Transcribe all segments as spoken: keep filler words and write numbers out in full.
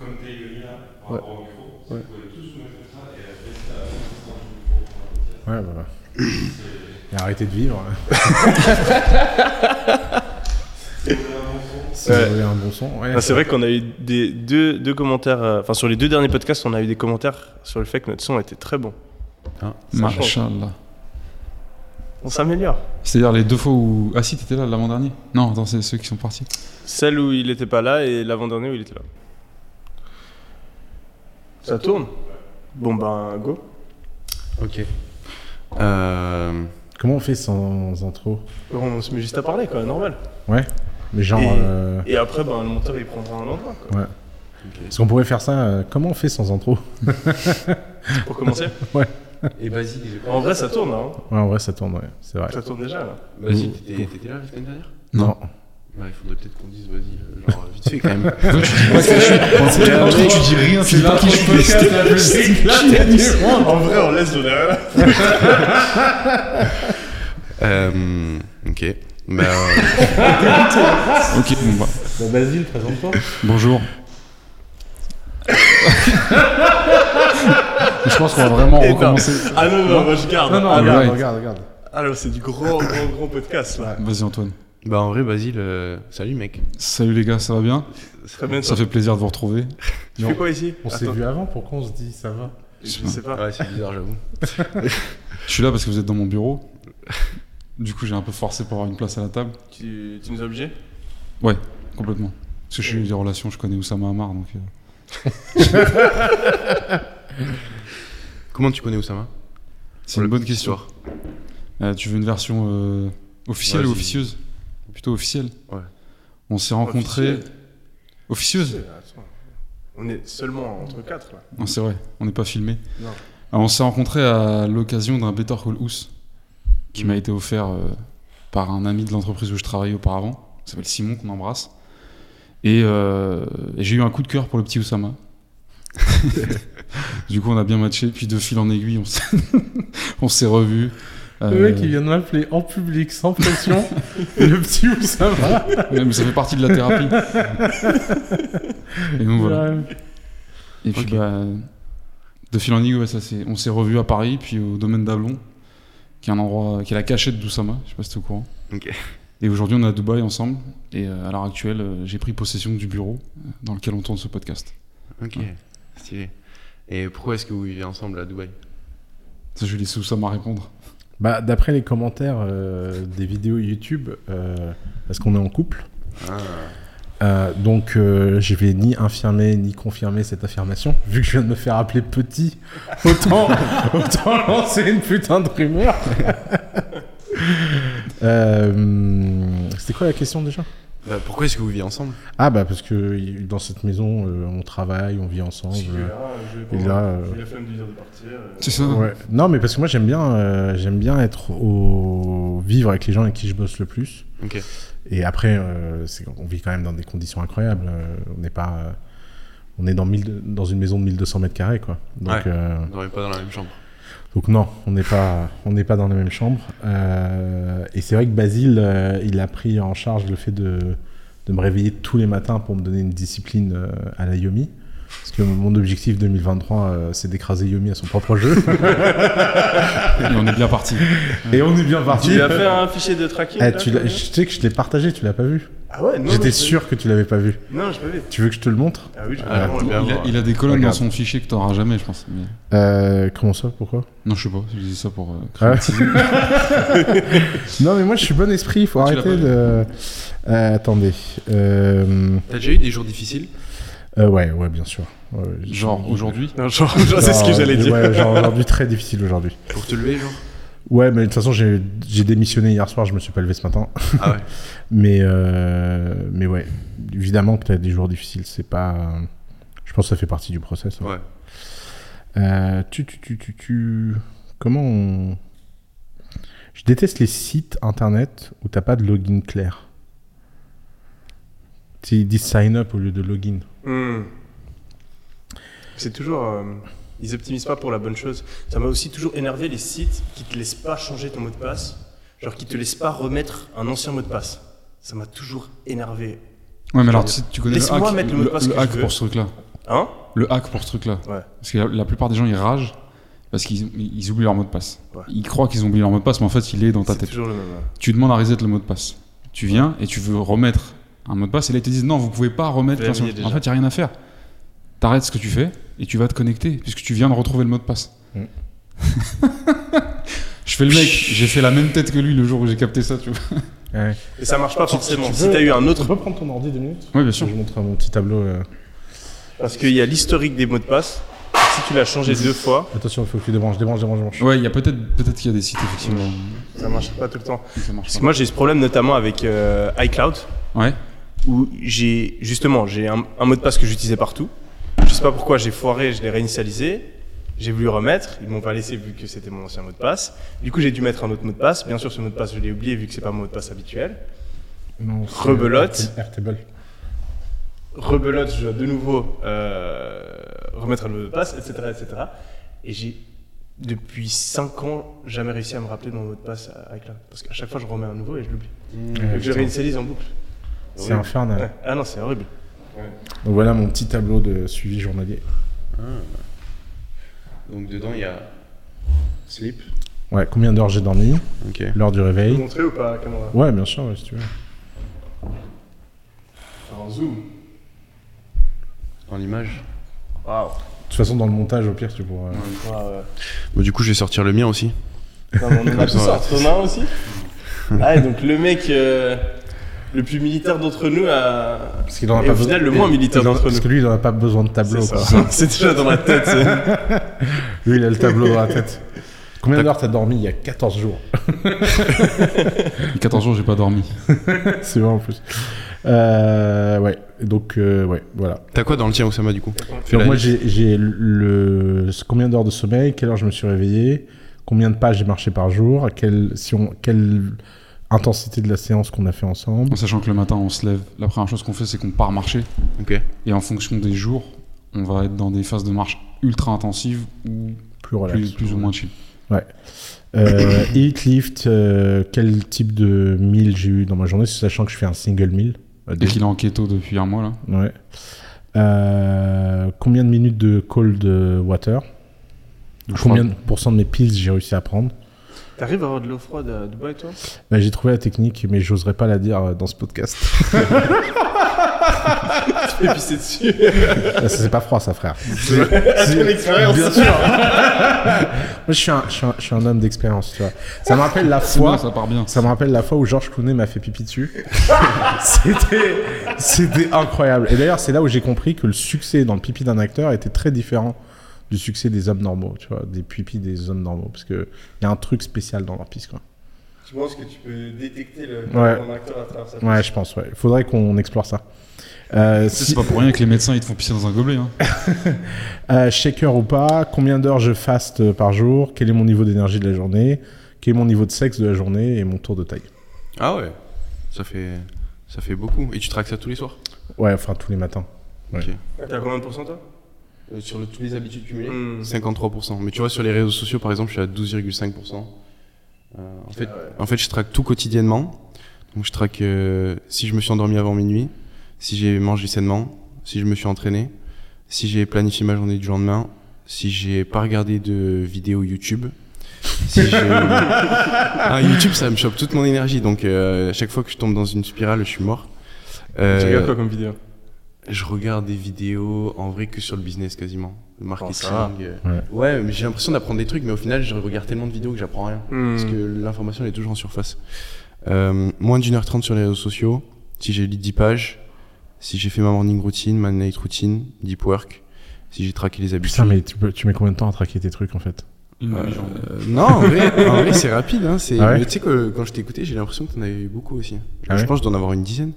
comme t'es Yomi là, par rapport au micro, si vous pouvez tous vous mettre comme ça et rester à l'assistance du micro pour un podcast. Ouais, voilà. Et arrêtez de vivre. Si vous voulez un bon son. Si vous voulez un bon son, ouais. Ah, c'est vrai qu'on a eu des, deux, deux commentaires, enfin euh, sur les deux derniers podcasts, on a eu des commentaires sur le fait que notre son était très bon. Hein, Machallah. On s'améliore. C'est-à-dire les deux fois où... Ah si, t'étais là l'avant-dernier. Non, attends, c'est ceux qui sont partis. Celle où il était pas là et l'avant-dernier où il était là. Ça, Ça tourne, tourne. Bon ben, go. Ok. Euh... Comment on fait sans intro ? On se met juste à parler, quoi, normal. Ouais, mais genre... Et, euh... et après, ben, le monteur, il prendra un endroit, quoi. Ouais. Okay. Parce qu'on pourrait faire ça, euh, comment on fait sans intro ? Pour commencer ? Ouais. Et Basile, en vrai ça, ça tourne, tourne hein. Ouais, en vrai ça tourne, ouais, c'est vrai. Ça tourne déjà là. Basile, t'étais, t'étais là l'année dernière ? Non. Bah, il faudrait peut-être qu'on dise Basile, genre vite fait quand même. Toi tu dis rien, c'est là qui je peux casser. En vrai on laisse donner là. Ok. Bah. Ok, bon bah. Basile, présente-toi. Bonjour. Je pense qu'on va vraiment recommencer. Ah non, non, moi je garde. Non, non, ah, regarde, regarde, regarde. Alors, c'est du gros, gros, gros podcast là. Vas-y, Antoine. Bah, en vrai, Basile, euh... salut mec. Salut les gars, ça va bien ? Ça, bien ça fait plaisir de vous retrouver. Tu fais quoi ici ? On Attends. s'est vu avant, pourquoi on se dit ça va ? Je, je sais pas. pas. Ouais, c'est bizarre, j'avoue. Je suis là parce que vous êtes dans mon bureau. Du coup, j'ai un peu forcé pour avoir une place à la table. Tu, tu nous as obligés ? Ouais, complètement. Parce que je suis des relations, je connais Oussama Ammar donc. Euh... Comment tu connais Oussama ? C'est une bonne question. Euh, tu veux une version euh, officielle ouais, ou officieuse ? Plutôt officielle. Ouais. On s'est rencontrés. Officieuse ? On est seulement entre quatre là. Non, c'est vrai, on n'est pas filmé. Non. Alors, on s'est rencontrés à l'occasion d'un Better Call Ouss qui mmh. m'a été offert euh, par un ami de l'entreprise où je travaillais auparavant, qui s'appelle Simon, qu'on embrasse. Et, euh, et j'ai eu un coup de cœur pour le petit Oussama. Du coup, on a bien matché. Puis de fil en aiguille, on s'est, on s'est revus. Euh... Le mec, il vient de m'appeler en public, sans pression. Le petit Oussama. Ouais, mais ça fait partie de la thérapie. Et donc voilà. Et puis, okay. bah, de fil en aiguille, ouais, ça, c'est... on s'est revus à Paris, puis au domaine d'Ablon, qui est un endroit, qui est la cachette d'Oussama. Je sais pas si t'es au courant. Ok. Et aujourd'hui, on est à Dubaï ensemble. Et euh, à l'heure actuelle, euh, j'ai pris possession du bureau dans lequel on tourne ce podcast. Ok, ouais. Stylé. Et pourquoi est-ce que vous vivez ensemble à Dubaï ? Ça, je vais laisser Oussama répondre. Bah, d'après les commentaires euh, des vidéos YouTube, euh, parce qu'on est en couple. Ah. Euh, donc, euh, je vais ni infirmer ni confirmer cette affirmation. Vu que je viens de me faire appeler petit, autant, autant lancer une putain de rumeur. Euh, c'était quoi la question déjà ? Bah, pourquoi est-ce que vous vivez ensemble ? Ah bah parce que dans cette maison euh, on travaille, on vit ensemble. Si euh, je vais et là, euh... j'ai la flemme de dire de partir. Euh... C'est ça. Ouais. Non mais parce que moi j'aime bien, euh, j'aime bien être au vivre avec les gens avec qui je bosse le plus. Okay. Et après euh, c'est... on vit quand même dans des conditions incroyables. Euh, on n'est pas, euh... on est dans mille... dans une maison de mille deux cents mètres carrés quoi. Donc, ouais. euh... On n'aurait pas dans la même chambre. Donc non, on n'est pas, on n'est pas dans la même chambre. Euh, et c'est vrai que Basile, euh, il a pris en charge le fait de, de me réveiller tous les matins pour me donner une discipline euh, à la Yomi. Parce que mon objectif deux mille vingt-trois, euh, c'est d'écraser Yomi à son propre jeu. Et on est bien parti. Et on est bien parti. Tu as fait un fichier de tracking eh, là, tu l'as, je sais que je l'ai partagé, tu l'as pas vu. Ah ouais, non, j'étais sûr que tu l'avais pas vu. Non, je l'avais. Tu veux que je te le montre ? Ah oui, je ah, il, il, a, il a des colonnes Regarde. dans son fichier que tu n'auras jamais, je pense. Mais... Euh, comment ça ? Pourquoi ? Non, je sais pas. Je disais ça pour. Euh, non, mais moi, je suis bon esprit. Il faut tu arrêter de. Euh, attendez. Euh... T'as déjà eu des jours difficiles ? Euh, ouais, ouais, bien sûr. Ouais, genre aujourd'hui ? Non, genre, genre, c'est ce que j'allais dire. Ouais, genre aujourd'hui, très difficile aujourd'hui. Pour te lever, genre ? Ouais, mais de toute façon, j'ai, j'ai démissionné hier soir, je me suis pas levé ce matin. Ah ouais. mais, euh, mais ouais, évidemment que tu as des jours difficiles, c'est pas. Je pense que ça fait partie du process. Ouais. ouais. Euh, tu, tu, tu, tu, tu. Comment on. Je déteste les sites internet où t'as pas de login clair. Ils disent sign up au lieu de login. Mmh. C'est toujours. Euh... Ils optimisent pas pour la bonne chose. Ça m'a aussi toujours énervé les sites qui te laissent pas changer ton mot de passe, genre qui te laissent pas remettre un ancien mot de passe. Ça m'a toujours énervé. Ouais, mais alors tu, tu connais le hack, le, le hack pour ce truc-là. Hein ? Le hack pour ce truc-là. Ouais. Parce que la, la plupart des gens, ils ragent parce qu'ils ils oublient leur mot de passe. Ouais. Ils croient qu'ils ont oublié leur mot de passe, mais en fait, il est dans ta c'est tête. Toujours le même. Ouais. Tu demandes à reset le mot de passe. Tu viens et tu veux remettre un mot de passe et là, ils te disent non, vous pouvez pas remettre. En fait, il n'y a rien à faire. T'arrêtes ce que tu fais et tu vas te connecter puisque tu viens de retrouver le mot de passe. Mm. Je fais le mec, j'ai fait la même tête que lui le jour où j'ai capté ça, tu vois. Ouais. Et ça marche pas forcément. Tu, tu si veux, t'as eu un autre. Tu peux prendre ton ordi deux minutes ? Oui, bien sûr. Je montre mon petit tableau. Euh... Parce qu'il y a l'historique des mots de passe. Si tu l'as changé deux fois. Attention, il faut que tu débranches, débranches, débranches, débranches. Ouais, il y a peut-être, peut-être qu'il y a des sites effectivement. Ça marche pas tout le temps. Ça marche. Parce que moi j'ai ce problème notamment avec euh, iCloud. Ouais. Où j'ai justement j'ai un, un mot de passe que j'utilisais partout. Je sais pas pourquoi j'ai foiré, je l'ai réinitialisé. J'ai voulu remettre, ils m'ont pas laissé vu que c'était mon ancien mot de passe. Du coup, j'ai dû mettre un autre mot de passe. Bien sûr, ce mot de passe, je l'ai oublié vu que c'est pas mon mot de passe habituel. Non, rebelote. Rtable. Rebelote, je dois de nouveau euh, remettre un mot de passe, et cetera, et cetera. Et j'ai depuis cinq ans jamais réussi à me rappeler mon mot de passe avec là, parce qu'à chaque fois, je remets un nouveau et je l'oublie. Mmh. Et je réinitialise en boucle. C'est horrible. Infernal. Ouais. Ah non, c'est horrible. Ouais. Donc voilà mon petit tableau de suivi journalier. Ah. Donc dedans il y a sleep. Ouais, combien d'heures j'ai dormi, okay. L'heure du réveil. Tu peux montrer ou pas la caméra ? Ouais, bien sûr, ouais, si tu veux. Faire un zoom. Dans l'image. Waouh. De toute façon, dans le montage, au pire, tu pourras. Ouais, ouais, ouais. Bon, du coup, je vais sortir le mien aussi. Non, mais on en a tous sorti ton main aussi. Ah, et donc le mec euh, le plus militaire d'entre nous a. Parce qu'il en a et pas au besoin... final, le moins militaire d'entre nous. Parce que lui, il n'en a pas besoin de tableau. C'est, quoi. C'est déjà dans la tête. Lui, il a le tableau dans la tête. Combien t'as... d'heures t'as dormi il y a quatorze jours? quatorze jours, j'ai pas dormi. C'est vrai en plus. Euh, ouais, donc euh, ouais, voilà. T'as quoi dans le tien, Oussama, du coup? Donc, moi, j'ai, j'ai le... combien d'heures de sommeil, quelle heure je me suis réveillé, combien de pas j'ai marché par jour, à quelle... si on... quelle intensité de la séance qu'on a fait ensemble. En sachant que le matin, on se lève. La première chose qu'on fait, c'est qu'on part marcher. Okay. Et en fonction des jours, on va être dans des phases de marche ultra intensives ou plus, relax, plus, plus ou moins chill. Ouais. Euh, eat, lift, euh, quel type de meal j'ai eu dans ma journée, sachant que je fais un single meal. Dès qu'il est en keto depuis un mois, là. Ouais. Euh, combien de minutes de cold water ? Combien de pourcents de mes pills j'ai réussi à prendre ? T'arrives à avoir de l'eau froide à Dubaï, toi ? Bah, j'ai trouvé la technique, mais j'oserais pas la dire dans ce podcast. Tu fais pisser dessus. C'est pas froid, ça, frère. C'est, c'est une expérience. Bien sûr. Moi, je suis, un, je, suis un, je suis un homme d'expérience, tu vois. Ça me rappelle la fois. Bon, ça part bien. Ça me rappelle la fois où Georges Clooney m'a fait pipi dessus. c'était, c'était incroyable. Et d'ailleurs, c'est là où j'ai compris que le succès dans le pipi d'un acteur était très différent du succès des hommes normaux, tu vois, des pipis des hommes normaux, parce que il y a un truc spécial dans leur pisse, quoi. Tu penses que tu peux détecter le ouais. d'un acteur à travers sa pisse ? Ouais, je pense, ouais. Il faudrait qu'on explore ça. Euh, si... C'est pas pour rien que les médecins, ils te font pisser dans un gobelet, hein. euh, shaker ou pas, combien d'heures je faste par jour, quel est mon niveau d'énergie de la journée, quel est mon niveau de sexe de la journée et mon tour de taille. Ah ouais, ça fait, ça fait beaucoup. Et tu traques ça tous les soirs ? Ouais, enfin, tous les matins. Ouais. Okay. T'as combien de pourcents, toi ? Euh, sur le, toutes les habitudes cumulées, mmh. cinquante-trois pour cent. Mais tu vois, sur les réseaux sociaux, par exemple, je suis à douze virgule cinq pour cent. Euh, en, fait, ah ouais. en fait, je traque tout quotidiennement. Donc, je traque euh, si je me suis endormi avant minuit, si j'ai mangé sainement, si je me suis entraîné, si j'ai planifié ma journée du lendemain, si j'ai pas regardé de vidéos YouTube. Si j'ai... ah, YouTube, ça me chope toute mon énergie. Donc, euh, à chaque fois que je tombe dans une spirale, je suis mort. Euh... Tu regardes quoi comme vidéo ? Je regarde des vidéos en vrai que sur le business quasiment, le marketing. Oh, ouais. ouais, mais j'ai l'impression d'apprendre des trucs, mais au final, je regarde tellement de vidéos que j'apprends rien. Mmh. Parce que l'information, elle est toujours en surface. Euh, moins d'une heure trente sur les réseaux sociaux. Si j'ai lu dix pages, si j'ai fait ma morning routine, ma night routine, deep work, si j'ai traqué les habitudes. Putain, mais tu, peux, tu mets combien de temps à traquer tes trucs en fait ? Une euh, euh, non, en vrai, en vrai, c'est rapide. Hein, c'est... Ah ouais. Tu sais que quand je t'écoutais, j'ai l'impression que t'en avais eu beaucoup aussi. Ah je ouais. pense d'en avoir une dizaine.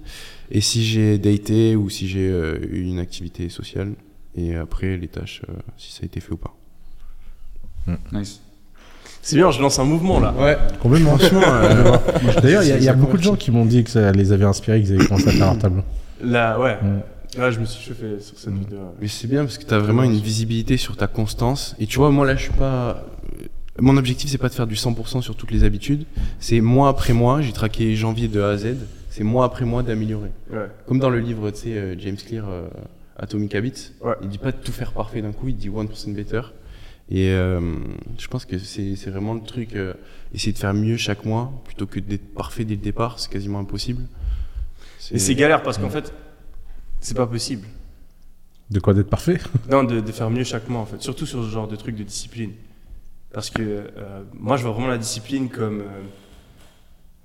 Et si j'ai daté ou si j'ai euh, eu une activité sociale, et après les tâches, euh, si ça a été fait ou pas. Mmh. Nice. C'est bien, je lance un mouvement là. Ouais. Complètement. euh, D'ailleurs, il y, y a beaucoup de gens qui m'ont dit que ça les avait inspirés, qu'ils avaient commencé à faire leur tableau. Là, ouais. Mmh. Ouais, je me suis chauffé sur cette mmh. vidéo. Mais c'est bien parce que t'as vraiment une visibilité sur ta constance. Et tu vois, moi là, je suis pas. Mon objectif, c'est pas de faire du cent pour cent sur toutes les habitudes. C'est mois après mois, j'ai traqué janvier de A à Z. C'est mois après mois d'améliorer. Ouais. Comme dans le livre, tu sais, James Clear, euh, Atomic Habits, ouais. Il dit pas de tout faire parfait d'un coup, il dit one percent better. Et euh, je pense que c'est, c'est vraiment le truc, euh, essayer de faire mieux chaque mois plutôt que d'être parfait dès le départ, c'est quasiment impossible. C'est... Et c'est galère parce qu'en fait, c'est pas possible. De quoi d'être parfait ? Non, de, de faire mieux chaque mois en fait, surtout sur ce genre de truc de discipline. Parce que euh, moi je vois vraiment la discipline comme, euh,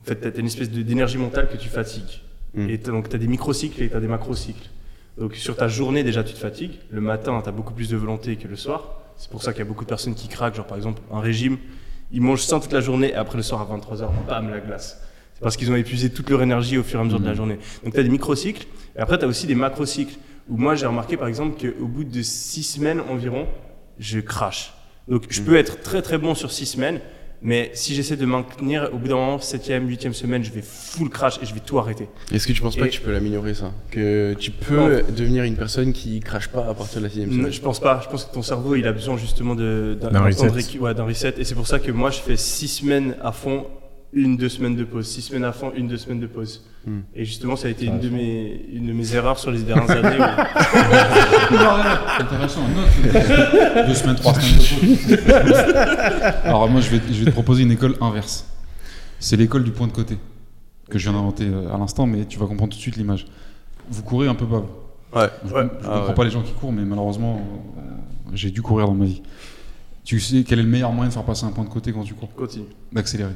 en fait t'as, t'as une espèce de, d'énergie mentale que tu fatigues. Mm. Et t'as, donc t'as des micro-cycles et t'as des macro-cycles. Donc sur ta journée déjà tu te fatigues, le matin t'as beaucoup plus de volonté que le soir. C'est pour ça qu'il y a beaucoup de personnes qui craquent, genre par exemple un régime, ils mangent sans toute la journée et après le soir à vingt-trois heures, bam, la glace. C'est parce qu'ils ont épuisé toute leur énergie au fur et à mesure mmh. de la journée. Donc tu as des micro-cycles et après tu as aussi des macro-cycles où moi j'ai remarqué par exemple qu'au bout de six semaines environ, je crache. Donc je mmh. peux être très très bon sur six semaines, mais si j'essaie de maintenir, au bout d'un moment, septième, huitième semaine, je vais full crash et je vais tout arrêter. Est-ce que tu penses et pas que tu peux l'améliorer ça ? Que tu peux non. devenir une personne qui crache pas à partir de la sixième semaine ? Non, je pense pas. Je pense que ton cerveau, il a besoin justement de, d'un, d'un, reset. De, ouais, d'un reset. Et c'est pour ça que moi, je fais six semaines à fond, une deux semaines de pause. six semaines à fond, une deux semaines de pause. Hmm. Et justement, ça a été une de, mes, une de mes erreurs sur les dernières années. Où... C'est intéressant. Non, deux semaines, trois semaines de pause. Alors moi, je vais, je vais te proposer une école inverse. C'est l'école du point de côté, que je viens d'inventer à l'instant, mais tu vas comprendre tout de suite l'image. Vous courez un peu pas. Ouais. Je ne ouais. ah, comprends ouais. pas les gens qui courent, mais malheureusement, euh, j'ai dû courir dans ma vie. Tu sais quel est le meilleur moyen de faire passer un point de côté quand tu cours ? Continue. D'accélérer.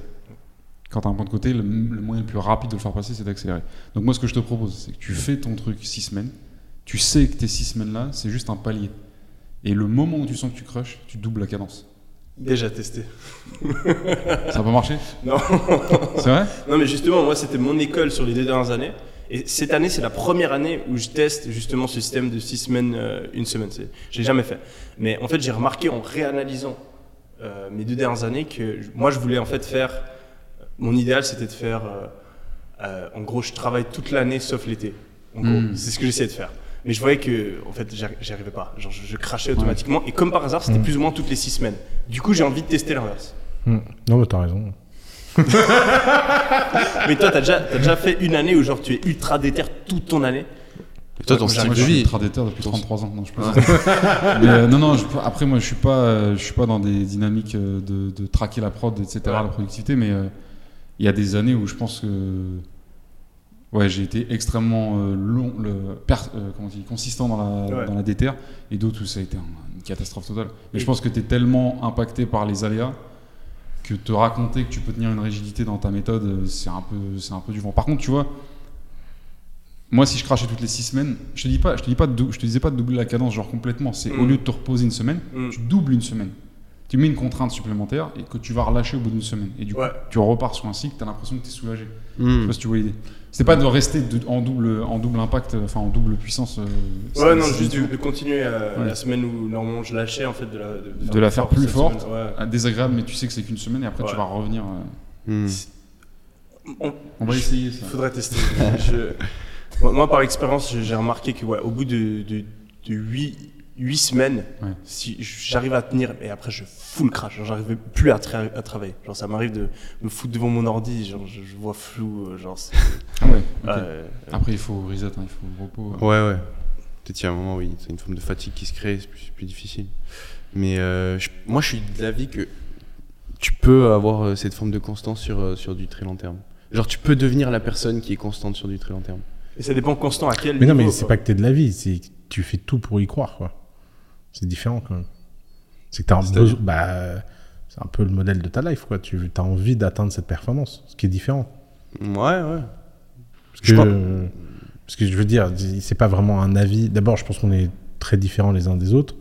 Quand tu as un point de côté, le, le moyen le plus rapide de le faire passer, c'est d'accélérer. Donc moi, ce que je te propose, c'est que tu fais ton truc six semaines, tu sais que tes six semaines-là, c'est juste un palier. Et le moment où tu sens que tu crushes, tu doubles la cadence. Déjà testé. Ça n'a pas marché ? Non. C'est vrai ? Non, mais justement, moi, c'était mon école sur les deux dernières années. Et cette année, c'est la première année où je teste justement ce système de six semaines, euh, une semaine. C'est, je l'ai jamais fait. Mais en fait, j'ai remarqué en réanalysant euh, mes deux dernières années que moi, je voulais en fait faire... Mon idéal, c'était de faire, euh, euh, en gros, je travaille toute l'année sauf l'été. En gros, mmh. c'est ce que j'essayais de faire. Mais je voyais que, en fait, j'y, j'y arrivais pas. Genre, je, je crachais automatiquement. Et comme par hasard, c'était mmh. plus ou moins toutes les six semaines. Du coup, j'ai envie de tester l'inverse. Mmh. Non, mais t'as raison. Mais toi, t'as déjà, t'as déjà fait une année où genre tu es ultra déter toute ton année. Et toi, ton style de vie. Ultra déter depuis trente-trois ans. Non, je pense. Mais, euh, non, non. Je, après, moi, je suis pas, euh, je suis pas dans des dynamiques euh, de, de traquer la prod, et cetera, ouais. la productivité, mais. Euh, Il y a des années où je pense que ouais, j'ai été extrêmement euh, long, le, per, euh, comment on dit, consistant dans la, ouais. dans la déterre, et d'autres où ça a été une catastrophe totale. Mais et je pense que tu es tellement impacté par les aléas que te raconter que tu peux tenir une rigidité dans ta méthode, c'est un peu, c'est un peu du vent. Par contre, tu vois, moi si je crachais toutes les six semaines, je te dis pas, je te dis pas de dou- je te disais pas de doubler la cadence genre complètement, c'est mmh. au lieu de te reposer une semaine, mmh. tu doubles une semaine. Tu mets une contrainte supplémentaire et que tu vas relâcher au bout d'une semaine. Et du coup, ouais. tu repars sur un cycle, tu as l'impression que tu es soulagé. Mmh. Je sais pas si tu vois l'idée. C'est pas de rester de, en, double, en double impact, enfin en double puissance. Euh, ouais, non, juste de, de continuer à, ouais. la semaine où normalement je lâchais, en fait, de la, de, de faire, de la faire plus forte, ouais. désagréable, mais tu sais que c'est qu'une semaine et après ouais. tu vas revenir. Euh... Mmh. On, On va je, essayer ça. Faudrait tester. je... Moi, par expérience, j'ai remarqué que, ouais, au bout de, de, de huit semaines, ouais. si j'arrive à tenir, et après je full crash, genre j'arrivais plus à, tra- à travailler. Genre ça m'arrive de me foutre devant mon ordi, genre je, je vois flou, genre. C'est... Ah ouais. Ah, okay. euh, après il faut reset, hein, il faut repos. Hein. Ouais ouais. Peut-être qu'il y a un moment où il y a une forme de fatigue qui se crée, c'est plus, c'est plus difficile. Mais euh, je, moi je suis de l'avis que tu peux avoir cette forme de constance sur sur du très long terme. Genre tu peux devenir la personne qui est constante sur du très long terme. Et ça dépend constant à quel. Mais niveau, non mais c'est quoi. Pas que t'es de l'avis, c'est que tu fais tout pour y croire quoi. C'est différent quand même. C'est que t'as un besoin, bah, c'est un peu le modèle de ta life quoi. Tu as envie d'atteindre cette performance, ce qui est différent. Ouais, ouais. Parce que, je pense... euh, parce que je veux dire, c'est pas vraiment un avis. D'abord, je pense qu'on est très différents les uns des autres.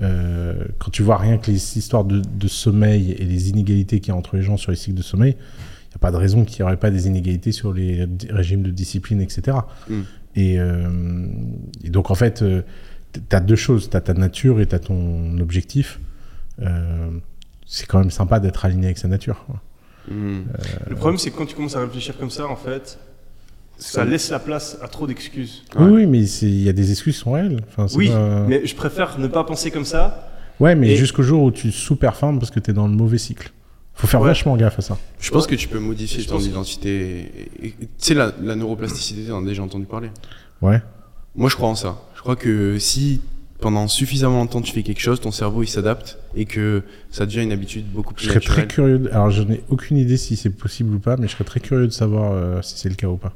Euh, quand tu vois rien que les histoires de, de sommeil et les inégalités qu'il y a entre les gens sur les cycles de sommeil, il n'y a pas de raison qu'il n'y aurait pas des inégalités sur les régimes de discipline, et cetera. Mm. Et, euh, et donc en fait. Euh, T'as deux choses, t'as ta nature et t'as ton objectif. Euh, c'est quand même sympa d'être aligné avec sa nature. Mmh. Euh... Le problème, c'est que quand tu commences à réfléchir comme ça, en fait, ça, ça laisse la place à trop d'excuses. Oui, ouais. oui, mais il y a des excuses qui sont réelles. Enfin, c'est oui, pas... mais je préfère ne pas penser comme ça. Ouais, mais et... jusqu'au jour où tu sous-performes parce que t'es dans le mauvais cycle. Faut faire ouais. vachement gaffe à ça. Je pense que tu peux modifier je ton identité. Que... Tu sais, la, la neuroplasticité, t'en as déjà entendu parler. Ouais. Moi, je crois en ça. Je crois que si pendant suffisamment longtemps tu fais quelque chose, ton cerveau il s'adapte et que ça devient une habitude beaucoup plus naturelle. Je serais naturelle. Très curieux, de... alors je n'ai aucune idée si c'est possible ou pas, mais je serais très curieux de savoir euh, si c'est le cas ou pas.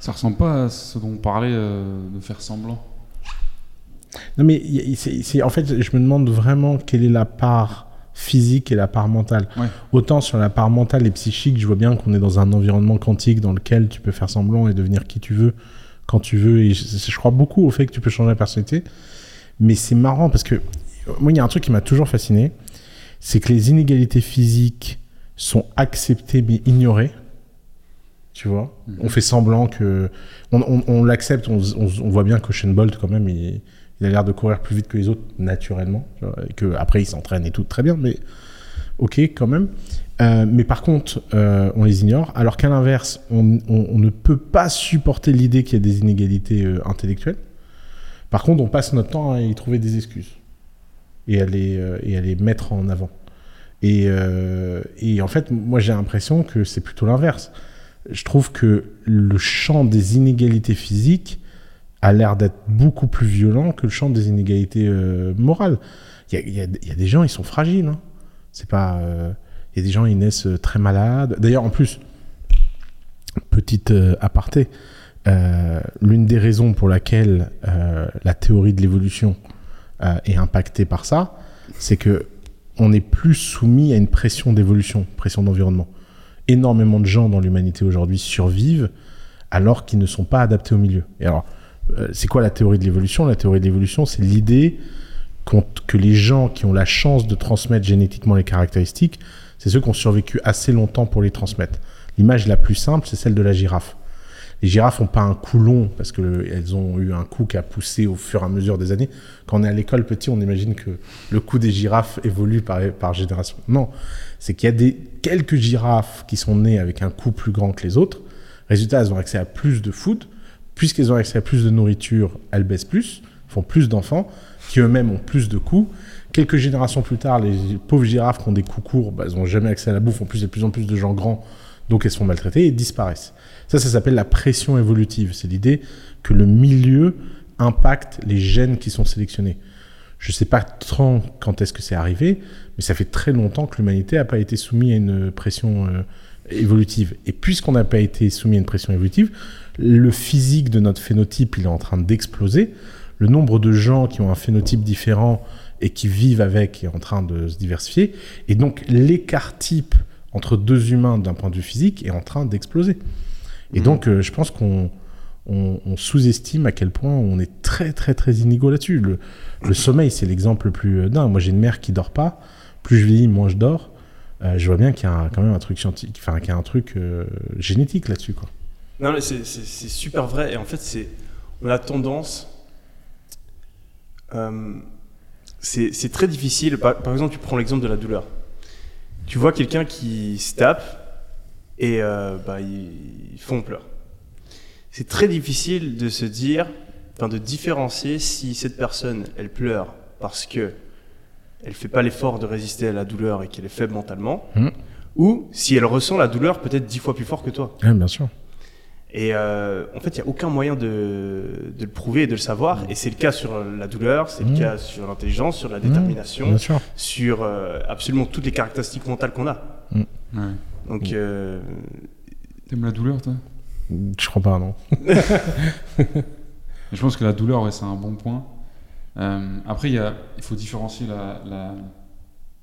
Ça ressemble pas à ce dont on parlait euh, de faire semblant. Non mais c'est, c'est, en fait je me demande vraiment quelle est la part physique et la part mentale. Ouais. Autant sur la part mentale et psychique, je vois bien qu'on est dans un environnement quantique dans lequel tu peux faire semblant et devenir qui tu veux quand tu veux. Et je, je crois beaucoup au fait que tu peux changer la personnalité. Mais c'est marrant parce que moi, il y a un truc qui m'a toujours fasciné, c'est que les inégalités physiques sont acceptées mais ignorées. Tu vois, mmh. on fait semblant que on, on, on l'accepte, on, on, on voit bien qu'Usain Bolt quand même, il, il a l'air de courir plus vite que les autres naturellement, tu vois, et que après il s'entraîne et tout très bien, mais ok quand même. Euh, mais par contre, euh, on les ignore, alors qu'à l'inverse, on, on, on ne peut pas supporter l'idée qu'il y a des inégalités euh, intellectuelles. Par contre, on passe notre temps à y trouver des excuses et à les, euh, et à les mettre en avant. Et, euh, et en fait, moi j'ai l'impression que c'est plutôt l'inverse. Je trouve que le champ des inégalités physiques a l'air d'être beaucoup plus violent que le champ des inégalités euh, morales. Il y, y, y a des gens, ils sont fragiles. Hein. C'est pas. Il euh, y a des gens, ils naissent très malades. D'ailleurs, en plus, petite euh, aparté, euh, l'une des raisons pour laquelle euh, la théorie de l'évolution euh, est impactée par ça, c'est que on est plus soumis à une pression d'évolution, pression d'environnement. Énormément de gens dans l'humanité aujourd'hui survivent alors qu'ils ne sont pas adaptés au milieu. Et alors, euh, c'est quoi la théorie de l'évolution ? La théorie de l'évolution, c'est l'idée que les gens qui ont la chance de transmettre génétiquement les caractéristiques, c'est ceux qui ont survécu assez longtemps pour les transmettre. L'image la plus simple, c'est celle de la girafe. Les girafes n'ont pas un cou long parce qu'elles ont eu un cou qui a poussé au fur et à mesure des années. Quand on est à l'école petit, on imagine que le cou des girafes évolue par, par génération. Non, c'est qu'il y a des, quelques girafes qui sont nées avec un cou plus grand que les autres. Résultat, elles ont accès à plus de food. Puisqu'elles ont accès à plus de nourriture, elles baissent plus, font plus d'enfants, qui eux-mêmes ont plus de coups. Quelques générations plus tard, les pauvres girafes qui ont des coups courts, bah, elles n'ont jamais accès à la bouffe. En plus, il y a de plus en plus de gens grands, donc elles sont maltraitées et disparaissent. Ça, ça s'appelle la pression évolutive. C'est l'idée que le milieu impacte les gènes qui sont sélectionnés. Je ne sais pas tant quand est-ce que c'est arrivé, mais ça fait très longtemps que l'humanité n'a pas été soumise à une pression euh, évolutive. Et puisqu'on n'a pas été soumis à une pression évolutive, le physique de notre phénotype, il est en train d'exploser. Le nombre de gens qui ont un phénotype différent et qui vivent avec est en train de se diversifier. Et donc, l'écart type entre deux humains d'un point de vue physique est en train d'exploser. Et donc, euh, je pense qu'on on, on sous-estime à quel point on est très, très, très inégaux là-dessus. Le, le sommeil, c'est l'exemple le plus dingue. Moi, j'ai une mère qui dort pas. Plus je vieillis, moins je dors. Euh, je vois bien qu'il y a un, quand même un truc scientifique, enfin, qu'il y a un truc euh, génétique là-dessus, quoi. Non, mais c'est, c'est, c'est super vrai. Et en fait, c'est, on a tendance... Euh, c'est, c'est très difficile. Par, par exemple, tu prends l'exemple de la douleur. Tu vois quelqu'un qui se tape... et euh, bah, ils font pleurer. C'est très difficile de se dire, enfin de différencier si cette personne, elle pleure parce qu'elle ne fait pas l'effort de résister à la douleur et qu'elle est faible mentalement, mmh. ou si elle ressent la douleur peut-être dix fois plus fort que toi. Ah, bien sûr. Et euh, en fait, il n'y a aucun moyen de, de le prouver et de le savoir. Mmh. Et c'est le cas sur la douleur, c'est mmh. le cas sur l'intelligence, sur la détermination, mmh, sur euh, absolument toutes les caractéristiques mentales qu'on a. Mmh. Ouais. Donc, oui. euh... T'aimes la douleur, toi ? Je crois pas, non. Je pense que la douleur, ouais, c'est un bon point. Euh, après, y a, il faut différencier la, la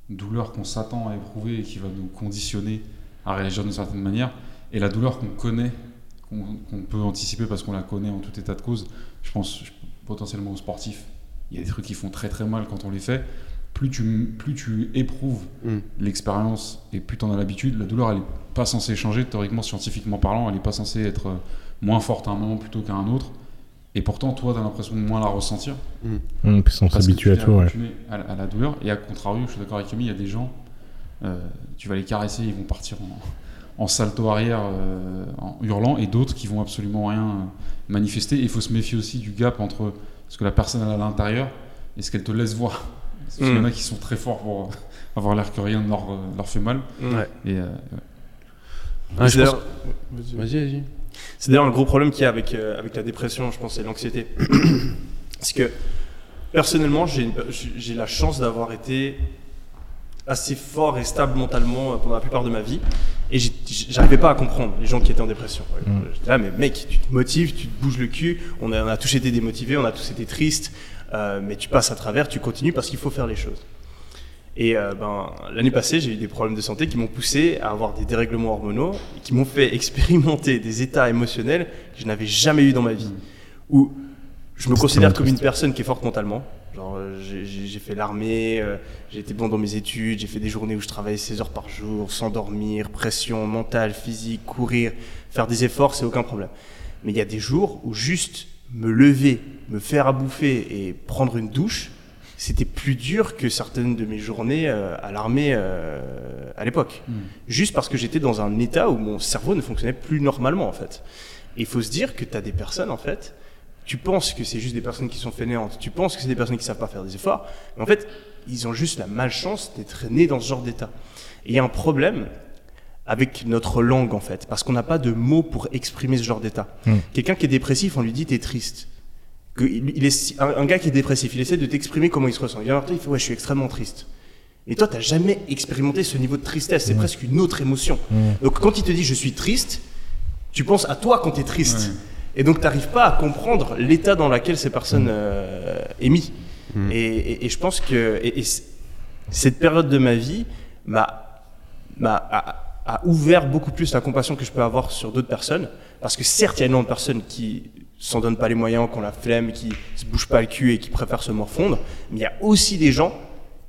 douleur qu'on s'attend à éprouver et qui va nous conditionner à réagir d'une certaine manière, et la douleur qu'on connaît, qu'on, qu'on peut anticiper parce qu'on la connaît en tout état de cause. Je pense je, potentiellement aux sportifs. Il y a des trucs qui font très très mal quand on les fait. Plus tu, plus tu éprouves mm. l'expérience et plus t'en as l'habitude, la douleur elle n'est pas censée changer, théoriquement, scientifiquement parlant, elle n'est pas censée être moins forte à un moment plutôt qu'à un autre, et pourtant toi t'as l'impression de moins la ressentir. Mm. Mm, puis on s'habitue à tout, ouais. À, à la douleur, et à contrario, je suis d'accord avec Yomi, il y a des gens, euh, tu vas les caresser, ils vont partir en, en salto arrière euh, en hurlant, et d'autres qui vont absolument rien manifester, et il faut se méfier aussi du gap entre ce que la personne a à l'intérieur et ce qu'elle te laisse voir. Parce qu'il y en a qui sont très forts pour avoir l'air que rien ne leur, leur fait mal. Ouais. Et euh, ouais. ah, c'est, c'est d'ailleurs... Que... Vas-y, vas-y. C'est d'ailleurs le gros problème qu'il y a avec, euh, avec la dépression, je pense, c'est l'anxiété. Parce que personnellement, j'ai, j'ai la chance d'avoir été assez fort et stable mentalement pendant la plupart de ma vie, et j'ai, j'arrivais pas à comprendre les gens qui étaient en dépression. Mmh. J'étais là, mais mec, tu te motives, tu te bouges le cul, on a, on a tous été démotivés, on a tous été tristes, euh, mais tu passes à travers, tu continues parce qu'il faut faire les choses. Et euh, ben, l'année passée, j'ai eu des problèmes de santé qui m'ont poussé à avoir des dérèglements hormonaux, et qui m'ont fait expérimenter des états émotionnels que je n'avais jamais eu dans ma vie, où je me considère comme une personne qui est forte mentalement. Genre, j'ai, j'ai fait l'armée, euh, j'ai été bon dans mes études, j'ai fait des journées où je travaillais seize heures par jour, sans dormir, pression mentale, physique, courir, faire des efforts, c'est aucun problème. Mais il y a des jours où juste me lever, me faire à bouffer et prendre une douche, c'était plus dur que certaines de mes journées euh, à l'armée euh, à l'époque. Mmh. Juste parce que j'étais dans un état où mon cerveau ne fonctionnait plus normalement, en fait. Et il faut se dire que tu as des personnes, en fait, tu penses que c'est juste des personnes qui sont fainéantes, tu penses que c'est des personnes qui ne savent pas faire des efforts, mais en fait, ils ont juste la malchance d'être nés dans ce genre d'état. Et il y a un problème avec notre langue, en fait, parce qu'on n'a pas de mots pour exprimer ce genre d'état. Mmh. Quelqu'un qui est dépressif, on lui dit « t'es triste ». Un gars qui est dépressif, il essaie de t'exprimer comment il se ressent. Il vient vers toi, il fait « ouais, je suis extrêmement triste ». Et toi, tu n'as jamais expérimenté ce niveau de tristesse, c'est mmh. presque une autre émotion. Mmh. Donc quand il te dit « je suis triste », tu penses à toi quand tu es triste. Mmh. Et donc, tu n'arrives pas à comprendre l'état dans lequel ces personnes euh, est mis. Mmh. Et, et, et je pense que et, et cette période de ma vie m'a, m'a, a, a ouvert beaucoup plus la compassion que je peux avoir sur d'autres personnes. Parce que certes, il y a énormément de personnes qui ne s'en donnent pas les moyens, qui ont la flemme, qui ne se bougent pas le cul et qui préfèrent se morfondre. Mais il y a aussi des gens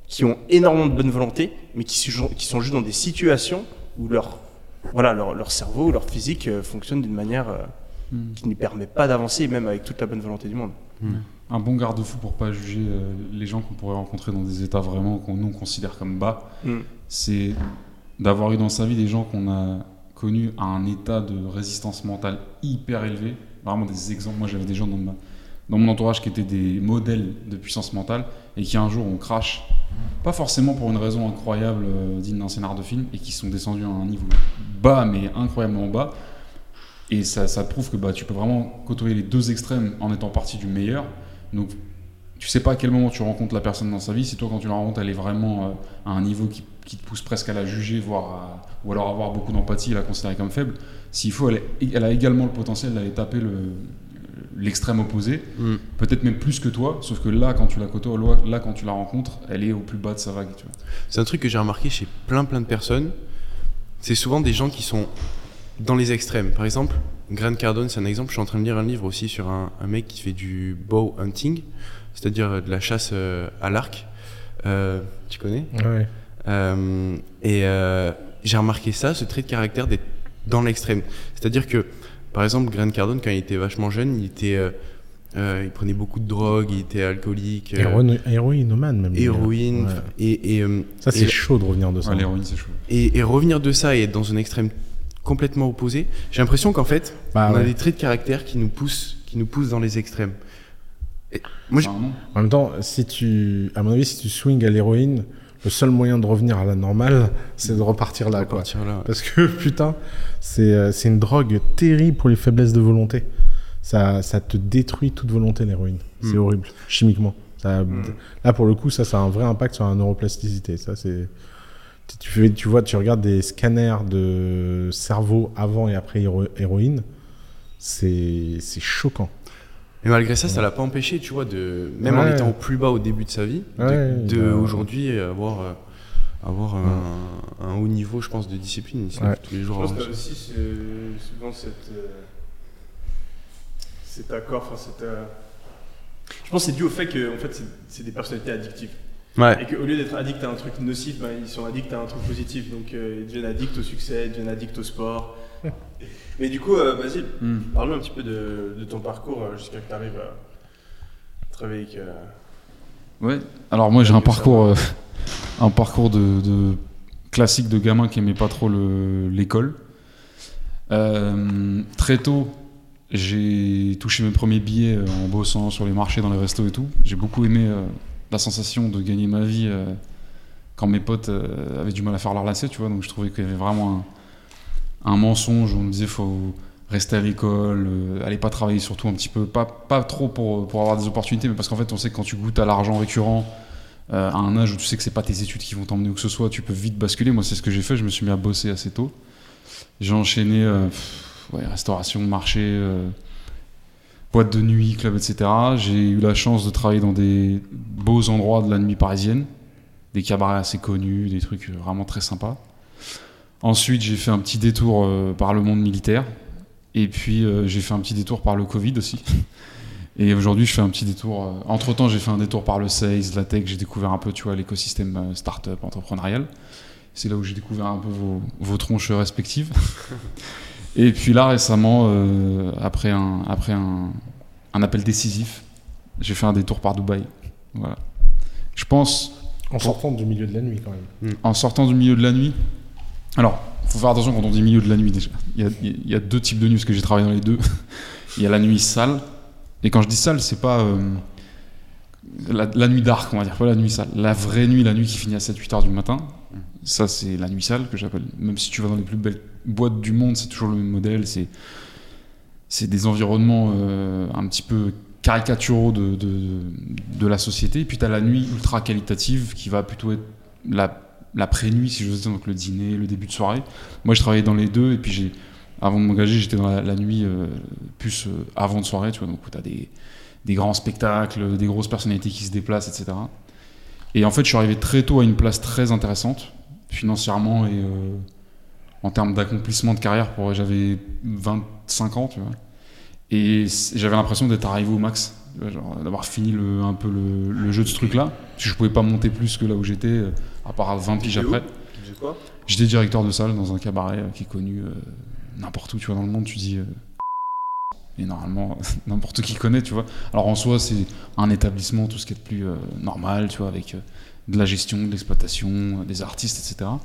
qui ont énormément de bonne volonté, mais qui, qui sont juste dans des situations où leur, voilà, leur, leur cerveau ou leur physique euh, fonctionne d'une manière... Euh, qui ne permet pas d'avancer, même avec toute la bonne volonté du monde. Mmh. Un bon garde-fou pour pas juger euh, les gens qu'on pourrait rencontrer dans des états vraiment qu'on nous considère comme bas, mmh. c'est d'avoir eu dans sa vie des gens qu'on a connus à un état de résistance mentale hyper élevé. Vraiment des exemples. Moi, j'avais des gens dans, ma, dans mon entourage qui étaient des modèles de puissance mentale et qui un jour ont crash, pas forcément pour une raison incroyable euh, digne d'un scénar de film, et qui sont descendus à un niveau bas, mais incroyablement bas. Et ça, ça prouve que bah, tu peux vraiment côtoyer les deux extrêmes en étant parti du meilleur. Donc, tu sais pas à quel moment tu rencontres la personne dans sa vie. Si toi, quand tu la rencontres, elle est vraiment euh, à un niveau qui, qui te pousse presque à la juger, voire à, ou alors avoir beaucoup d'empathie et la considérer comme faible, s'il faut, elle, est, elle a également le potentiel d'aller taper le, l'extrême opposé, mmh. peut-être même plus que toi. Sauf que là, quand tu la côtoies, là, quand tu la rencontres, elle est au plus bas de sa vague. Tu vois. C'est un truc que j'ai remarqué chez plein, plein de personnes. C'est souvent des gens qui sont dans les extrêmes. Par exemple, Grant Cardone, c'est un exemple. Je suis en train de lire un livre aussi sur un, un mec qui fait du bow hunting, c'est-à-dire de la chasse euh, à l'arc. Euh, tu connais ? Oui. Euh, et euh, j'ai remarqué ça, ce trait de caractère d'être dans l'extrême. C'est-à-dire que, par exemple, Grant Cardone, quand il était vachement jeune, il était, euh, euh, il prenait beaucoup de drogue, il était alcoolique. Euh, Héroïnomane même. Héroïne. Ouais. Et, et euh, ça c'est et, chaud de revenir de ça. Ouais, l'héroïne c'est chaud. Et, et revenir de ça et être dans un extrême complètement opposé. J'ai l'impression qu'en fait, bah, on ouais. a des traits de caractère qui nous poussent, qui nous poussent dans les extrêmes. Et moi, ah, en même temps, si tu, à mon avis, si tu swings à l'héroïne, le seul moyen de revenir à la normale, c'est de repartir là, repartir quoi. Là. Parce que putain, c'est c'est une drogue terrible pour les faiblesses de volonté. Ça ça te détruit toute volonté l'héroïne. C'est mmh. horrible chimiquement. Ça, mmh. Là pour le coup, ça ça a un vrai impact sur la neuroplasticité. Ça c'est Tu, fais, tu vois, tu regardes des scanners de cerveau avant et après héro- héroïne, c'est, c'est choquant. Et malgré ça, ouais. ça l'a pas empêché, tu vois, de, même ouais. en étant au plus bas au début de sa vie, ouais, de, de a... aujourd'hui avoir, avoir ouais. un, un haut niveau, je pense, de discipline. Ouais. Tous les jours je pense que aussi, c'est souvent cette, euh, cet accord, enfin, cette, euh... je pense que c'est dû au fait que en fait, c'est, c'est des personnalités addictives. Ouais. Et qu'au lieu d'être addict à un truc nocif, ben, ils sont addicts à un truc positif. Donc euh, ils deviennent addicts au succès, ils deviennent addicts au sport. Mais du coup, euh, Basile, mm. parle-nous un petit peu de, de ton parcours euh, jusqu'à que tu arrives à travailler avec. Euh... Ouais, alors moi j'ai un parcours, euh, un parcours de, de classique de gamin qui aimait pas trop le, l'école. Euh, très tôt, j'ai touché mes premiers billets en bossant sur les marchés, dans les restos et tout. J'ai beaucoup aimé. Euh, la sensation de gagner ma vie euh, quand mes potes euh, avaient du mal à faire leur lacet, tu vois, donc je trouvais qu'il y avait vraiment un, un mensonge, on me disait faut rester à l'école, euh, aller pas travailler, surtout un petit peu, pas, pas trop pour, pour avoir des opportunités, mais parce qu'en fait on sait que quand tu goûtes à l'argent récurrent, euh, à un âge où tu sais que c'est pas tes études qui vont t'emmener ou que ce soit, tu peux vite basculer. Moi c'est ce que j'ai fait, je me suis mis à bosser assez tôt, j'ai enchaîné euh, pff, ouais, restauration, marché, euh, boîte de nuit, club, etc. J'ai eu la chance de travailler dans des beaux endroits de la nuit parisienne, des cabarets assez connus, des trucs vraiment très sympas. Ensuite, j'ai fait un petit détour euh, par le monde militaire. Et puis, euh, j'ai fait un petit détour par le Covid aussi. Et aujourd'hui, je fais un petit détour. Euh... Entre-temps, j'ai fait un détour par le sales, la tech. J'ai découvert un peu, tu vois, l'écosystème euh, start-up, entrepreneurial. C'est là où j'ai découvert un peu vos, vos tronches respectives. Et puis là, récemment, euh, après, un, après un, un appel décisif, j'ai fait un détour par Dubaï. Voilà. Je pense... En sortant du milieu de la nuit, quand même. En sortant du milieu de la nuit. Alors, il faut faire attention quand on dit milieu de la nuit, déjà. Il y a, il y a deux types de nuits, parce que j'ai travaillé dans les deux. Il y a la nuit sale. Et quand je dis sale, c'est pas euh, la, la nuit dark, on va dire. Pas la nuit sale. La vraie nuit, la nuit qui finit à sept huit heures du matin. Ça, c'est la nuit sale, que j'appelle. Même si tu vas dans les plus belles boîtes du monde, c'est toujours le même modèle. C'est, c'est des environnements euh, un petit peu... caricaturaux de, de, de la société. Et puis tu as la nuit ultra qualitative qui va plutôt être la, la pré-nuit, si j'ose dire, donc le dîner, le début de soirée. Moi je travaillais dans les deux, et puis j'ai, avant de m'engager, j'étais dans la, la nuit euh, plus euh, avant de soirée, tu vois, donc tu as des, des grands spectacles, des grosses personnalités qui se déplacent, et cetera. Et en fait je suis arrivé très tôt à une place très intéressante, financièrement et euh, en termes d'accomplissement de carrière. Pour, j'avais vingt-cinq ans, tu vois. Et j'avais l'impression d'être arrivé au max, genre d'avoir fini le, un peu le, le jeu de ce truc-là. Parce que je pouvais pas monter plus que là où j'étais, à part à vingt piges après. Tu faisais quoi ? J'étais directeur de salle dans un cabaret qui est connu euh, n'importe où, tu vois, dans le monde. Tu dis... Euh, et normalement, n'importe qui connaît, tu vois. Alors en soi, c'est un établissement, tout ce qui est de plus euh, normal, tu vois, avec euh, de la gestion, de l'exploitation, euh, des artistes, et cetera.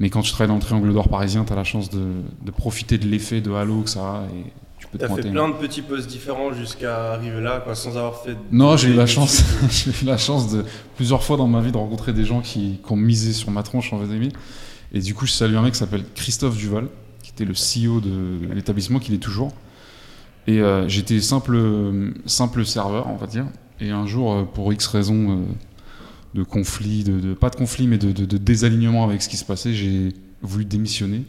Mais quand tu travailles dans le triangle d'or parisien, t'as la chance de, de profiter de l'effet de halo que ça a. Et, T'as fait plein de petits postes différents jusqu'à arriver là, quoi, sans avoir fait... Non, j'ai eu la chance, j'ai eu la chance de plusieurs fois dans ma vie de rencontrer des gens qui, qui ont misé sur ma tronche, en fait. Et du coup, je salue un mec qui s'appelle Christophe Duval, qui était le C E O de l'établissement, qui l'est toujours. Et euh, j'étais simple, simple serveur, on va dire. Et un jour, pour X raisons euh, de conflit, de, de, pas de conflit, mais de, de, de désalignement avec ce qui se passait, j'ai voulu démissionner.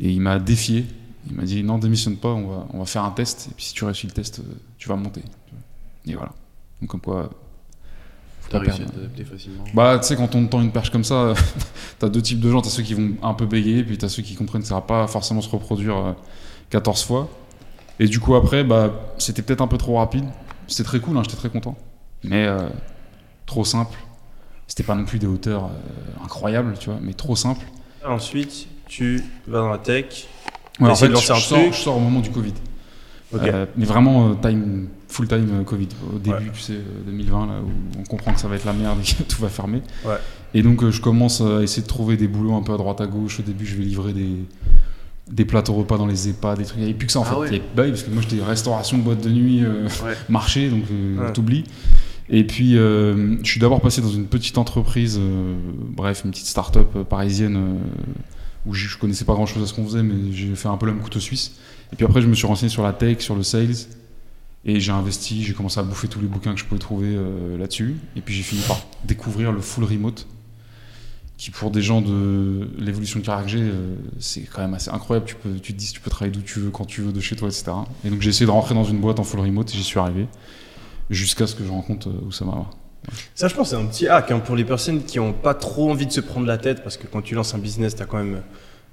Et il m'a défié. Il m'a dit non, démissionne pas, on va, on va faire un test, et puis si tu réussis le test, tu vas monter. Et voilà. Donc, comme quoi. T'as réussi à t'adapter facilement. Bah, tu sais, quand on te tend une perche comme ça, t'as deux types de gens. T'as ceux qui vont un peu bégayer, puis t'as ceux qui comprennent que ça va pas forcément se reproduire quatorze fois. Et du coup, après, bah, c'était peut-être un peu trop rapide. C'était très cool, hein, j'étais très content. Mais euh, trop simple. C'était pas non plus des hauteurs euh, incroyables, tu vois, mais trop simple. Ensuite, tu vas dans la tech. Ouais, en fait, je, je, sors, je sors au moment du Covid. Okay. Euh, mais vraiment, time, full time Covid. Au début, ouais. Tu sais, deux mille vingt, là, où on comprend que ça va être la merde et que tout va fermer. Ouais. Et donc, je commence à essayer de trouver des boulots un peu à droite à gauche. Au début, je vais livrer des, des plateaux repas dans les E H P A D, des trucs. Il n'y avait plus que ça, en ah fait. Ouais. Il y avait, bah, parce que moi, j'étais restauration, boîte de nuit, euh, ouais. marché, donc euh, ouais. T'oublies. Et puis, euh, je suis d'abord passé dans une petite entreprise, euh, bref, une petite start-up parisienne. Euh, où je connaissais pas grand chose à ce qu'on faisait, mais j'ai fait un peu l'homme couteau suisse. Et puis après je me suis renseigné sur la tech, sur le sales, et j'ai investi, j'ai commencé à bouffer tous les bouquins que je pouvais trouver euh, là-dessus. Et puis j'ai fini par découvrir le full remote, qui pour des gens de l'évolution de carrière que j'ai, euh, c'est quand même assez incroyable. Tu peux, tu te dis, tu peux travailler d'où tu veux, quand tu veux, de chez toi, et cetera. Et donc j'ai essayé de rentrer dans une boîte en full remote, et j'y suis arrivé, jusqu'à ce que je rencontre euh, Oussama Ammar. Ça, je pense, c'est un petit hack hein, pour les personnes qui n'ont pas trop envie de se prendre la tête, parce que quand tu lances un business, tu as quand même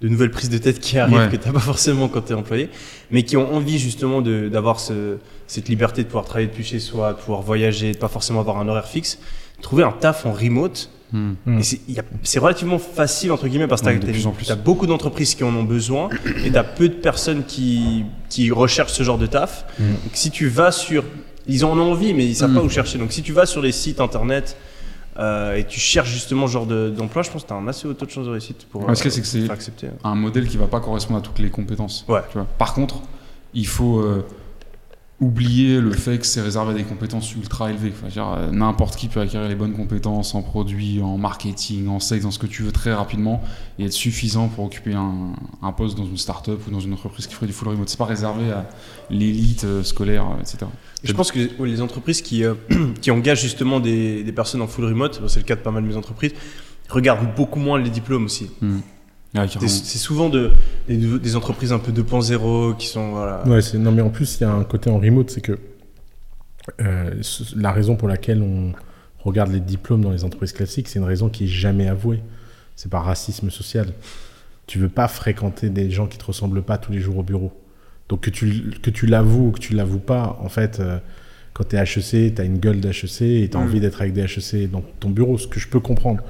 de nouvelles prises de tête qui arrivent, ouais. que tu n'as pas forcément quand tu es employé, mais qui ont envie justement de, d'avoir ce, cette liberté de pouvoir travailler depuis chez soi, de pouvoir voyager, de ne pas forcément avoir un horaire fixe. Trouver un taf en remote, mmh. et c'est, y a, c'est relativement facile, entre guillemets, parce que tu as beaucoup d'entreprises qui en ont besoin et tu as peu de personnes qui, qui recherchent ce genre de taf. Mmh. Donc, si tu vas sur... Ils en ont envie, mais ils ne savent mmh. pas où chercher. Donc, si tu vas sur les sites internet euh, et tu cherches justement ce genre de, d'emploi, je pense que tu as un assez haut taux de chance de réussite pour, ah, euh, que c'est que c'est pour accepter. Un modèle qui ne va pas correspondre à toutes les compétences. Ouais. Tu vois. Par contre, il faut euh, oublier le fait que c'est réservé à des compétences ultra élevées. Enfin, je veux dire, n'importe qui peut acquérir les bonnes compétences en produit, en marketing, en sales, dans ce que tu veux très rapidement et être suffisant pour occuper un, un poste dans une start-up ou dans une entreprise qui ferait du full remote. C'est pas réservé à l'élite scolaire, et cetera. Et je pense que les entreprises qui, euh, qui engagent justement des, des personnes en full remote, c'est le cas de pas mal de mes entreprises, regardent beaucoup moins les diplômes aussi. Mmh. Ah, c'est, c'est souvent de, des, des entreprises un peu deux point zéro qui sont voilà. Ouais, c'est, non mais en plus il y a un côté en remote, c'est que euh, la raison pour laquelle on regarde les diplômes dans les entreprises classiques, c'est une raison qui est jamais avouée. C'est par racisme social. Tu veux pas fréquenter des gens qui te ressemblent pas tous les jours au bureau. Donc que tu que tu l'avoues ou que tu l'avoues pas, en fait, euh, quand t'es H E C, t'as une gueule d'H E C et t'as mmh. envie d'être avec des H E C dans ton bureau, ce que je peux comprendre.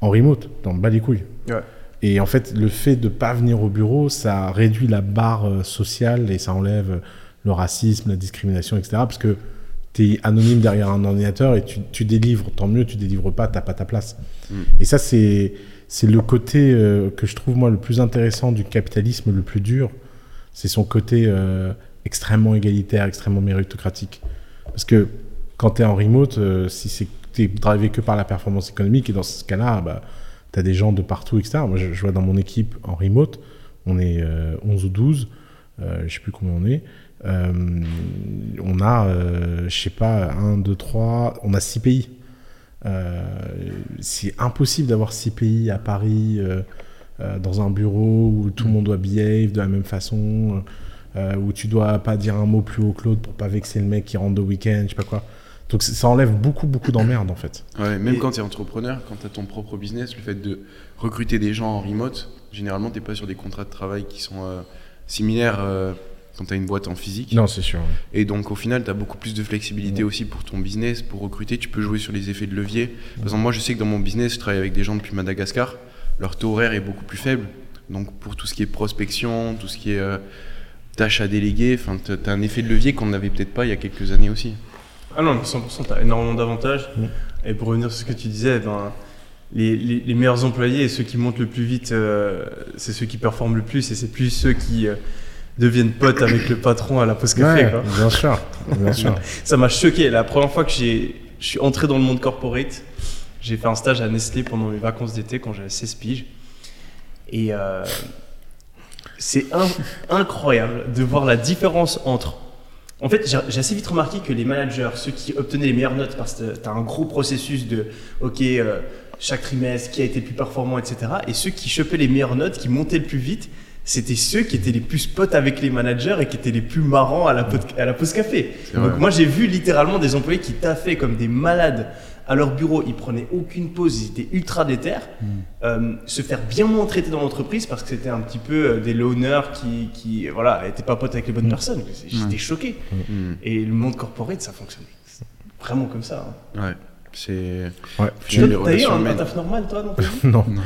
En remote, t'en bats les couilles. Ouais. Et en fait, le fait de pas venir au bureau, ça réduit la barre sociale et ça enlève le racisme, la discrimination, et cetera. Parce que tu es anonyme derrière un ordinateur et tu, tu délivres, tant mieux, tu délivres pas, t'as pas ta place. Mmh. Et ça, c'est, c'est le côté euh, que je trouve, moi, le plus intéressant du capitalisme, le plus dur. C'est son côté euh, extrêmement égalitaire, extrêmement méritocratique. Parce que quand tu es en remote, euh, si c'est, t'es drivé que par la performance économique, et dans ce cas-là, bah, t'as des gens de partout, et cetera. Moi, je, je vois dans mon équipe en remote, on est euh, onze ou douze, euh, je sais plus combien on est. Euh, on a, euh, je sais pas, un, deux, trois, on a six pays. Euh, c'est impossible d'avoir six pays à Paris, euh, euh, dans un bureau où tout le monde doit behave de la même façon, euh, où tu dois pas dire un mot plus haut que l'autre pour pas vexer le mec qui rentre de week-end, je sais pas quoi. Donc ça enlève beaucoup, beaucoup d'emmerdes en fait. Ouais, même et... quand tu es entrepreneur, quand tu as ton propre business, le fait de recruter des gens en remote, généralement tu n'es pas sur des contrats de travail qui sont euh, similaires euh, quand tu as une boîte en physique. Non, c'est sûr. Ouais. Et donc au final, tu as beaucoup plus de flexibilité ouais. aussi pour ton business, pour recruter. Tu peux jouer sur les effets de levier. Ouais. Par exemple, moi je sais que dans mon business, je travaille avec des gens depuis Madagascar. Leur taux horaire est beaucoup plus faible. Donc pour tout ce qui est prospection, tout ce qui est euh, tâches à déléguer, tu as un effet de levier qu'on n'avait peut-être pas il y a quelques années aussi. Ah non, cent pour cent, t'as énormément d'avantages. Mmh. Et pour revenir sur ce que tu disais, ben, les, les, les meilleurs employés et ceux qui montent le plus vite, euh, c'est ceux qui performent le plus et c'est plus ceux qui euh, deviennent potes avec le patron à la pause café. Ouais, quoi. Bien sûr, bien sûr. Ça m'a choqué. La première fois que j'ai, je suis entré dans le monde corporate, j'ai fait un stage à Nestlé pendant mes vacances d'été quand j'avais seize piges. Et euh, c'est in- incroyable de voir la différence entre... En fait, j'ai assez vite remarqué que les managers, ceux qui obtenaient les meilleures notes, parce que tu as un gros processus de « ok, euh, chaque trimestre, qui a été le plus performant, et cetera » et ceux qui chopaient les meilleures notes, qui montaient le plus vite, c'était ceux qui étaient les plus potes avec les managers et qui étaient les plus marrants à la, pot- à la pause café. Donc moi, j'ai vu littéralement des employés qui taffaient comme des malades à leur bureau, ils prenaient aucune pause, ils étaient ultra déter, mmh. euh, se faire bien moins traiter dans l'entreprise parce que c'était un petit peu des loners qui, qui voilà, étaient pas potes avec les bonnes mmh. personnes. J'étais mmh. choqué. Mmh. Et le monde corporate, ça fonctionne vraiment comme ça. Hein. Ouais, c'est. Ouais. Toi, t'as eu un, un taf normal, toi, non Non. non.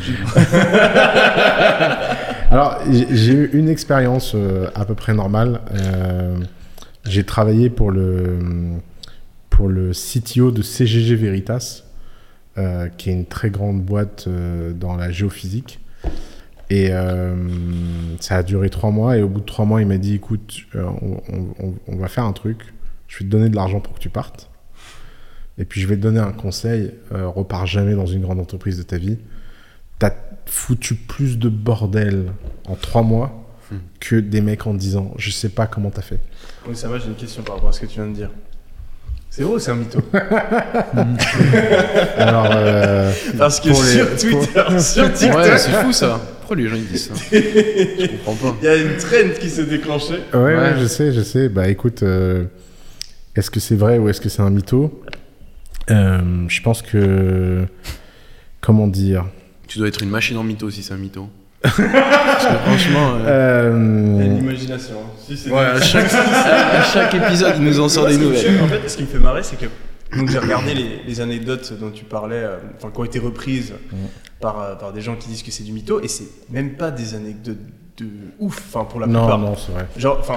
Alors, j'ai eu une expérience euh, à peu près normale. Euh, j'ai travaillé pour le. pour le C T O de C G G Veritas, euh, qui est une très grande boîte euh, dans la géophysique. Et euh, ça a duré trois mois. Et au bout de trois mois, il m'a dit, écoute, euh, on, on, on va faire un truc. Je vais te donner de l'argent pour que tu partes. Et puis, je vais te donner un conseil. Euh, repars jamais dans une grande entreprise de ta vie. Tu as foutu plus de bordel en trois mois mmh. que des mecs en dix ans. Je sais pas comment tu as fait. Oui, ça va, j'ai une question par rapport à ce que tu viens de dire. C'est vrai, c'est un mytho. Alors, euh, parce que sur les... Twitter, pour... sur TikTok, ouais, c'est fou ça. Pourquoi les gens ils disent ça ? Je comprends pas. Il y a une trend qui s'est déclenchée. Ouais, ouais. ouais je sais, je sais. Bah écoute, euh, est-ce que c'est vrai ou est-ce que c'est un mytho ? euh, Je pense que, comment dire ? Tu dois être une machine en mytho si c'est un mytho. Franchement, euh... Euh... il y a l'imagination. Si, c'est ouais, à, chaque... à chaque épisode, il nous en sort des nouvelles. Fait, en fait, ce qui me fait marrer, c'est que donc, j'ai regardé les, les anecdotes dont tu parlais, euh, enfin, qui ont été reprises mmh. par, euh, par des gens qui disent que c'est du mytho, et c'est même pas des anecdotes de ouf, enfin, pour la non, plupart. Non, non, c'est vrai. Genre, enfin,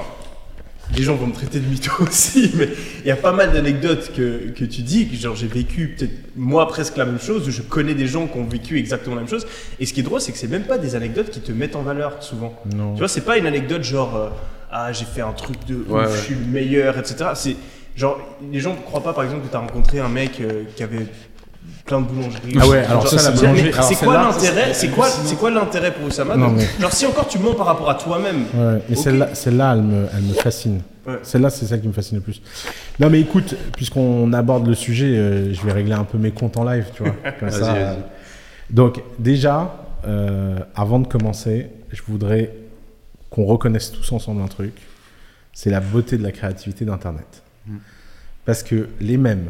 les gens vont me traiter de mytho aussi, mais il y a pas mal d'anecdotes que, que tu dis, que genre j'ai vécu peut-être moi presque la même chose, ou je connais des gens qui ont vécu exactement la même chose. Et ce qui est drôle, c'est que c'est même pas des anecdotes qui te mettent en valeur souvent. Non. Tu vois, c'est pas une anecdote genre ah j'ai fait un truc de ouais, ouf, ouais. je suis le meilleur, et cetera. C'est genre les gens ne croient pas par exemple que tu as rencontré un mec euh, qui avait plein de boulangeries. Ah ouais, alors ça, ça, la boulangerie. C'est quoi l'intérêt, c'est quoi, c'est quoi l'intérêt pour Oussama ? Genre si encore tu mens par rapport à toi-même. Ouais, et okay. celle-là, celle-là, elle me, elle me fascine. Ouais. Celle-là, c'est celle qui me fascine le plus. Non mais écoute, puisqu'on aborde le sujet, euh, je vais régler un peu mes comptes en live, tu vois. Comme vas-y, ça. Vas-y. Donc déjà, euh, avant de commencer, je voudrais qu'on reconnaisse tous ensemble un truc. C'est la beauté de la créativité d'Internet. Parce que les mèmes,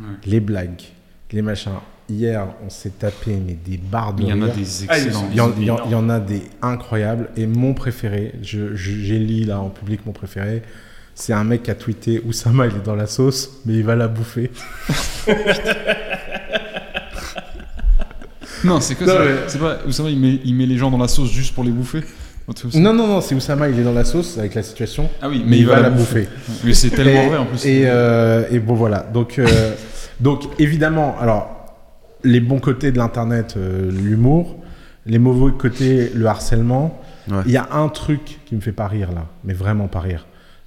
ouais. les blagues, les machins. Hier, on s'est tapé mais des barres de rire. Il y en a des excellents. Il y en, il y en, il y en a des incroyables. Et mon préféré, je, je, j'ai lu là en public mon préféré, c'est un mec qui a tweeté « Oussama, il est dans la sauce, mais il va la bouffer. » Non, c'est quoi non, ça mais... C'est pas Oussama, il met, il met les gens dans la sauce juste pour les bouffer. Non, non, non, c'est Oussama, il est dans la sauce avec la situation. Ah oui, mais, mais il, il va, va la bouffer. bouffer. Mais c'est tellement et, vrai en plus. Et, euh, et bon, voilà. Donc... Euh, Donc évidemment, alors les bons côtés de l'internet, euh, l'humour, les mauvais côtés, le harcèlement. Il ouais. y a un truc qui me fait pas rire là, mais vraiment pas rire,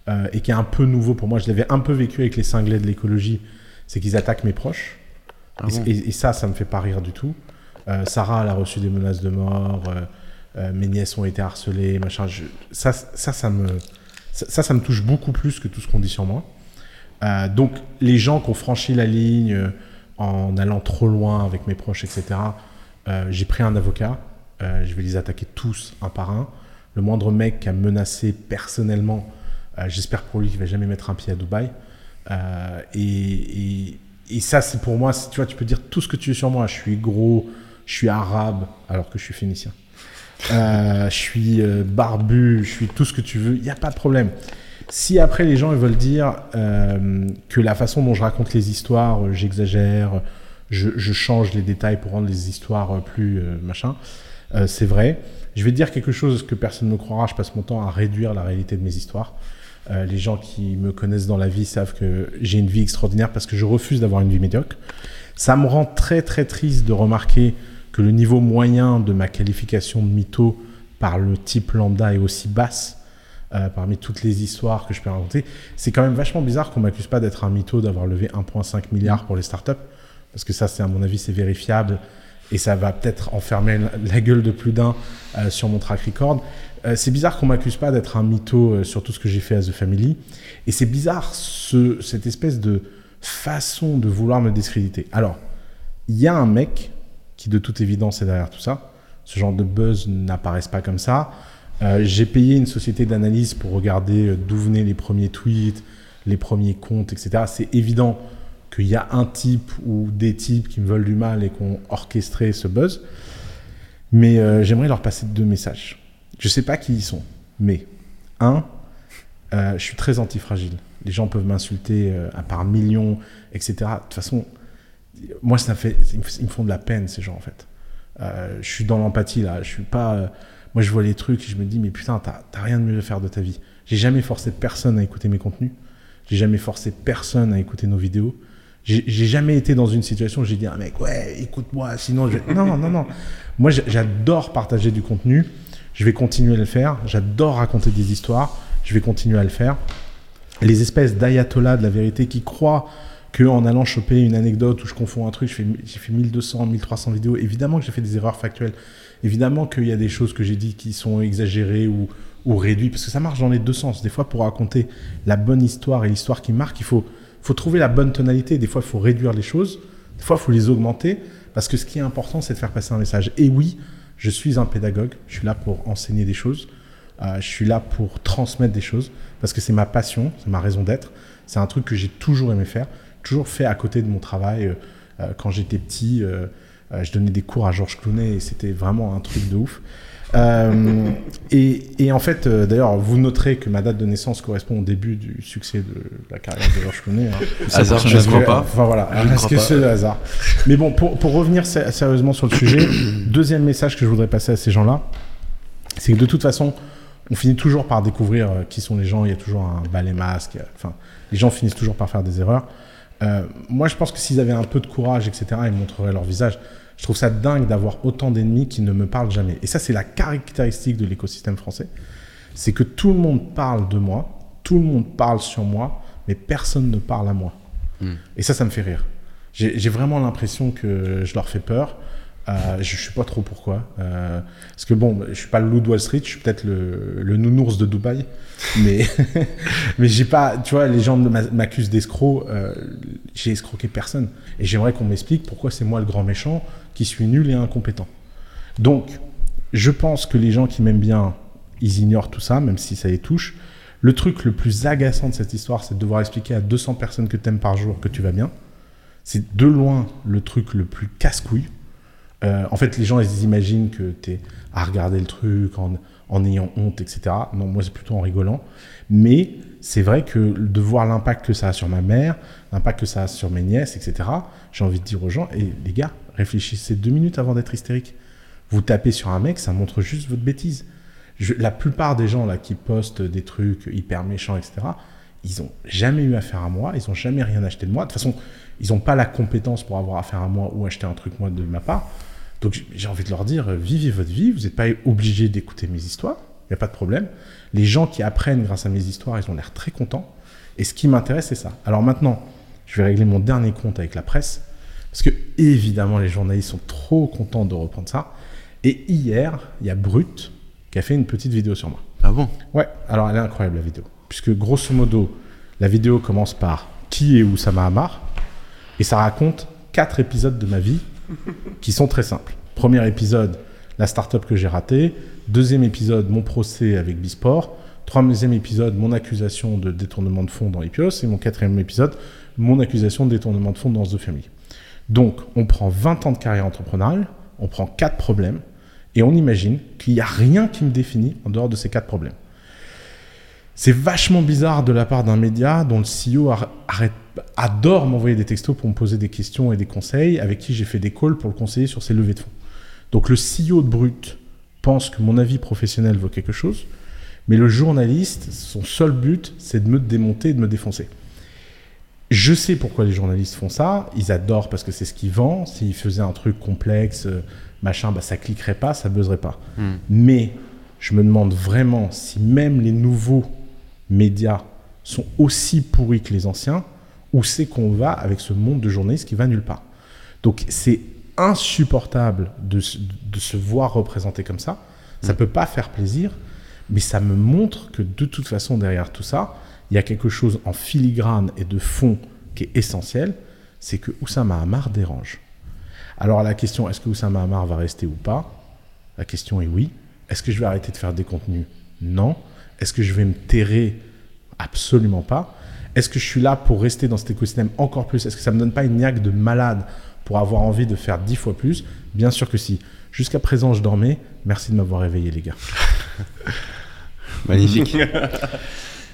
euh, et qui est un peu nouveau pour moi. Je l'avais un peu vécu avec les cinglés de l'écologie, c'est qu'ils attaquent mes proches, ah et, bon. et, et ça, ça me fait pas rire du tout. Euh, Sarah, elle a reçu des menaces de mort, euh, euh, mes nièces ont été harcelées, machin. Je, ça, ça, ça me, ça, ça me touche beaucoup plus que tout ce qu'on dit sur moi. Euh, donc les gens qui ont franchi la ligne euh, en allant trop loin avec mes proches, et cetera. Euh, j'ai pris un avocat, euh, je vais les attaquer tous un par un. Le moindre mec qui a menacé personnellement, euh, j'espère pour lui qu'il va jamais mettre un pied à Dubaï. Euh, et, et, et ça, c'est pour moi, c'est, tu vois, tu peux dire tout ce que tu veux sur moi. Je suis gros, je suis arabe, alors que je suis phénicien. Euh, je suis euh, barbu, je suis tout ce que tu veux. Il n'y a pas de problème. Si après les gens ils veulent dire euh, que la façon dont je raconte les histoires, euh, j'exagère, je, je change les détails pour rendre les histoires euh, plus euh, machin, euh, c'est vrai. Je vais dire quelque chose que personne ne croira, je passe mon temps à réduire la réalité de mes histoires. Euh, les gens qui me connaissent dans la vie savent que j'ai une vie extraordinaire parce que je refuse d'avoir une vie médiocre. Ça me rend très très triste de remarquer que le niveau moyen de ma qualification de mytho par le type lambda est aussi basse. Euh, parmi toutes les histoires que je peux raconter, c'est quand même vachement bizarre qu'on m'accuse pas d'être un mytho, d'avoir levé un virgule cinq milliard pour les startups, parce que ça, c'est à mon avis, c'est vérifiable et ça va peut-être enfermer la gueule de plus d'un euh, sur mon track record. Euh, c'est bizarre qu'on m'accuse pas d'être un mytho euh, sur tout ce que j'ai fait à The Family, et c'est bizarre ce, cette espèce de façon de vouloir me discréditer. Alors, il y a un mec qui, de toute évidence, est derrière tout ça. Ce genre de buzz n'apparaissent pas comme ça. Euh, j'ai payé une société d'analyse pour regarder d'où venaient les premiers tweets, les premiers comptes, et cetera. C'est évident qu'il y a un type ou des types qui me veulent du mal et qui ont orchestré ce buzz. Mais euh, j'aimerais leur passer deux messages. Je ne sais pas qui ils sont, mais un, euh, je suis très antifragile. Les gens peuvent m'insulter euh, à part millions, et cetera. De toute façon, moi, ça fait, ils me font de la peine, ces gens, en fait. Euh, je suis dans l'empathie, là. Je suis pas... Euh, Moi, je vois les trucs et je me dis, mais putain, t'as, t'as rien de mieux à faire de ta vie. J'ai jamais forcé personne à écouter mes contenus. J'ai jamais forcé personne à écouter nos vidéos. J'ai, j'ai jamais été dans une situation où j'ai dit, ah mec, ouais, écoute-moi, sinon je... Non, non, non. Moi, j'adore partager du contenu. Je vais continuer à le faire. J'adore raconter des histoires. Je vais continuer à le faire. Les espèces d'ayatollahs de la vérité qui croient qu'en allant choper une anecdote où je confonds un truc, je fais, j'ai fait mille deux cents, mille trois cents vidéos. Évidemment que j'ai fait des erreurs factuelles. Évidemment qu'il y a des choses que j'ai dit qui sont exagérées ou, ou réduites, parce que ça marche dans les deux sens. Des fois, pour raconter la bonne histoire et l'histoire qui marque, il faut, faut trouver la bonne tonalité. Des fois, il faut réduire les choses. Des fois, il faut les augmenter, parce que ce qui est important, c'est de faire passer un message. Et oui, je suis un pédagogue. Je suis là pour enseigner des choses. Euh, je suis là pour transmettre des choses, parce que c'est ma passion, c'est ma raison d'être. C'est un truc que j'ai toujours aimé faire, toujours fait à côté de mon travail. Euh, quand j'étais petit... Euh, Euh, je donnais des cours à Georges Clooney et c'était vraiment un truc de ouf. Euh, et, et en fait, euh, d'ailleurs, vous noterez que ma date de naissance correspond au début du succès de la carrière de Georges Clooney. Hein. Hasard, je ne crois pas. Enfin voilà, est-ce que c'est le hasard ? Mais bon, pour, pour revenir sé- sérieusement sur le sujet, deuxième message que je voudrais passer à ces gens-là, c'est que de toute façon, on finit toujours par découvrir euh, qui sont les gens. Il y a toujours un balai masque. Enfin, les gens finissent toujours par faire des erreurs. Euh, moi, je pense que s'ils avaient un peu de courage, et cetera, ils montreraient leur visage. Je trouve ça dingue d'avoir autant d'ennemis qui ne me parlent jamais. Et ça, c'est la caractéristique de l'écosystème français. c'est que tout le monde parle de moi, tout le monde parle sur moi, mais personne ne parle à moi. Mmh. Et ça, ça me fait rire. J'ai, j'ai vraiment l'impression que je leur fais peur. Euh, je ne sais pas trop pourquoi. Euh, parce que bon, je ne suis pas le loup de Wall Street, je suis peut-être le, le nounours de Dubaï. Mais, mais j'ai pas, tu vois, les gens m'accusent d'escroc. Euh, j'ai escroqué personne. Et j'aimerais qu'on m'explique pourquoi c'est moi le grand méchant qui suis nul et incompétent. Donc, je pense que les gens qui m'aiment bien, ils ignorent tout ça, même si ça les touche. Le truc le plus agaçant de cette histoire, c'est de devoir expliquer à deux cents personnes que tu aimes par jour que tu vas bien. C'est de loin le truc le plus casse-couille. Euh, en fait, les gens, ils imaginent que tu es à regarder le truc en, en ayant honte, et cetera. Non, moi, c'est plutôt en rigolant. Mais c'est vrai que de voir l'impact que ça a sur ma mère, l'impact que ça a sur mes nièces, et cetera, j'ai envie de dire aux gens, hey, les gars, réfléchissez deux minutes avant d'être hystérique. Vous tapez sur un mec, ça montre juste votre bêtise. Je, la plupart des gens là, qui postent des trucs hyper méchants, et cetera, ils n'ont jamais eu affaire à moi, ils n'ont jamais rien acheté de moi. De toute façon, ils n'ont pas la compétence pour avoir affaire à moi ou acheter un truc moi de ma part. Donc, j'ai envie de leur dire, vivez votre vie, vous n'êtes pas obligés d'écouter mes histoires, il n'y a pas de problème. Les gens qui apprennent grâce à mes histoires, ils ont l'air très contents. Et ce qui m'intéresse, c'est ça. Alors maintenant, je vais régler mon dernier compte avec la presse, parce que évidemment, les journalistes sont trop contents de reprendre ça. Et hier, il y a Brut qui a fait une petite vidéo sur moi. Ah bon ? Ouais, alors elle est incroyable la vidéo. Puisque grosso modo, la vidéo commence par « Qui est Oussama Ammar ?» et ça raconte quatre épisodes de ma vie qui sont très simples. Premier épisode, la start-up que j'ai ratée. Deuxième épisode, mon procès avec Bisport. Troisième épisode, mon accusation de détournement de fonds dans Ipios. Et mon quatrième épisode, mon accusation de détournement de fonds dans The Family. Donc, on prend vingt ans de carrière entrepreneuriale, on prend quatre problèmes, et on imagine qu'il n'y a rien qui me définit en dehors de ces quatre problèmes. C'est vachement bizarre de la part d'un média dont le C E O arrête, adore m'envoyer des textos pour me poser des questions et des conseils, avec qui j'ai fait des calls pour le conseiller sur ses levées de fonds. Donc le C E O de Brut pense que mon avis professionnel vaut quelque chose, mais le journaliste, son seul but, c'est de me démonter et de me défoncer. Je sais pourquoi les journalistes font ça. Ils adorent parce que c'est ce qu'ils vendent. S'ils faisaient un truc complexe, machin, bah ça cliquerait pas, ça buzzerait pas. Mmh. Mais je me demande vraiment si même les nouveaux médias sont aussi pourris que les anciens, où c'est qu'on va avec ce monde de journalistes qui va nulle part. Donc c'est insupportable de, de se voir représenté comme ça. Ça mmh. peut pas faire plaisir, mais ça me montre que de toute façon derrière tout ça, il y a quelque chose en filigrane et de fond qui est essentiel, c'est que Oussama Ammar dérange. Alors la question, est-ce que Oussama Ammar va rester ou pas ? La question est oui. Est-ce que je vais arrêter de faire des contenus ? Non. Est-ce que je vais me terrer ? Absolument pas. Est-ce que je suis là pour rester dans cet écosystème encore plus ? Est-ce que ça ne me donne pas une niaque de malade pour avoir envie de faire dix fois plus ? Bien sûr que si. Jusqu'à présent, je dormais. Merci de m'avoir réveillé, les gars. Magnifique.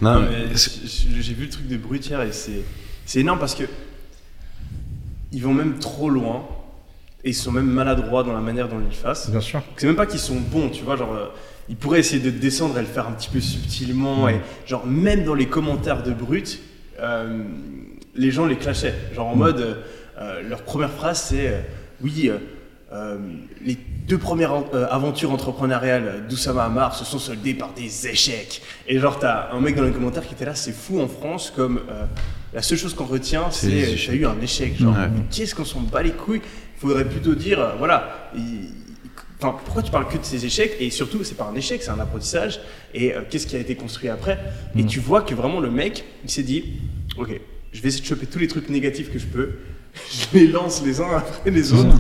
Non, mais j'ai vu le truc de Brutière et c'est, c'est énorme parce que ils vont même trop loin et ils sont même maladroits dans la manière dont ils le fassent. Bien sûr. C'est même pas qu'ils sont bons, tu vois, genre ils pourraient essayer de descendre et le faire un petit peu subtilement ouais. Et genre même dans les commentaires de Brut, euh, les gens les clashaient, genre en ouais. mode euh, leur première phrase c'est euh, oui. Euh, Euh, les deux premières euh, aventures entrepreneuriales d'Oussama Ammar se sont soldées par des échecs. Et genre, t'as un mec dans les commentaires qui était là, c'est fou en France, comme euh, la seule chose qu'on retient, c'est j'ai eu un échec. Genre, ouais. Qu'est-ce qu'on s'en bat les couilles ? Faudrait plutôt dire, euh, voilà, y, y, pourquoi tu parles que de ces échecs ? Et surtout, c'est pas un échec, c'est un apprentissage. Et euh, qu'est-ce qui a été construit après ? mmh. Et tu vois que vraiment, le mec, il s'est dit, ok, je vais essayer de choper tous les trucs négatifs que je peux. Je les lance les uns après les autres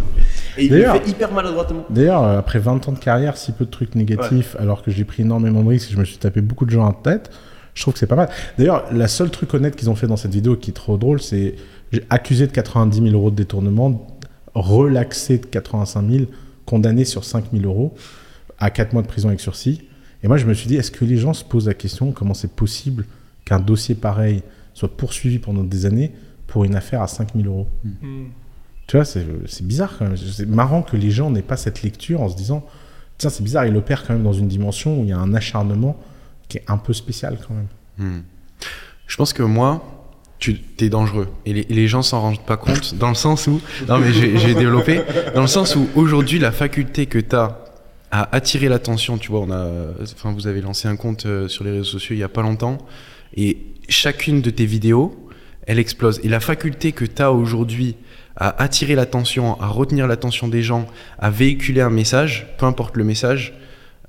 et il les fait hyper maladroitement. D'ailleurs, après vingt ans de carrière, si peu de trucs négatifs, ouais. alors que j'ai pris énormément de risques et je me suis tapé beaucoup de gens en tête, je trouve que c'est pas mal. D'ailleurs, la seule truc honnête qu'ils ont fait dans cette vidéo qui est trop drôle, c'est j'ai accusé de quatre-vingt-dix mille euros de détournement, relaxé de quatre-vingt-cinq mille, condamné sur cinq mille euros à quatre mois de prison avec sursis. Et moi, je me suis dit, est-ce que les gens se posent la question comment c'est possible qu'un dossier pareil soit poursuivi pendant des années pour une affaire à cinq mille euros. Mmh. Tu vois, c'est, c'est bizarre quand même. C'est marrant que les gens n'aient pas cette lecture en se disant « Tiens, c'est bizarre, il opère quand même dans une dimension où il y a un acharnement qui est un peu spécial quand même. Mmh. » Je pense que moi, tu es dangereux. Et les, et les gens s'en rendent pas compte dans le sens où... Non mais j'ai, j'ai développé. Dans le sens où aujourd'hui, la faculté que tu as à attirer l'attention. Tu vois, on a, enfin, vous avez lancé un compte sur les réseaux sociaux il n'y a pas longtemps, et chacune de tes vidéos, elle explose. Et la faculté que tu as aujourd'hui à attirer l'attention, à retenir l'attention des gens, à véhiculer un message, peu importe le message,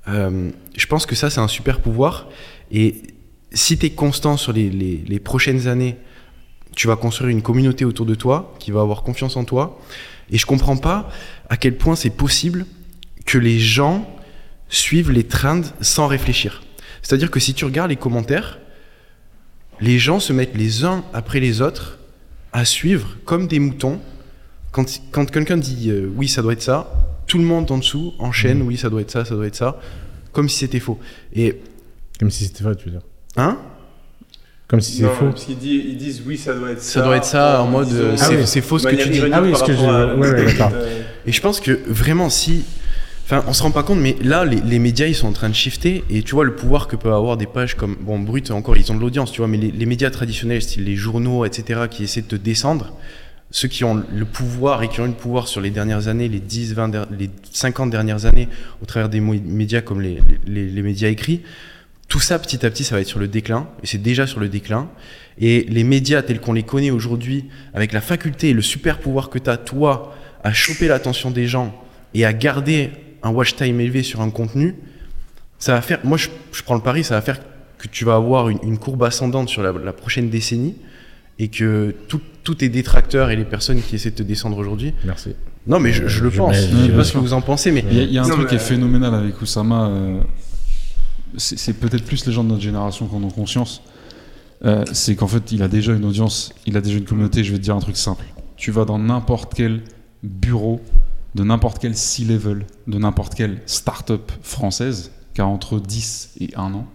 euh, je pense que ça, c'est un super pouvoir. Et si tu es constant sur les, les, les prochaines années, tu vas construire une communauté autour de toi qui va avoir confiance en toi. Et je comprends pas à quel point c'est possible que les gens suivent les trends sans réfléchir. C'est-à-dire que si tu regardes les commentaires, les gens se mettent les uns après les autres à suivre comme des moutons. Quand, quand quelqu'un dit euh, « oui, ça doit être ça », tout le monde en dessous enchaîne mmh. « oui, ça doit être ça, ça doit être ça », comme si c'était faux. Et... Comme si c'était faux, tu veux dire. Hein ? Comme si c'est non, faux. Parce qu'ils disent, ils disent « oui, ça doit être ça ». Ça doit être ça, en mode euh, « ah, oui. c'est faux ce que tu dis ». Ah oui, ce que je... Ouais, ouais, et je pense que vraiment, si... Enfin, on se rend pas compte, mais là, les, les médias, ils sont en train de shifter. Et tu vois, le pouvoir que peuvent avoir des pages comme... Bon, Brut, encore, ils ont de l'audience, tu vois, mais les, les médias traditionnels, style les journaux, et cetera, qui essaient de te descendre, ceux qui ont le pouvoir et qui ont eu le pouvoir sur les dernières années, les dix, vingt, les cinquante dernières années, au travers des médias comme les, les, les médias écrits, tout ça, petit à petit, ça va être sur le déclin. Et c'est déjà sur le déclin. Et les médias tels qu'on les connaît aujourd'hui, avec la faculté et le super pouvoir que tu as, toi, à choper l'attention des gens et à garder... un watch time élevé sur un contenu, ça va faire, moi je, je prends le pari, ça va faire que tu vas avoir une, une courbe ascendante sur la, la prochaine décennie, et que tous tes détracteurs et les personnes qui essaient de te descendre aujourd'hui. Merci. Non mais je, je le je pense, je ne sais pas ce que vous en pensez, mais il y a, il y a un non, truc qui est phénoménal avec Oussama. Euh, c'est, c'est peut-être plus les gens de notre génération qui en ont conscience. Euh, c'est qu'en fait, il a déjà une audience, il a déjà une communauté. Je vais te dire un truc simple. Tu vas dans n'importe quel bureau de n'importe quel C-level, de n'importe quelle start-up française qui a entre dix et un an,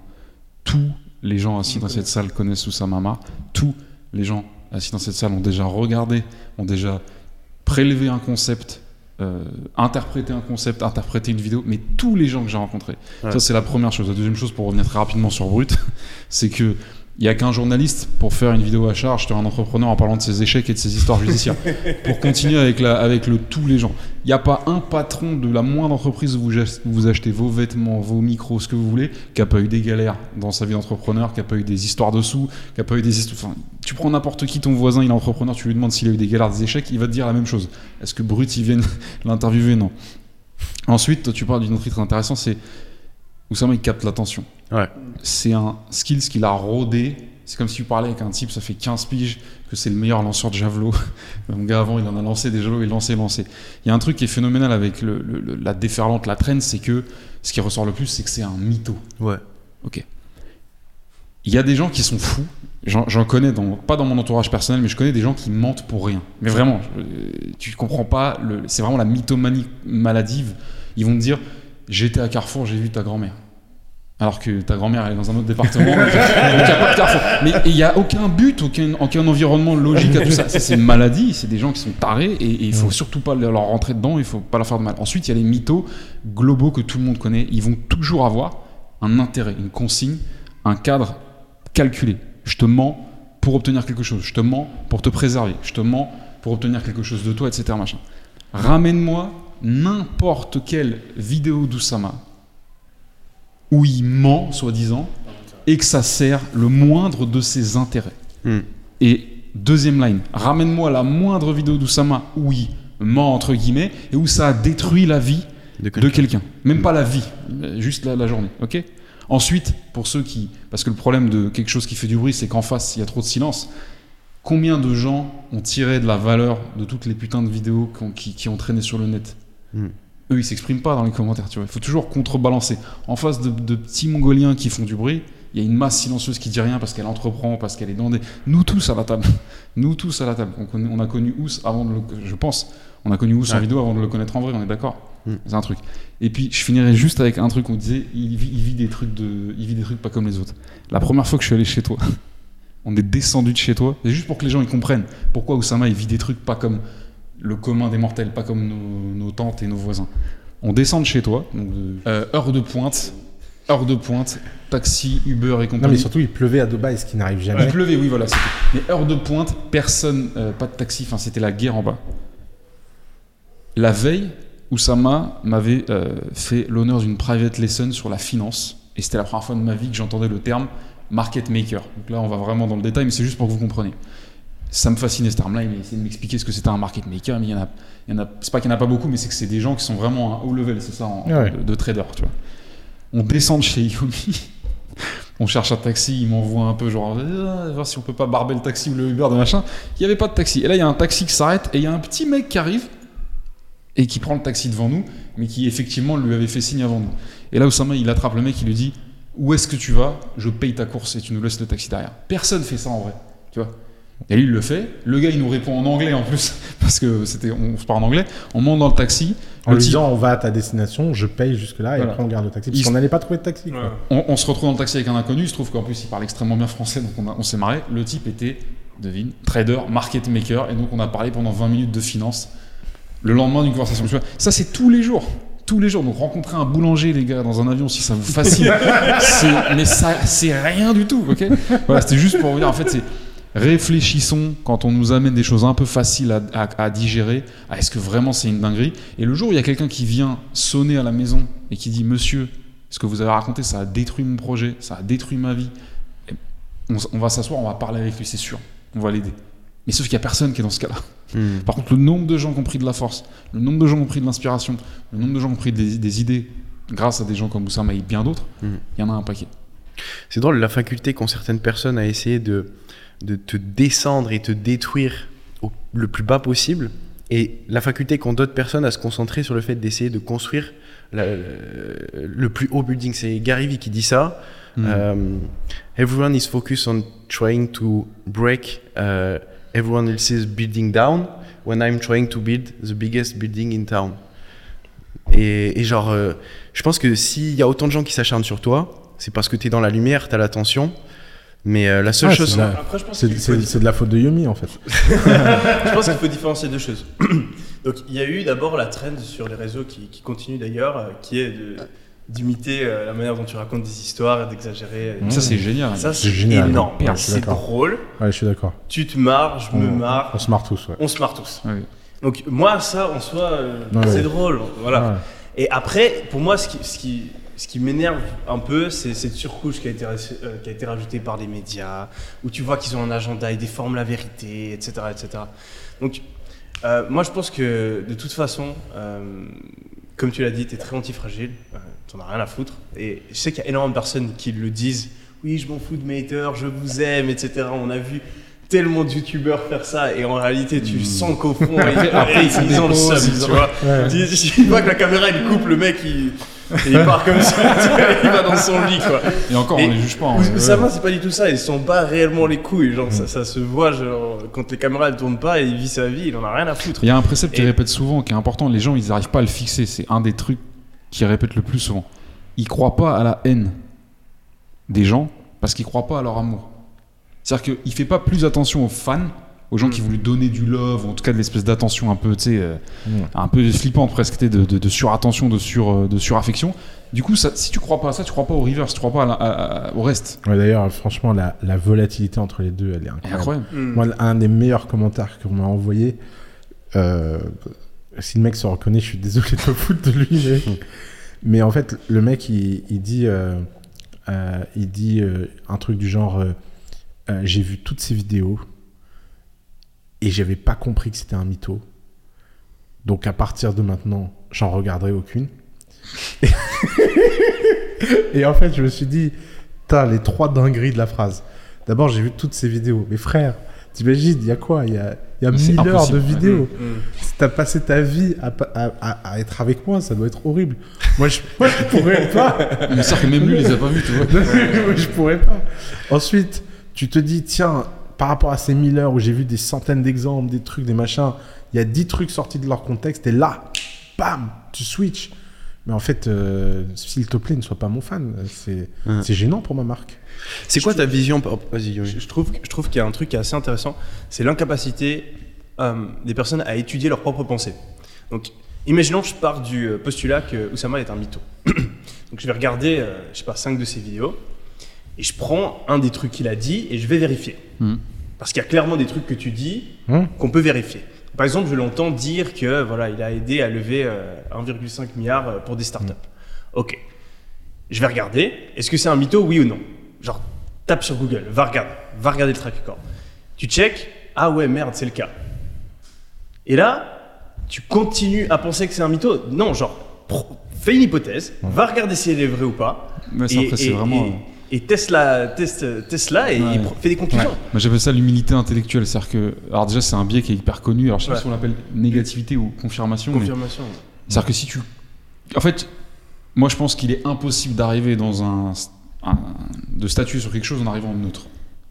tous les gens assis dans cette salle connaissent Oussama Ammar, tous les gens assis dans cette salle ont déjà regardé, ont déjà prélevé un concept, euh, interprété un concept, interprété une vidéo, mais tous les gens que j'ai rencontrés. Ouais. Ça, c'est la première chose. La deuxième chose, pour revenir très rapidement sur Brut, c'est que il n'y a qu'un journaliste pour faire une vidéo à charge sur un entrepreneur en parlant de ses échecs et de ses histoires judiciaires. Pour continuer avec, la, avec le tous les gens. Il n'y a pas un patron de la moindre entreprise où vous achetez vos vêtements, vos micros, ce que vous voulez, qui n'a pas eu des galères dans sa vie d'entrepreneur, qui n'a pas eu des histoires dessous, qui n'a pas eu des histoires... Enfin, tu prends n'importe qui, ton voisin, il est entrepreneur, tu lui demandes s'il a eu des galères, des échecs, il va te dire la même chose. Est-ce que Brut, il vient l'interviewer ? Non. Ensuite, toi, tu parles d'une autre chose très intéressante, c'est Oussama, il capte l'attention. Ouais. C'est un skill qu'il a rodé. C'est comme si tu parlais avec un type, ça fait quinze piges, que c'est le meilleur lanceur de javelot. Mon gars, avant, il en a lancé des javelots, il lançait, lançait. Il y a un truc qui est phénoménal avec le, le, la déferlante, la traîne, c'est que ce qui ressort le plus, c'est que c'est un mytho. Ouais. Ok. Il y a des gens qui sont fous. J'en, j'en connais, dans, pas dans mon entourage personnel, mais je connais des gens qui mentent pour rien. Mais vraiment, je, tu comprends pas. Le, c'est vraiment la mythomanie maladive. Ils vont te dire, j'étais à Carrefour, j'ai vu ta grand-mère. Alors que ta grand-mère, elle est dans un autre département, donc il n'y a pas de Carrefour. Mais il n'y a aucun but, aucun, aucun environnement logique à tout ça. ça. C'est une maladie, c'est des gens qui sont tarés, et il ne faut ouais. surtout pas leur rentrer dedans, il ne faut pas leur faire de mal. Ensuite, il y a les mythos globaux que tout le monde connaît. Ils vont toujours avoir un intérêt, une consigne, un cadre calculé. Je te mens pour obtenir quelque chose, je te mens pour te préserver, je te mens pour obtenir quelque chose de toi, et cetera. Machin. Ramène-moi n'importe quelle vidéo d'Oussama où il ment, soi-disant, et que ça sert le moindre de ses intérêts. Mm. Et deuxième line, ramène-moi la moindre vidéo d'Oussama où il ment, entre guillemets, et où ça a détruit la vie de quelqu'un. De quelqu'un. Même mm. pas la vie, juste la, la journée. Okay ? Ensuite, pour ceux qui... Parce que le problème de quelque chose qui fait du bruit, c'est qu'en face, il y a trop de silence. Combien de gens ont tiré de la valeur de toutes les putains de vidéos qui ont, qui, qui ont traîné sur le net ? Mm. Eux, ils ne s'expriment pas dans les commentaires, tu vois. Il faut toujours contrebalancer. En face de, de petits Mongoliens qui font du bruit, il y a une masse silencieuse qui ne dit rien parce qu'elle entreprend, parce qu'elle est dans des... Nous tous à la table. Nous tous à la table. On, on a connu Ouss avant de le... Je pense. On a connu Ouss ouais. en vidéo avant de le connaître en vrai, on est d'accord. Mm. C'est un truc. Et puis, je finirai juste avec un truc. On disait, il vit, il vit des trucs de... il vit des trucs pas comme les autres. La première fois que je suis allé chez toi, on est descendu de chez toi. C'est juste pour que les gens ils comprennent pourquoi Oussama, il vit des trucs pas comme... le commun des mortels, pas comme nos, nos tantes et nos voisins. On descend de chez toi, donc de, euh, heure de pointe, heure de pointe, taxi, Uber et compagnie. Non mais surtout il pleuvait à Dubaï, ce qui n'arrive jamais. Il pleuvait, oui voilà. C'était. Mais heure de pointe, personne, euh, pas de taxi, enfin c'était la guerre en bas. La veille, Oussama m'avait euh, fait l'honneur d'une private lesson sur la finance, et c'était la première fois de ma vie que j'entendais le terme market maker. Donc là on va vraiment dans le détail, mais c'est juste pour que vous compreniez. Ça me fascinait ce terme-là, il m'a essayé de m'expliquer ce que c'était un market maker, mais il y en a, il y en a, c'est pas qu'il n'y en a pas beaucoup, mais c'est que c'est des gens qui sont vraiment à haut level, c'est ça, en, ouais. de, de trader, tu vois. On descend de chez Yomi, on cherche un taxi, il m'envoie un peu genre ah, voir si on peut pas barber le taxi ou le Uber de machin. Il n'y avait pas de taxi, et là il y a un taxi qui s'arrête, et il y a un petit mec qui arrive, et qui prend le taxi devant nous, mais qui effectivement lui avait fait signe avant nous. Et là, Oussama, il attrape le mec, il lui dit « Où est-ce que tu vas ? Je paye ta course et tu nous laisses le taxi derrière. » Personne fait ça en vrai, tu vois. Et lui, il le fait. Le gars, il nous répond en anglais en plus, parce que c'était, on se parle en anglais. On monte dans le taxi. En lui disant « On va à ta destination, je paye jusque-là et voilà. Après on garde le taxi. » Parce qu'on n'allait pas trouver de taxi. Ouais. On, on se retrouve dans le taxi avec un inconnu. Il se trouve qu'en plus, il parle extrêmement bien français, donc on, a, on s'est marré. Le type était, devine, trader, market maker. Et donc, on a parlé pendant vingt minutes de finance. Le lendemain d'une conversation, tu vois. Ça, c'est tous les jours. Tous les jours. Donc, rencontrer un boulanger, les gars, dans un avion, si ça vous fascine, c'est... mais ça, c'est rien du tout, ok ? Voilà, c'était juste pour vous dire, en fait, c'est réfléchissons quand on nous amène des choses un peu faciles à, à, à digérer. À est-ce que vraiment c'est une dinguerie ? Et le jour où il y a quelqu'un qui vient sonner à la maison et qui dit « Monsieur, ce que vous avez raconté, ça a détruit mon projet, ça a détruit ma vie. » on, on va s'asseoir, on va parler avec lui, c'est sûr. On va l'aider. Mais sauf qu'il n'y a personne qui est dans ce cas-là. Mmh. Par contre, le nombre de gens qui ont pris de la force, le nombre de gens qui ont pris de l'inspiration, le nombre de gens qui ont pris des, des idées, grâce à des gens comme Oussama et bien d'autres, il mmh. y en a un paquet. C'est drôle, la faculté qu'ont certaines personnes à essayer de, de te descendre et te détruire au, le plus bas possible, et la faculté qu'ont d'autres personnes à se concentrer sur le fait d'essayer de construire la, le, le plus haut building. C'est Gary Vee qui dit ça. Mmh. Um, everyone is focused on trying to break... Uh, Everyone else is building down when I'm trying to build the biggest building in town. Et, et genre, euh, je pense que s'il y a autant de gens qui s'acharnent sur toi, c'est parce que t'es dans la lumière, t'as l'attention. Mais euh, la seule ah, chose... C'est, la... Après, je pense c'est, c'est, c'est de la faute de Yomi, en fait. Je pense qu'il faut différencier deux choses. Donc, il y a eu d'abord la trend sur les réseaux qui, qui continue d'ailleurs, qui est de... d'imiter euh, la manière dont tu racontes des histoires et d'exagérer. Mmh. Ça, c'est génial. Ça, c'est, c'est génial, énorme. Ouais, c'est drôle. Ouais, je suis d'accord. Tu te marres, je on, me marre. On se marre tous. Ouais. On se marre tous. Oui. Donc, moi, ça, en soi, euh, ouais, c'est ouais. drôle. Voilà. Ouais. Et après, pour moi, ce qui, ce qui, ce qui m'énerve un peu, c'est cette surcouche qui a été, euh, qui a été rajoutée par les médias, où tu vois qu'ils ont un agenda, ils déforment la vérité, et cetera et cetera. Donc, euh, moi, je pense que, de toute façon, euh, comme tu l'as dit, t'es très antifragile. Euh, T'en as rien à foutre. Et je sais qu'il y a énormément de personnes qui le disent. Oui, je m'en fous de mes haters, je vous aime, et cetera. On a vu tellement de youtubeurs faire ça. Et en réalité, tu mmh. sens qu'au fond, ils, après, ils, ils ont le seum, tu vois. Ouais. Tu, tu vois que la caméra, elle coupe le mec, il, il part comme ça. Il va dans son lit, quoi. Et encore, et on les juge pas. Hein, ça va, c'est pas du tout ça. Ils s'en bat réellement les couilles. Genre, mmh. ça, ça se voit, genre, quand les caméras, elles tournent pas, et il vit sa vie, il en a rien à foutre. Il y a un précepte et... qu'il répète souvent, qui est important. Les gens, ils arrivent pas à le fixer. C'est un des trucs qui répète le plus souvent. Ils croient pas à la haine des gens parce qu'ils croient pas à leur amour. C'est-à-dire qu'il fait pas plus attention aux fans, aux gens mmh. qui voulaient donner du love, ou en tout cas de l'espèce d'attention un peu, tu sais, euh, mmh. un peu flippante presque, de, de, de surattention, de, sur, de suraffection. Du coup, ça, si tu crois pas à ça, tu crois pas au reverse, tu crois pas à la, à, à, au reste. Ouais, d'ailleurs, franchement, la, la volatilité entre les deux, elle est incroyable. incroyable. Mmh. Moi, un des meilleurs commentaires qu'on m'a envoyé. Euh, Si le mec se reconnaît, je suis désolé de me foutre de lui. Mais, mais en fait, le mec, il, il dit, euh, euh, il dit euh, un truc du genre euh, euh, « J'ai vu toutes ces vidéos et j'avais pas compris que c'était un mytho. Donc à partir de maintenant, j'en regarderai aucune. » Et en fait, je me suis dit « T'as les trois dingueries de la phrase. D'abord, j'ai vu toutes ces vidéos. Mais frère, t'imagines, il y a quoi ? Il y a... Il y a mille heures de vidéos. Mmh, mmh. Si t'as passé ta vie à, à, à, à être avec moi, ça doit être horrible. Moi, je, moi, je pourrais pas. Mais c'est vrai que même lui, il les a pas vus, tu vois. Moi, je pourrais pas. Ensuite, tu te dis, tiens, par rapport à ces mille heures où j'ai vu des centaines d'exemples, des trucs, des machins, il y a dix trucs sortis de leur contexte et là, bam, tu switches. Mais en fait, euh, s'il te plaît, ne sois pas mon fan. C'est, ah. c'est gênant pour ma marque. C'est je quoi trouve, ta vision oh, vas-y, oui. je, trouve, je trouve qu'il y a un truc qui est assez intéressant. C'est l'incapacité euh, des personnes à étudier leurs propres pensées. Donc, imaginons que je pars du postulat que Oussama est un mytho. Donc, je vais regarder, euh, je sais pas, cinq de ses vidéos. Et je prends un des trucs qu'il a dit et je vais vérifier. Mmh. Parce qu'il y a clairement des trucs que tu dis mmh. qu'on peut vérifier. Par exemple, je l'entends dire que voilà, il a aidé à lever euh, un virgule cinq milliard pour des startups. Mmh. Ok. Je vais regarder. Est-ce que c'est un mytho, oui ou non? Genre, tape sur Google, va regarder, va regarder le track record. Tu check, ah ouais, merde, c'est le cas. Et là, tu continues à penser que c'est un mytho? Non, genre, fais une hypothèse, ouais. va regarder si elle est vraie ou pas. Mais ça, et, après, c'est et, vraiment. Et, Et Tesla, Tesla, Tesla et ouais. il fait des conclusions. Ouais. Moi, j'appelle ça l'humilité intellectuelle. C'est-à-dire que, alors déjà, c'est un biais qui est hyper connu. Alors, je sais ouais. pas si on l'appelle négativité ou confirmation. Confirmation. Mais... C'est-à-dire que si tu, en fait, moi, je pense qu'il est impossible d'arriver dans un, un de statuer sur quelque chose en arrivant d'un autre.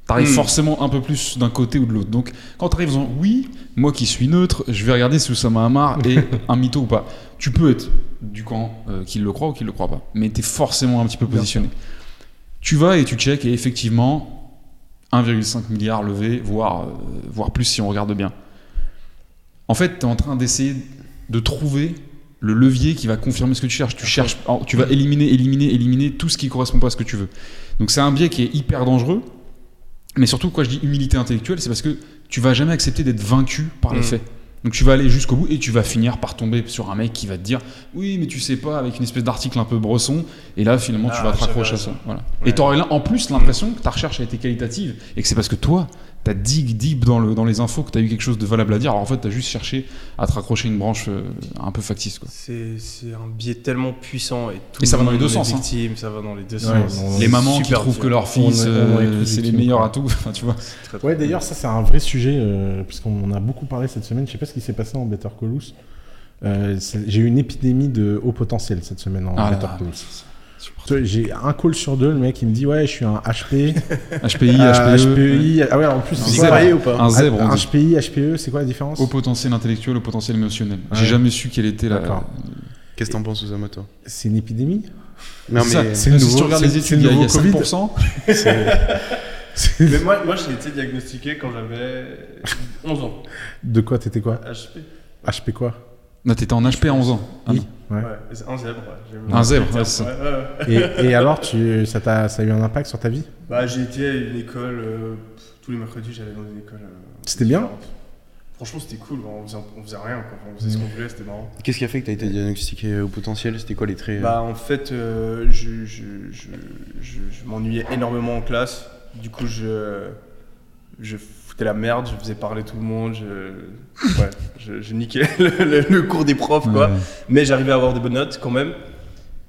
T'arrives mmh. forcément un peu plus d'un côté ou de l'autre. Donc, quand t'arrives en oui, moi qui suis neutre, je vais regarder si Oussama Ammar est un mytho ou pas. Tu peux être du camp euh, qui le croit ou qui le croit pas, mais t'es forcément un petit peu positionné. Tu vas et tu check et effectivement un virgule cinq milliard levé, voire, euh, voire plus si on regarde bien. En fait, tu es en train d'essayer de trouver le levier qui va confirmer ce que tu cherches. Tu, cherches, tu vas éliminer, éliminer, éliminer tout ce qui ne correspond pas à ce que tu veux. Donc c'est un biais qui est hyper dangereux. Mais surtout, quand je dis humilité intellectuelle, c'est parce que tu ne vas jamais accepter d'être vaincu par les mmh. faits. Donc tu vas aller jusqu'au bout et tu vas finir par tomber sur un mec qui va te dire oui mais tu sais pas, avec une espèce d'article un peu bresson, et là finalement ah, tu vas te raccrocher à ça, voilà. ouais. Et tu aurais en plus l'impression que ta recherche a été qualitative et que c'est parce que toi t'as dig deep dans, le, dans les infos que t'as eu quelque chose de valable à dire, alors en fait t'as juste cherché à te raccrocher une branche euh, un peu factice quoi. C'est, c'est un biais tellement puissant et, tout et ça, va les sens, victimes, hein. ça va dans les deux sens, ça va dans les deux sens. Les mamans qui trouvent bien. que leur fils on est, on euh, c'est les meilleurs à tout, enfin tu vois. Très, très ouais d'ailleurs ça c'est un vrai sujet euh, puisqu'on a beaucoup parlé cette semaine, je sais pas ce qui s'est passé en Better Call Ouss. Euh, j'ai eu une épidémie de haut potentiel cette semaine en ah, Better Call Ouss. J'ai un call sur deux, le mec il me dit ouais je suis un H P, H P I, euh, H P E. H P E, ah ouais en plus c'est quoi, ou pas un zèbre, un H P I, H P E, c'est quoi la différence? Au potentiel intellectuel, au potentiel émotionnel. Ouais. J'ai jamais su quelle était la. D'accord. Qu'est-ce que t'en penses Oussama toi? C'est une épidémie? Non mais ça, c'est nouveau. Si tu regardes les études, il y a, y a cinq pour cent. c'est... c'est... Mais moi, moi je l'ai été diagnostiqué quand j'avais onze ans. De quoi t'étais quoi? H P. H P quoi? Non, t'étais en H P à onze ans. Ah oui. Ouais. Ouais, un zèbre. Ouais. Un zèbre, ouais, c'est ça. Ouais, ouais, ouais. Et, et alors, tu, ça, t'a, ça a eu un impact sur ta vie? Bah, j'ai été à une école, euh, tous les mercredis, j'allais dans une école. Euh, c'était différente. Bien? Franchement, c'était cool, on faisait, on faisait rien, quoi. On faisait mmh. ce qu'on voulait, c'était marrant. Qu'est-ce qui a fait que t'as été diagnostiqué au potentiel? C'était quoi les traits? Bah, en fait, euh, je, je, je, je, je m'ennuyais énormément en classe. Du coup, je, je foutais la merde, je faisais parler tout le monde, je... Ouais, je, je niquais le, le, le cours des profs, quoi. Ouais. Mais j'arrivais à avoir des bonnes notes quand même.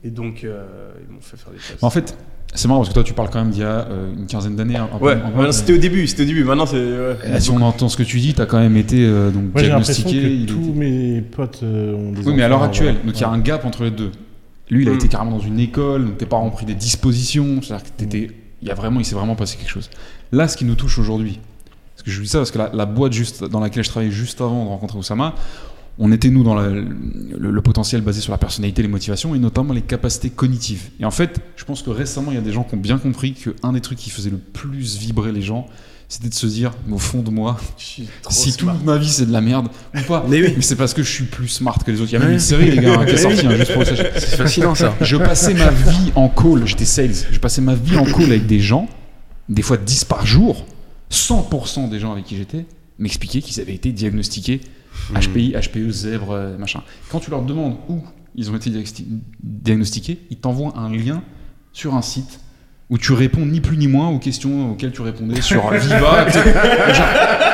Et donc, euh, ils m'ont fait faire des tests. En fait, c'est marrant parce que toi, tu parles quand même d'il y a euh, une quinzaine d'années. Hein, ouais, peu, peu, c'était mais... au début, c'était au début. Maintenant, c'est. Ouais. Là, si on entend ce que tu dis, t'as quand même été euh, donc ouais, diagnostiqué. J'ai l'impression que tous était... mes potes euh, ont des. Oui, mais à l'heure actuelle, donc il ouais. y a un gap entre les deux. Lui, il a mmh. été carrément dans une école, donc tes parents ont pris des dispositions, c'est-à-dire que t'étais. Il y a vraiment, il s'est vraiment passé quelque chose. Là, ce qui nous touche aujourd'hui. Parce que je dis ça parce que la, la boîte juste dans laquelle je travaillais juste avant de rencontrer Oussama, on était nous dans la, le, le potentiel basé sur la personnalité, les motivations et notamment les capacités cognitives. Et en fait, je pense que récemment, il y a des gens qui ont bien compris qu'un des trucs qui faisait le plus vibrer les gens, c'était de se dire, mais au fond de moi, si smart. Toute ma vie c'est de la merde ou pas, mais, oui. mais c'est parce que je suis plus smart que les autres. Il y a même une série, les gars, hein, qui est sortie, hein, juste pour le sachet. C'est fascinant ça. Je passais ma vie en call, j'étais sales, je passais ma vie en call avec des gens, des fois dix par jour. cent pour cent des gens avec qui j'étais m'expliquaient qu'ils avaient été diagnostiqués mmh. H P I, H P E, zèbre, machin. Quand tu leur demandes où ils ont été diagnostiqués, ils t'envoient un lien sur un site où tu réponds ni plus ni moins aux questions auxquelles tu répondais sur Viva. Genre,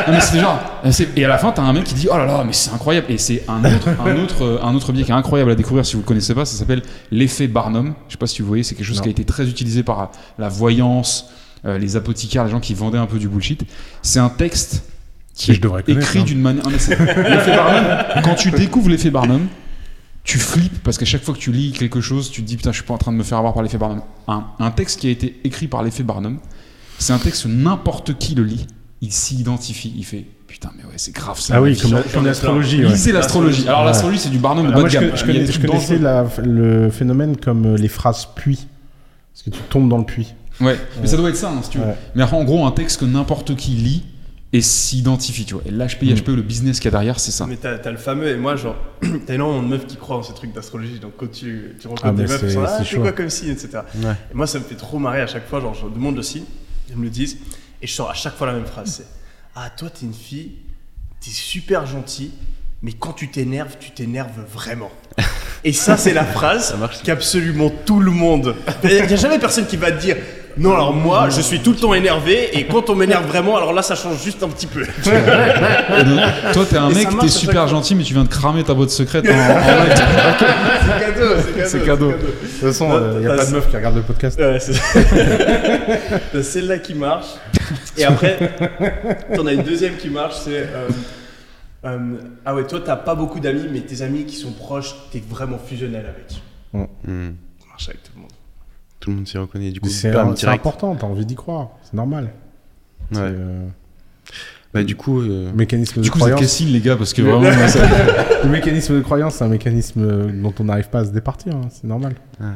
non mais c'est genre, c'est, et à la fin, t'as un mec qui dit « Oh là là, mais c'est incroyable !» Et c'est un autre, un, autre, un autre biais qui est incroyable à découvrir si vous le connaissez pas, ça s'appelle l'effet Barnum. Je sais pas si vous voyez, c'est quelque chose non. qui a été très utilisé par la voyance, Euh, les apothicaires, les gens qui vendaient un peu du bullshit. C'est un texte qui est écrit hein. d'une manière... L'effet Barnum, quand tu découvres l'effet Barnum, tu flippes parce qu'à chaque fois que tu lis quelque chose, tu te dis « Putain, je suis pas en train de me faire avoir par l'effet Barnum. » Un, un texte qui a été écrit par l'effet Barnum, c'est un texte où n'importe qui le lit, il s'y identifie, il fait... Putain, mais ouais, c'est grave ça. Ah oui, comme, comme l'astrologie. Ouais. Lisez l'astrologie. Alors ouais. l'astrologie, c'est du Barnum de bas de gamme. Je, connais, je connaissais la, le phénomène comme les phrases « puits ». Parce que tu tombes dans le puits. Ouais, ouais, mais ça doit être ça, hein, si tu veux. Ouais. Mais en gros, un texte que n'importe qui lit et s'identifie, tu vois. Et l'H P I, mmh. H P E, le business qu'il y a derrière, c'est ça. Mais t'as, t'as le fameux, et moi, genre, t'as énormément de meufs qui croient en ces trucs d'astrologie, donc quand tu, tu rencontres ah, des meufs, ils sont là, ah, c'est quoi comme signe, et cetera. Ouais. Et moi, ça me fait trop marrer à chaque fois, genre, je demande le signe, ils me le disent, et je sors à chaque fois la même phrase, c'est « Ah, toi, t'es une fille, t'es super gentil, mais quand tu t'énerves, tu t'énerves vraiment. Et ça, c'est la phrase qu'absolument tout le monde... Il n'y a jamais personne qui va te dire... Non, alors moi, je suis tout le temps énervé et quand on m'énerve vraiment, alors là, ça change juste un petit peu. Toi, t'es un et mec, marche, t'es super gentil, mais tu viens de cramer ta boîte secrète en, en live. Okay. C'est cadeau, c'est cadeau. C'est cadeau. De toute façon, il n'y a pas de meuf qui regarde le podcast. Ouais, c'est... T'as celle-là qui marche. Et après, t'en as une deuxième qui marche, c'est... Euh... Euh... Ah ouais, toi, t'as pas beaucoup d'amis, mais tes amis qui sont proches, t'es vraiment fusionnel avec. Mmh. Ça marche avec tout le monde. Tout le monde s'y reconnaît du coup. C'est, un, c'est important, t'as envie d'y croire, c'est normal. Ouais. C'est, euh... bah du coup, euh... mécanisme de du coup, croyance. Du coup, c'est les gars, parce que vraiment, le mécanisme de croyance, c'est un mécanisme dont on n'arrive pas à se départir, hein. C'est normal. Ouais.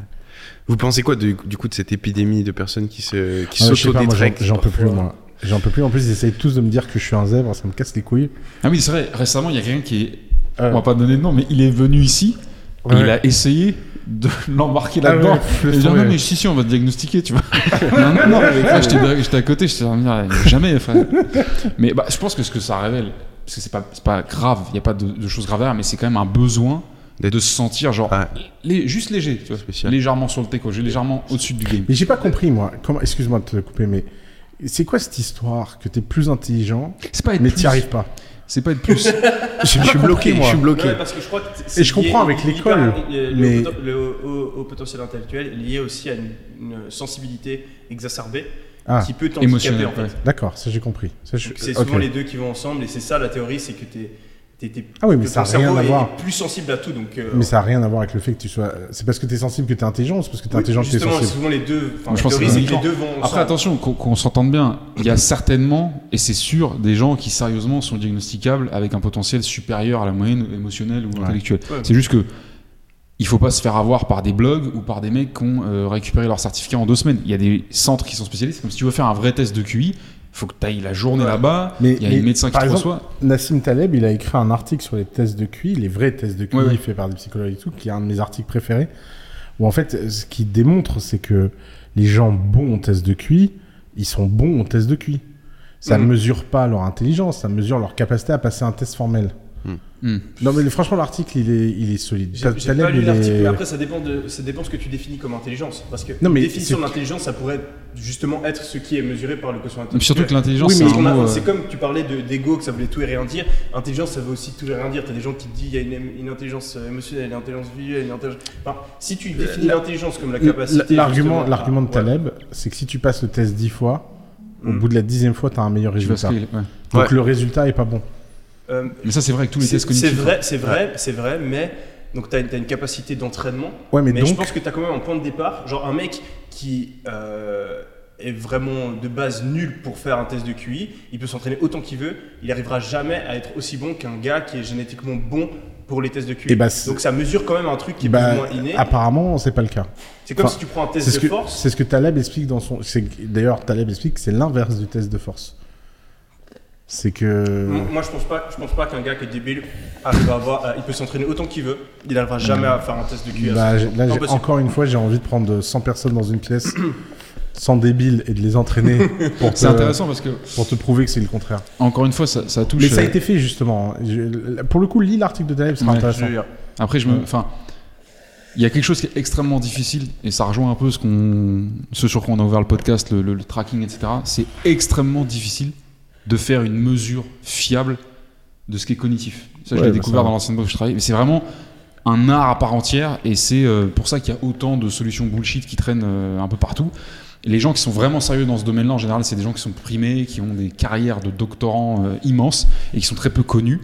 Vous pensez quoi de, du coup de cette épidémie de personnes qui se, qui ah, s'auto-détractent? J'en, j'en peux plus, moi. J'en peux plus. En plus, ils essayent tous de me dire que je suis un zèbre, ça me casse les couilles. Ah oui, c'est vrai. Récemment, il y a quelqu'un qui est, euh... on va pas donner de nom, mais il est venu ici. Ouais. Et il a essayé de l'embarquer là-dedans. Ah ouais, et dire, non, mais si, si, on va te diagnostiquer, tu vois. non, non, non, mais là, j'étais, j'étais à côté, j'étais là, jamais, frère. Mais bah, je pense que ce que ça révèle, parce que c'est pas, c'est pas grave, il n'y a pas de, de choses graves derrière, mais c'est quand même un besoin d'être... de se sentir, genre, ah. lé, juste léger, tu vois, spécial. Légèrement sur le téco, légèrement au-dessus du game. Mais j'ai pas compris, moi, comment, excuse-moi de te couper, mais c'est quoi cette histoire que t'es plus intelligent, c'est pas mais plus... t'y arrives pas? C'est pas être plus. je, je suis compris, bloqué, moi. Je suis bloqué. Ouais, parce que je crois que c'est et je comprends avec l'école. Lié, mais... Le, le, au, au potentiel intellectuel est lié aussi à une, une sensibilité exacerbée ah, qui peut t'handicaper en fait. Ouais. D'accord, ça j'ai compris. Ça, je... C'est souvent okay. les deux qui vont ensemble et c'est ça la théorie, c'est que t'es, t'es, t'es, ah oui, mais que ça ton cerveau rien à est, voir. Est plus sensible à tout. Donc, euh... Mais ça n'a rien à voir avec le fait que tu sois. C'est parce que t'es sensible que t'es intelligent ou c'est parce que t'es oui, intelligent que t'es sensible? Souvent les deux, enfin, je pense que les deux vont ensemble. Après, attention, qu'on, qu'on s'entende bien, il y a certainement, et c'est sûr, des gens qui sérieusement sont diagnosticables avec un potentiel supérieur à la moyenne émotionnelle ou ouais. intellectuelle. Ouais, ouais. C'est juste que il ne faut pas se faire avoir par des blogs ou par des mecs qui ont euh, récupéré leur certificat en deux semaines. Il y a des centres qui sont spécialisés. C'est comme si tu veux faire un vrai test de Q I. Faut que tu ailles la journée ouais. là-bas, mais, il y a les médecins qui te reçoivent. Nassim Taleb, il a écrit un article sur les tests de Q I, les vrais tests de Q I ouais, ouais. faits par des psychologues et tout, qui est un de mes articles préférés, où en fait, ce qu'il démontre, c'est que les gens bons aux tests de Q I, ils sont bons aux tests de Q I. Ça ne mmh. mesure pas leur intelligence, ça mesure leur capacité à passer un test formel. Mmh. Mmh. Non mais franchement, l'article, il est, il est solide. J'ai, j'ai Taleb, pas lu l'article, est... mais après, ça dépend, de, ça dépend de ce que tu définis comme intelligence. Parce que non, mais définition de l'intelligence, ça pourrait... justement être ce qui est mesuré par le quotient intellectuel. Surtout que l'intelligence, oui, mais c'est, a, euh... c'est comme tu parlais de, d'ego, que ça voulait tout et rien dire. Intelligence, ça veut aussi tout et rien dire. T'as des gens qui te disent il y a une, une intelligence émotionnelle, une intelligence visuelle, une intelligence... Enfin, si tu définis la, l'intelligence comme la capacité... L'argument, l'argument de Taleb, ouais. c'est que si tu passes le test dix fois, au mm. bout de la dixième fois, t'as un meilleur résultat. Que, ouais. Donc ouais. le résultat est pas bon. Euh, mais ça, c'est vrai avec tous les tests cognitifs. C'est vrai, c'est vrai, ouais. c'est vrai, mais... Donc t'as une, t'as une capacité d'entraînement, ouais, mais, mais donc... je pense que t'as quand même un point de départ. Genre un mec qui euh, est vraiment de base nul pour faire un test de Q I, il peut s'entraîner autant qu'il veut, il n'arrivera jamais à être aussi bon qu'un gars qui est génétiquement bon pour les tests de Q I. Bah, donc ça mesure quand même un truc qui est bah, plus ou moins inné. Apparemment, c'est pas le cas. C'est comme enfin, si tu prends un test de que, force. C'est ce que Taleb explique dans son... C'est, d'ailleurs, Taleb explique que c'est l'inverse du test de force. C'est que... Moi, je pense pas, je pense pas qu'un gars qui est débile arrive à avoir... Euh, il peut s'entraîner autant qu'il veut. Il n'arrivera jamais à faire un test de Q I. Bah, là, non, encore une fois, j'ai envie de prendre cent personnes dans une pièce, cent débiles, et de les entraîner pour, te, c'est intéressant parce que... pour te prouver que c'est le contraire. Encore une fois, ça, ça touche... Mais ça a été fait, justement. Je, pour le coup, lis l'article de Taleb, c'est ouais, intéressant. Je... Après, je me... Enfin, il y a quelque chose qui est extrêmement difficile, et ça rejoint un peu ce, qu'on... ce sur quoi on a ouvert le podcast, le, le, le tracking, et cetera. C'est extrêmement difficile de faire une mesure fiable de ce qui est cognitif. Ça, ouais, je l'ai découvert dans l'ancienne boîte où je travaillais. Mais c'est vraiment un art à part entière et c'est pour ça qu'il y a autant de solutions bullshit qui traînent un peu partout. Et les gens qui sont vraiment sérieux dans ce domaine-là, en général, c'est des gens qui sont primés, qui ont des carrières de doctorants immenses et qui sont très peu connus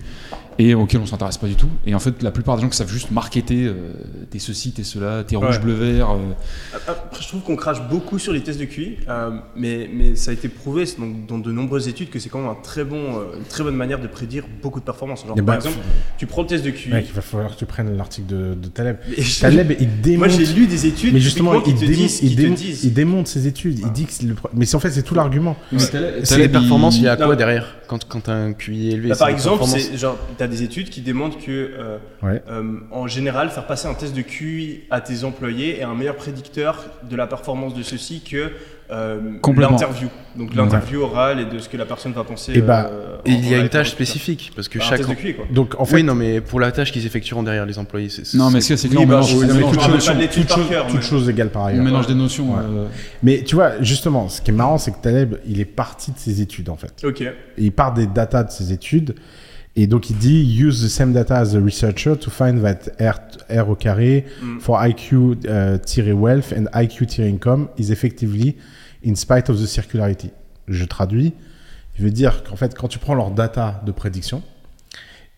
et auxquels on ne s'intéresse pas du tout. Et en fait, la plupart des gens qui savent juste marketer euh, t'es ceci, t'es cela, t'es ouais. rouge, bleu, vert... Euh... Après, je trouve qu'on crache beaucoup sur les tests de Q I, euh, mais, mais ça a été prouvé donc, dans de nombreuses études que c'est quand même un très bon, euh, une très bonne manière de prédire beaucoup de performances. Genre, par bah, exemple, tu... tu prends le test de Q I... Mec, il va falloir que tu prennes l'article de, de Taleb. Je... Taleb, il démonte... Moi, j'ai lu des études mais justement, qui, il te, démon... disent, qui il démon... te disent... Il démonte ses études, ah. il dit que... Le... Mais en fait, c'est tout l'argument. Ouais. Taleb, c'est Taleb, les performances, il y a quoi derrière quand, quand t'as un Q I élevé? Par exemple, c'est genre... tu as des études qui démontrent que, euh, ouais. euh, en général, faire passer un test de Q I à tes employés est un meilleur prédicteur de la performance de ceux-ci que euh, l'interview. Donc l'interview ouais. orale et de ce que la personne va penser. Et bah, euh, il y a une tâche spécifique parce que bah, chaque. Un test de Q I, quoi. Donc en fait, oui, non, mais pour la tâche qu'ils effectueront derrière les employés, c'est. c'est non, mais c'est, c'est clair. Oui, bah, on mélange toutes choses égales par ailleurs. On mélange des notions. Mais tu vois, justement, ce qui est marrant, c'est que Taleb, il est parti de ses études en fait. Ok. Il part des data de ses études. Et donc il dit use the same data as the researcher to find that R, R au carré mm. for I Q uh, tiret wealth and I Q tiret income is effectively in spite of the circularity. Je traduis, il veut dire qu'en fait quand tu prends leur data de prédiction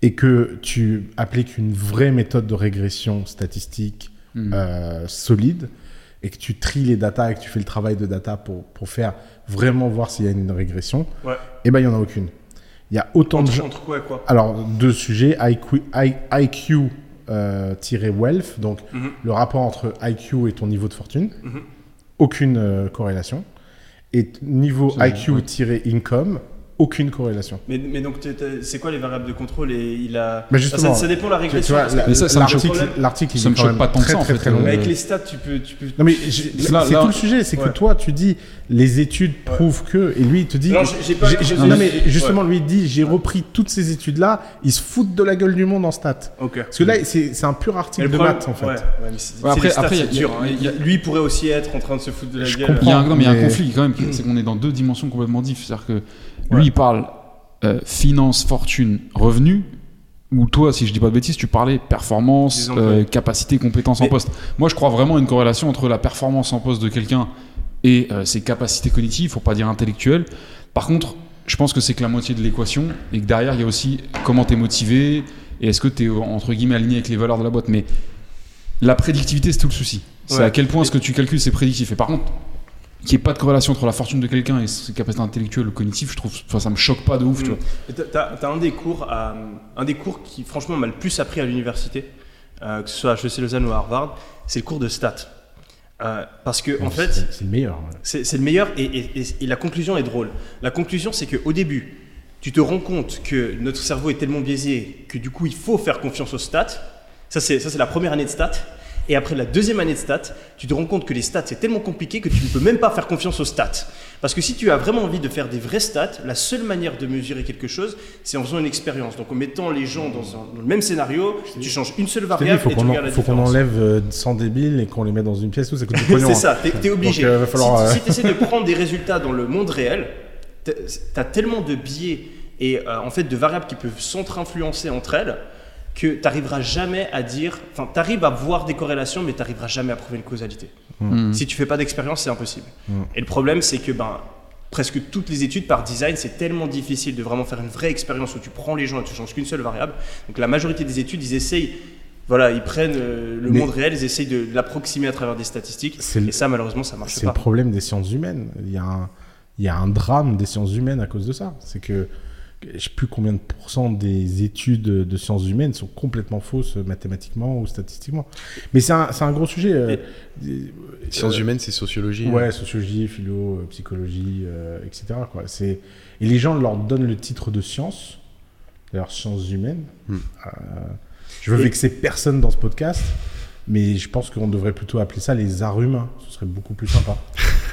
et que tu appliques une vraie méthode de régression statistique mm. euh, solide et que tu tries les data et que tu fais le travail de data pour pour faire vraiment voir s'il y a une régression, ouais. et ben il y en a aucune. Il y a autant entre, de gens. Entre quoi et quoi ? Alors, deux sujets, I Q, I, I Q euh, tiret wealth, donc mm-hmm. le rapport entre I Q et ton niveau de fortune, mm-hmm. aucune euh, corrélation. Et niveau c'est I Q bien, ouais. tiret income, aucune corrélation. Mais, mais donc, t'es, t'es, c'est quoi les variables de contrôle et il a... bah justement, ça, ça dépend de la régression. Tu vois, la, mais ça, ça l'article, l'article, l'article ça il est quand même pas très, ça, très, très long. Mais avec les stats, tu peux... Tu peux... Non, mais j'ai, c'est là, tout là, le sujet, c'est ouais. que toi, tu dis, les études ouais. prouvent que... Et lui, il te dit... Non, j'ai, j'ai pas j'ai, j'ai, non, non mais justement, ouais. lui, il dit, j'ai repris toutes ces études-là, ils se foutent de la gueule du monde en stats. Okay. Parce que là, c'est, c'est un pur article de maths, en fait. Après, c'est dur. Lui pourrait aussi être en train de se foutre de la gueule. Non, mais il y a un conflit, quand même, c'est qu'on est dans deux dimensions complètement différentes. C'est-à-dire que lui, ouais. il parle euh, finance, fortune, revenu, ou toi, si je dis pas de bêtises, tu parlais performance, euh, capacité, compétence mais... en poste. Moi, je crois vraiment à une corrélation entre la performance en poste de quelqu'un et euh, ses capacités cognitives, faut pas dire intellectuelles. Par contre, je pense que c'est que la moitié de l'équation et que derrière, il y a aussi comment t'es motivé et est-ce que t'es entre guillemets aligné avec les valeurs de la boîte. Mais la prédictivité, c'est tout le souci. C'est ouais. à quel point ce que tu calcules, c'est prédictif. Et par contre, qu'il n'y ait pas de corrélation entre la fortune de quelqu'un et ses capacités intellectuelles ou cognitives, je trouve, enfin, ça me choque pas de ouf. Mmh. Tu vois. T'as, t'as un des cours, à, un des cours qui franchement m'a le plus appris à l'université, euh, que ce soit à H E C Lausanne ou à Harvard, c'est le cours de stats. Euh, parce que en fait, c'est, c'est le meilleur. Ouais. C'est, c'est le meilleur et, et, et, et la conclusion est drôle. La conclusion, c'est que au début, tu te rends compte que notre cerveau est tellement biaisé que du coup, il faut faire confiance aux stats. Ça, c'est, ça, c'est la première année de stats. Et après la deuxième année de stats, tu te rends compte que les stats, c'est tellement compliqué que tu ne peux même pas faire confiance aux stats. Parce que si tu as vraiment envie de faire des vraies stats, la seule manière de mesurer quelque chose, c'est en faisant une expérience. Donc en mettant les gens dans, un, dans le même scénario, tu changes une seule variable dit, et tu en, regardes la différence. Il faut qu'on enlève cent débiles et qu'on les mette dans une pièce, où ça coûte du pognon. C'est ça, t'es, t'es obligé. Donc, euh, falloir, si si tu essaies de prendre des résultats dans le monde réel, t'as tellement de biais et euh, en fait de variables qui peuvent s'entre-influencer entre elles, que tu n'arriveras jamais à dire... Enfin, tu arrives à voir des corrélations, mais tu n'arriveras jamais à prouver une causalité. Mmh. Si tu ne fais pas d'expérience, c'est impossible. Mmh. Et le problème, c'est que ben, presque toutes les études par design, c'est tellement difficile de vraiment faire une vraie expérience où tu prends les gens et tu ne changes qu'une seule variable. Donc la majorité des études, ils essayent... Voilà, ils prennent euh, le mais monde réel, ils essayent de l'approximer à travers des statistiques. Et ça, malheureusement, ça ne marche c'est pas. C'est le problème des sciences humaines. Il y a un, il y a un drame des sciences humaines à cause de ça. C'est que... je ne sais plus combien de pourcents des études de sciences humaines sont complètement fausses mathématiquement ou statistiquement. Mais c'est un, c'est un gros sujet. Euh, sciences euh, humaines, c'est sociologie. Ouais, hein. Sociologie, philo, psychologie, euh, et cetera quoi. C'est... Et les gens leur donnent le titre de science, d'ailleurs sciences humaines. Hmm. Euh, je veux et... vexer personne dans ce podcast, mais je pense qu'on devrait plutôt appeler ça les arts humains. Ce serait beaucoup plus sympa.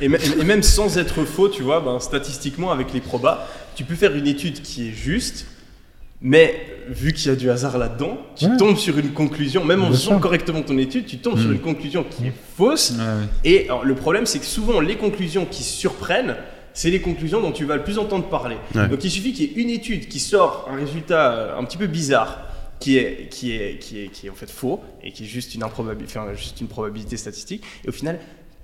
Et même sans être faux, tu vois, ben, statistiquement, avec les probas, tu peux faire une étude qui est juste, mais vu qu'il y a du hasard là-dedans, tu ouais. tombes sur une conclusion, même en faisant correctement ton étude, tu tombes mmh. sur une conclusion qui est fausse. Ouais, ouais. Et alors, le problème, c'est que souvent, les conclusions qui surprennent, c'est les conclusions dont tu vas le plus entendre parler. Ouais. Donc, il suffit qu'il y ait une étude qui sort un résultat un petit peu bizarre, Qui est, qui, est, qui, est, qui est en fait faux et qui est juste une, improbabil... enfin, juste une probabilité statistique. Et au final,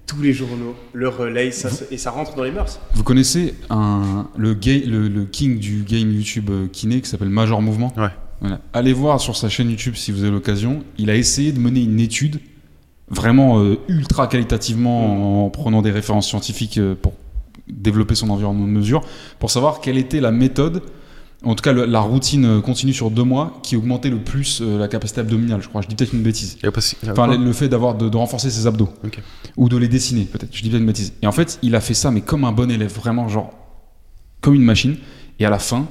tous les journaux le relayent ça, vous... et ça rentre dans les mœurs. Vous connaissez un, le, gay, le, le king du game YouTube kiné qui s'appelle Major Mouvement ? Ouais. Voilà. Allez voir sur sa chaîne YouTube si vous avez l'occasion. Il a essayé de mener une étude vraiment euh, ultra qualitativement en prenant des références scientifiques pour développer son environnement de mesure pour savoir quelle était la méthode. En tout cas, le, la routine continue sur deux mois qui augmentait le plus euh, la capacité abdominale, je crois. Je dis peut-être une bêtise. Il y a pas si... il y a enfin, le fait d'avoir de, de renforcer ses abdos okay. ou de les dessiner, peut-être. Je dis peut-être une bêtise. Et en fait, il a fait ça, mais comme un bon élève, vraiment, genre, comme une machine. Et à la fin,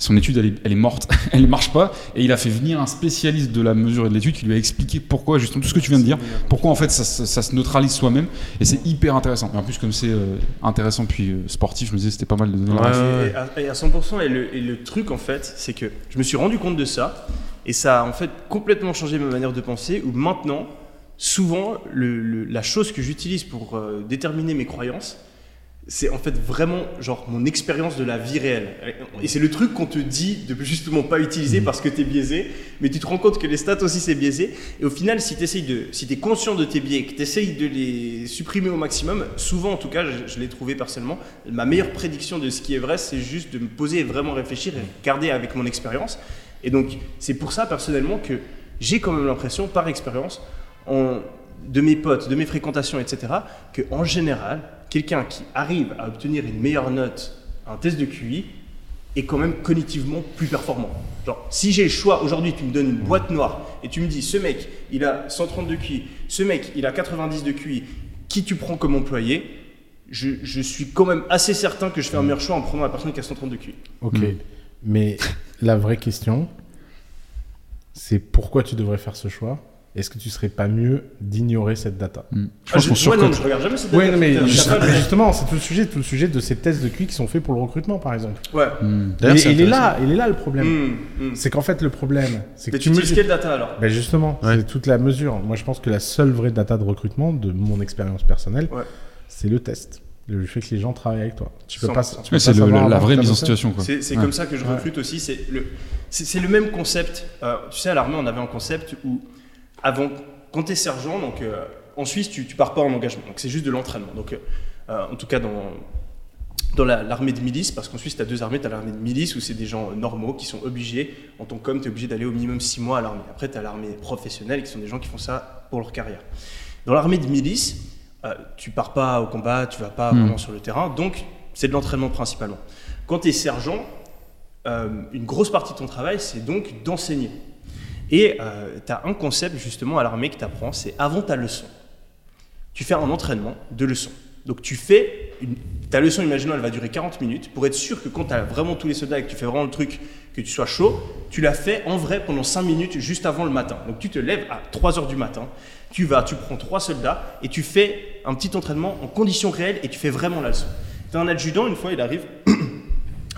Son étude, elle est, elle est morte, elle ne marche pas. Et il a fait venir un spécialiste de la mesure et de l'étude qui lui a expliqué pourquoi, justement, tout ce que tu viens de dire, pourquoi en fait ça, ça, ça se neutralise soi-même. Et c'est hyper intéressant. Et en plus, comme c'est euh, intéressant puis euh, sportif, je me disais c'était pas mal de donner ouais, la ouais. Et à cent pour cent. Et le, et le truc, en fait, c'est que je me suis rendu compte de ça. Et ça a en fait complètement changé ma manière de penser. Où maintenant, souvent, le, le, la chose que j'utilise pour euh, déterminer mes croyances, c'est en fait vraiment genre mon expérience de la vie réelle. Et c'est le truc qu'on te dit de justement pas utiliser parce que t'es biaisé, mais tu te rends compte que les stats aussi c'est biaisé. Et au final, si t'essayes de, si t'es conscient de tes biais et que t'essayes de les supprimer au maximum, souvent en tout cas, je, je l'ai trouvé personnellement, ma meilleure prédiction de ce qui est vrai, c'est juste de me poser et vraiment réfléchir et regarder avec mon expérience. Et donc, c'est pour ça personnellement que j'ai quand même l'impression, par expérience, en, de mes potes, de mes fréquentations, et cetera, qu'en général, quelqu'un qui arrive à obtenir une meilleure note à un test de Q I est quand même cognitivement plus performant. Genre, si j'ai le choix, aujourd'hui, tu me donnes une boîte noire et tu me dis, ce mec, il a cent trente de Q I, ce mec, il a quatre-vingt-dix de Q I, qui tu prends comme employé, je, je suis quand même assez certain que je fais un meilleur choix en prenant la personne qui a cent trente de Q I. Ok, mmh. Mais la vraie question, c'est pourquoi tu devrais faire ce choix ? Est-ce que tu serais pas mieux d'ignorer cette data ? mmh. Je pense ah, qu'on surcote. Ouais, non, je regarde jamais cette data. Ouais, mais justement, c'est tout le sujet, tout le sujet de ces tests de Q I qui sont faits pour le recrutement, par exemple. Ouais. Mmh. D'ailleurs, il, il est là, il est là le problème. Mmh. Mmh. C'est qu'en fait, le problème, c'est mais que tu utilises quelle data alors ? Ben justement, ouais. C'est toute la mesure. Moi, je pense que la seule vraie data de recrutement, de mon expérience personnelle, ouais. c'est le test. Le fait que les gens travaillent avec toi. Tu peux pas, tu peux c'est pas le, la, la vraie mise en situation. Quoi. C'est, c'est ouais. comme ça que je recrute ouais. aussi. C'est le, c'est, c'est le même concept. Euh, tu sais, à l'armée, on avait un concept où, avant, quand t'es sergent, donc, euh, en Suisse, tu, tu pars pas en engagement. Donc c'est juste de l'entraînement. Donc, euh, en tout cas, dans, dans la, l'armée de milice, parce qu'en Suisse, t'as deux armées. T'as l'armée de milice où c'est des gens normaux qui sont obligés, en tant qu'homme, t'es obligé d'aller au minimum six mois à l'armée. Après, t'as l'armée professionnelle qui sont des gens qui font ça pour leur carrière. Dans l'armée de milice, Euh, tu pars pas au combat, tu vas pas mmh. vraiment sur le terrain, donc c'est de l'entraînement principalement. Quand tu es sergent, euh, une grosse partie de ton travail, c'est donc d'enseigner. Et euh, tu as un concept justement à l'armée que tu apprends, c'est avant ta leçon, tu fais un entraînement de leçon. Donc tu fais, une, ta leçon, imaginons, elle va durer quarante minutes, pour être sûr que quand tu as vraiment tous les soldats et que tu fais vraiment le truc, que tu sois chaud, tu l'as fait en vrai pendant cinq minutes juste avant le matin. Donc tu te lèves à trois heures du matin, tu vas, tu prends trois soldats et tu fais un petit entraînement en conditions réelles et tu fais vraiment la leçon. T'as un adjudant, une fois il arrive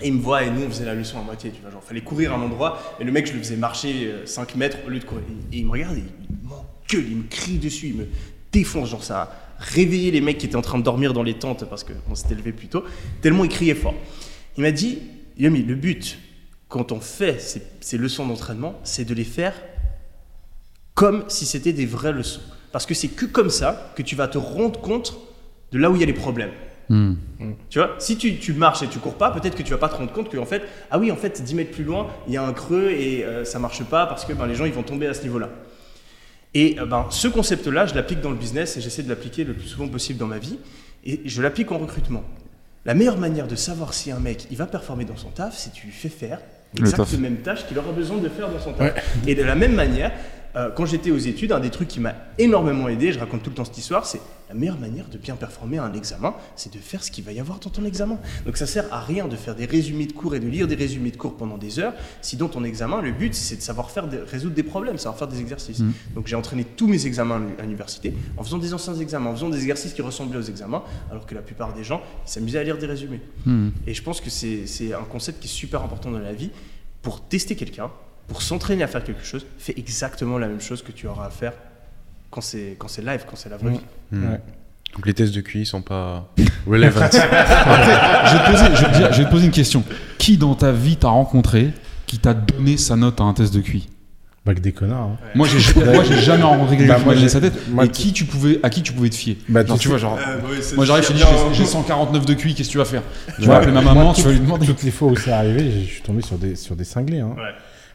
et il me voit et nous on faisait la leçon à moitié, tu vois, genre fallait courir à un endroit et le mec je le faisais marcher cinq mètres au lieu de courir. Et, et il me regarde et il m'engueule, il me crie dessus, il me défonce, genre ça a réveillé les mecs qui étaient en train de dormir dans les tentes parce qu'on s'était levé plus tôt, tellement il criait fort. Il m'a dit, Yomi, le but quand on fait ces, ces leçons d'entraînement, c'est de les faire comme si c'était des vraies leçons. Parce que c'est que comme ça que tu vas te rendre compte de là où il y a les problèmes. Mmh. Tu vois, si tu, tu marches et tu cours pas, peut-être que tu vas pas te rendre compte que en fait, ah oui, en fait, dix mètres plus loin, il y a un creux et euh, ça marche pas parce que ben, les gens ils vont tomber à ce niveau-là. Et euh, ben, ce concept-là, je l'applique dans le business et j'essaie de l'appliquer le plus souvent possible dans ma vie. Et je l'applique en recrutement. La meilleure manière de savoir si un mec il va performer dans son taf, c'est tu lui fais faire exactement la même tâche qu'il aura besoin de faire dans son taf. Ouais. Et de la même manière, euh, quand j'étais aux études, un des trucs qui m'a énormément aidé, je raconte tout le temps cette histoire, c'est la meilleure manière de bien performer à un examen, c'est de faire ce qu'il va y avoir dans ton examen. Donc ça sert à rien de faire des résumés de cours et de lire des résumés de cours pendant des heures, si dans ton examen, le but c'est de savoir faire des, résoudre des problèmes, savoir faire des exercices. Mmh. Donc j'ai entraîné tous mes examens à l'université en faisant des anciens examens, en faisant des exercices qui ressemblaient aux examens, alors que la plupart des gens s'amusaient à lire des résumés. Mmh. Et je pense que c'est, c'est un concept qui est super important dans la vie. Pour tester quelqu'un, pour s'entraîner à faire quelque chose, fais exactement la même chose que tu auras à faire quand c'est, quand c'est live, quand c'est la vraie vie. Mmh. Ouais. Donc les tests de Q I sont pas relevant. je, je, je vais te poser une question. Qui dans ta vie t'as rencontré qui t'a donné sa note à un test de Q I ? Bah que des connards. Hein. Ouais. Moi, j'ai, moi j'ai jamais rencontré quelqu'un bah, qui m'a donné sa tête. Moi, et qui tu pouvais, à qui tu pouvais te fier. Bah, genre, tu vois, genre, euh, oui, moi j'arrive, je dis j'ai, j'ai cent quarante-neuf de Q I, qu'est-ce que tu vas faire ? Tu vas appeler ma maman, moi, tu vas lui demander. Toutes les fois où c'est arrivé, je suis tombé sur des, sur des cinglés. Hein. Ouais.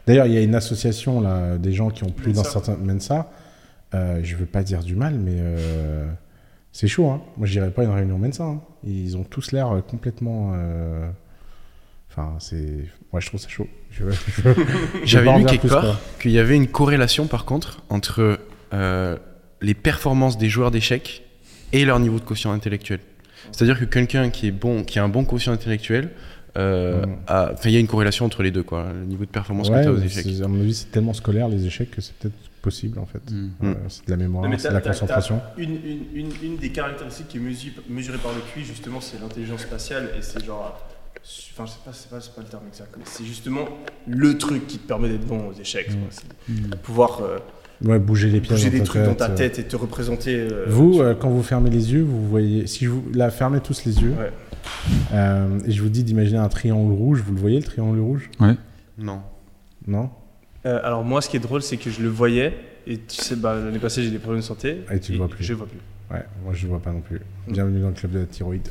D'ailleurs, il y a une association là, des gens qui ont plus d'un certain Mensa. Euh, je veux pas dire du mal, mais euh, c'est chaud. Hein. Moi, j'irais pas à une réunion Mensa. Hein. Ils ont tous l'air complètement. Euh... Enfin, c'est. Moi, je trouve ça chaud. Je... Je... J'avais lu quelque part quoi. Qu'il y avait une corrélation, par contre, entre euh, les performances des joueurs d'échecs et leur niveau de quotient intellectuel. C'est-à-dire que quelqu'un qui est bon, qui a un bon quotient intellectuel, Euh, mmh. à... Enfin, il y a une corrélation entre les deux, quoi. Le niveau de performance ouais, que tu as aux échecs. À mon avis, c'est tellement scolaire les échecs que c'est peut-être possible en fait. Mmh. Euh, c'est de la mémoire, c'est de la concentration. Une, une, une, une des caractéristiques qui est mesurée par le Q I justement, c'est l'intelligence spatiale et c'est genre. Enfin, je sais pas, c'est pas, c'est pas le terme exact, mais c'est justement le truc qui te permet d'être bon aux échecs. Mmh. Quoi. C'est mmh. pouvoir. Euh, Ouais, bouger les pièges, bouger des trucs dans ta tête et te représenter. Euh, vous, euh, quand vous fermez les yeux, vous voyez. Si vous la fermez tous les yeux, ouais. euh, et je vous dis d'imaginer un triangle rouge, vous le voyez le triangle rouge ? Ouais. Non. Non. Euh, alors moi, ce qui est drôle, c'est que je le voyais et tu sais, bah, l'année passée, j'ai des problèmes de santé. Et tu le vois plus. Je le vois plus. Ouais, moi je le vois pas non plus. Bienvenue dans le club de la thyroïde.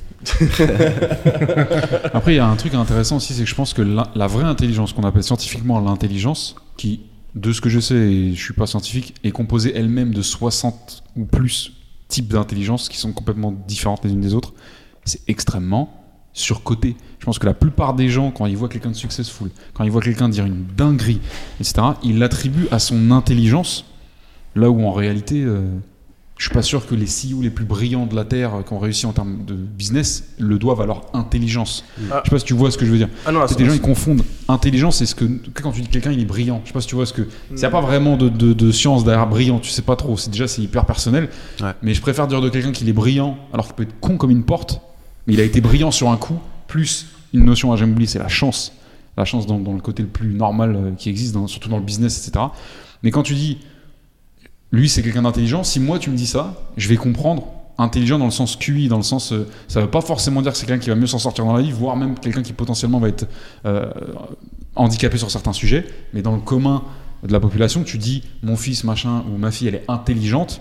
Après, il y a un truc intéressant aussi, c'est que je pense que la, la vraie intelligence qu'on appelle scientifiquement l'intelligence, qui de ce que je sais, et je suis pas scientifique, est composée elle-même de soixante ou plus types d'intelligence qui sont complètement différentes les unes des autres. C'est extrêmement surcoté. Je pense que la plupart des gens, quand ils voient quelqu'un de successful, quand ils voient quelqu'un dire une dinguerie, et cetera, ils l'attribuent à son intelligence, là où en réalité, euh, je suis pas sûr que les C E O les plus brillants de la Terre euh, qui ont réussi en termes de business le doivent à leur intelligence. Ah. Je sais pas si tu vois ce que je veux dire. Ah non, là, c'est des gens qui confondent intelligence et ce que quand tu dis que quelqu'un il est brillant. Je sais pas si tu vois ce que c'est. Mmh. Pas vraiment de, de, de science derrière brillant, tu sais pas trop. C'est déjà c'est hyper personnel. Ouais. Mais je préfère dire de quelqu'un qu'il est brillant alors qu'il peut être con comme une porte, mais il a été brillant sur un coup plus une notion à jamais oublier, c'est la chance. La chance dans, dans le côté le plus normal euh, qui existe, dans, surtout dans le business, et cetera. Mais quand tu dis lui c'est quelqu'un d'intelligent, si moi tu me dis ça, je vais comprendre intelligent dans le sens Q I, dans le sens euh, ça veut pas forcément dire que c'est quelqu'un qui va mieux s'en sortir dans la vie, voire même quelqu'un qui potentiellement va être euh, handicapé sur certains sujets, mais dans le commun de la population, tu dis mon fils machin ou ma fille elle est intelligente,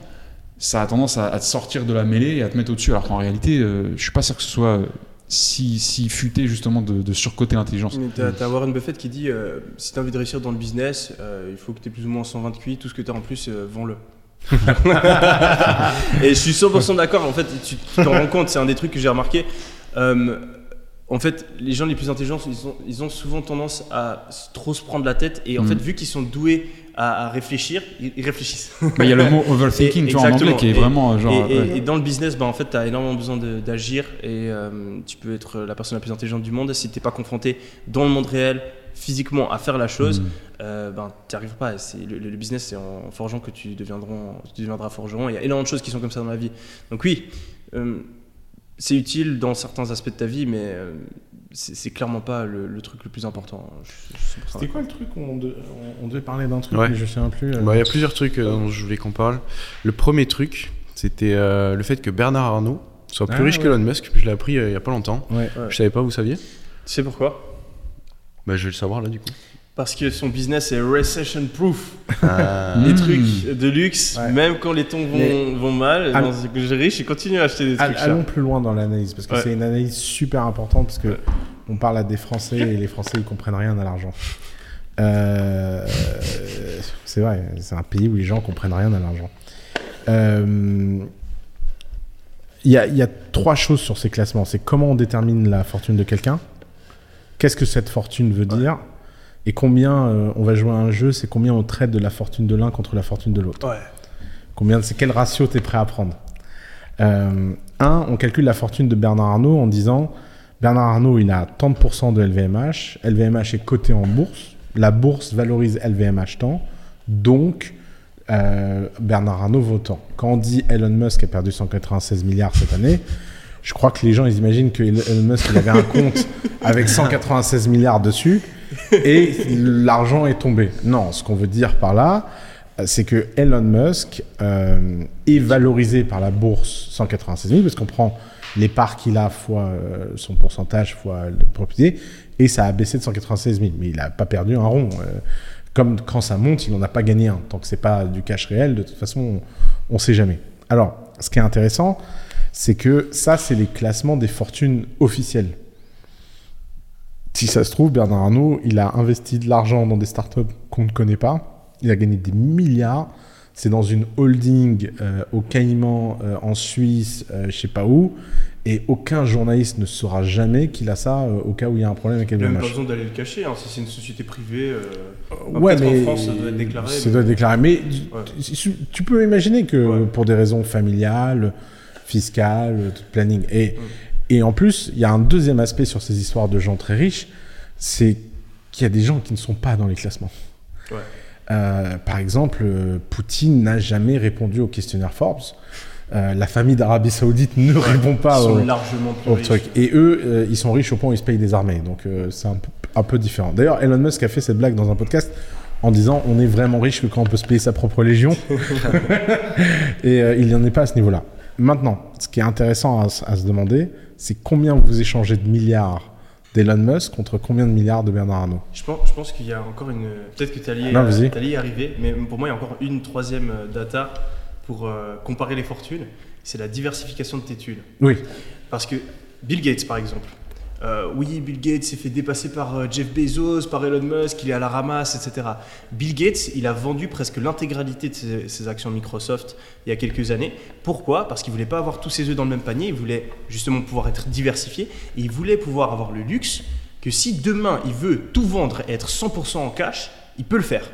ça a tendance à, à te sortir de la mêlée et à te mettre au-dessus, alors qu'en réalité euh, je suis pas sûr que ce soit euh, si, si futé justement de, de surcoter l'intelligence. T'as, t'as Warren Buffett qui dit euh, si t'as envie de réussir dans le business, euh, il faut que t'aies plus ou moins cent vingt Q I, tout ce que t'as en plus, euh, vends-le. Et je suis cent pour cent d'accord, en fait, tu t'en rends compte, c'est un des trucs que j'ai remarqué. Euh, en fait, les gens les plus intelligents, ils ont, ils ont souvent tendance à trop se prendre la tête et en mmh. fait, vu qu'ils sont doués à, à réfléchir, ils réfléchissent. Bah, il y a le mot overthinking, et, tu vois, en anglais, qui est et, vraiment genre. Et, et, ouais. et dans le business, bah, en fait, tu as énormément besoin de, d'agir et euh, tu peux être la personne la plus intelligente du monde. Si tu n'es pas confronté dans le monde réel, physiquement, à faire la chose, mmh. euh, bah, tu n'y arrives pas. C'est, le, le business, c'est en forgeant que tu deviendras, tu deviendras forgeron. Il y a énormément de choses qui sont comme ça dans la vie. Donc, oui. Euh, C'est utile dans certains aspects de ta vie, mais c'est, c'est clairement pas le, le truc le plus important. Je, je C'était quoi le truc où on, de, on, on devait parler d'un truc, ouais. mais je sais plus. Il bah, euh, y a plusieurs trucs euh, dont je voulais qu'on parle. Le premier truc, c'était euh, le fait que Bernard Arnault soit plus ah, riche ouais. que Elon Musk. Je l'ai appris il euh, y a pas longtemps. Ouais. Ouais. Je savais pas, vous saviez ? Tu sais pourquoi ? Bah, je vais le savoir là du coup. Parce que son business est recession-proof. Ah. Les trucs de luxe, ouais. même quand les temps vont, les... vont mal, ah. dans ce que j'ai riche, il continue à acheter des trucs chers. Allons plus loin dans l'analyse, parce que ouais. c'est une analyse super importante, parce que ouais. on parle à des Français, et les Français, ils comprennent rien à l'argent. Euh, c'est vrai, c'est un pays où les gens comprennent rien à l'argent. Il euh, y, a, y a trois choses sur ces classements. C'est comment on détermine la fortune de quelqu'un, qu'est-ce que cette fortune veut ouais. dire, et combien euh, on va jouer à un jeu, c'est combien on traite de la fortune de l'un contre la fortune de l'autre. Ouais. Combien, c'est quel ratio t'es prêt à prendre. Euh, un, on calcule la fortune de Bernard Arnault en disant Bernard Arnault, il a tant de pourcents de L V M H, L V M H est coté en bourse, la bourse valorise L V M H tant, donc euh, Bernard Arnault vaut tant. Quand on dit Elon Musk a perdu cent quatre-vingt-seize milliards cette année, je crois que les gens ils imaginent que Elon Musk il avait un compte avec cent quatre-vingt-seize milliards dessus. Et l'argent est tombé. Non, ce qu'on veut dire par là, c'est que Elon Musk euh, est valorisé par la bourse cent quatre-vingt-seize mille, parce qu'on prend les parts qu'il a fois euh, son pourcentage fois le propriété, et ça a baissé de cent quatre-vingt-seize mille. Mais il n'a pas perdu un rond. Euh, comme quand ça monte, il n'en a pas gagné un. Tant que c'est pas du cash réel, de toute façon, on ne sait jamais. Alors, ce qui est intéressant, c'est que ça, c'est les classements des fortunes officielles. Si ça se trouve, Bernard Arnault, il a investi de l'argent dans des startups qu'on ne connaît pas. Il a gagné des milliards. C'est dans une holding euh, au Caïman, euh, en Suisse, euh, je ne sais pas où. Et aucun journaliste ne saura jamais qu'il a ça euh, au cas où il y a un problème avec L V M H. Il n'a même pas besoin d'aller le cacher. Hein, si c'est une société privée, euh, ouais, mais en France, ça doit être déclaré. Ça mais... doit être déclaré. Mais ouais. tu, tu peux imaginer que ouais. pour des raisons familiales, fiscales, planning. Et... Ouais. Et en plus, il y a un deuxième aspect sur ces histoires de gens très riches, c'est qu'il y a des gens qui ne sont pas dans les classements. Ouais. Euh, par exemple, euh, Poutine n'a jamais répondu au questionnaire Forbes. Euh, la famille d'Arabie Saoudite ne ouais, répond pas au, au truc. Et eux, euh, ils sont riches au point où ils se payent des armées. Donc euh, c'est un peu, un peu différent. D'ailleurs, Elon Musk a fait cette blague dans un podcast en disant on est vraiment riche que quand on peut se payer sa propre légion. Et euh, il n'y en est pas à ce niveau-là. Maintenant, ce qui est intéressant à, à se demander, c'est combien vous échangez de milliards d'Elon Musk contre combien de milliards de Bernard Arnault ? Je pense, je pense qu'il y a encore une... Peut-être que tu allais ah, y arriver, mais pour moi, il y a encore une troisième data pour euh, comparer les fortunes, c'est la diversification de tes thunes. Oui. Parce que Bill Gates, par exemple, euh, oui, Bill Gates s'est fait dépasser par euh, Jeff Bezos, par Elon Musk, il est à la ramasse, et cetera. Bill Gates, il a vendu presque l'intégralité de ses, ses actions Microsoft il y a quelques années. Pourquoi ? Parce qu'il voulait pas avoir tous ses œufs dans le même panier, il voulait justement pouvoir être diversifié, et il voulait pouvoir avoir le luxe que si demain il veut tout vendre et être cent pour cent en cash, il peut le faire.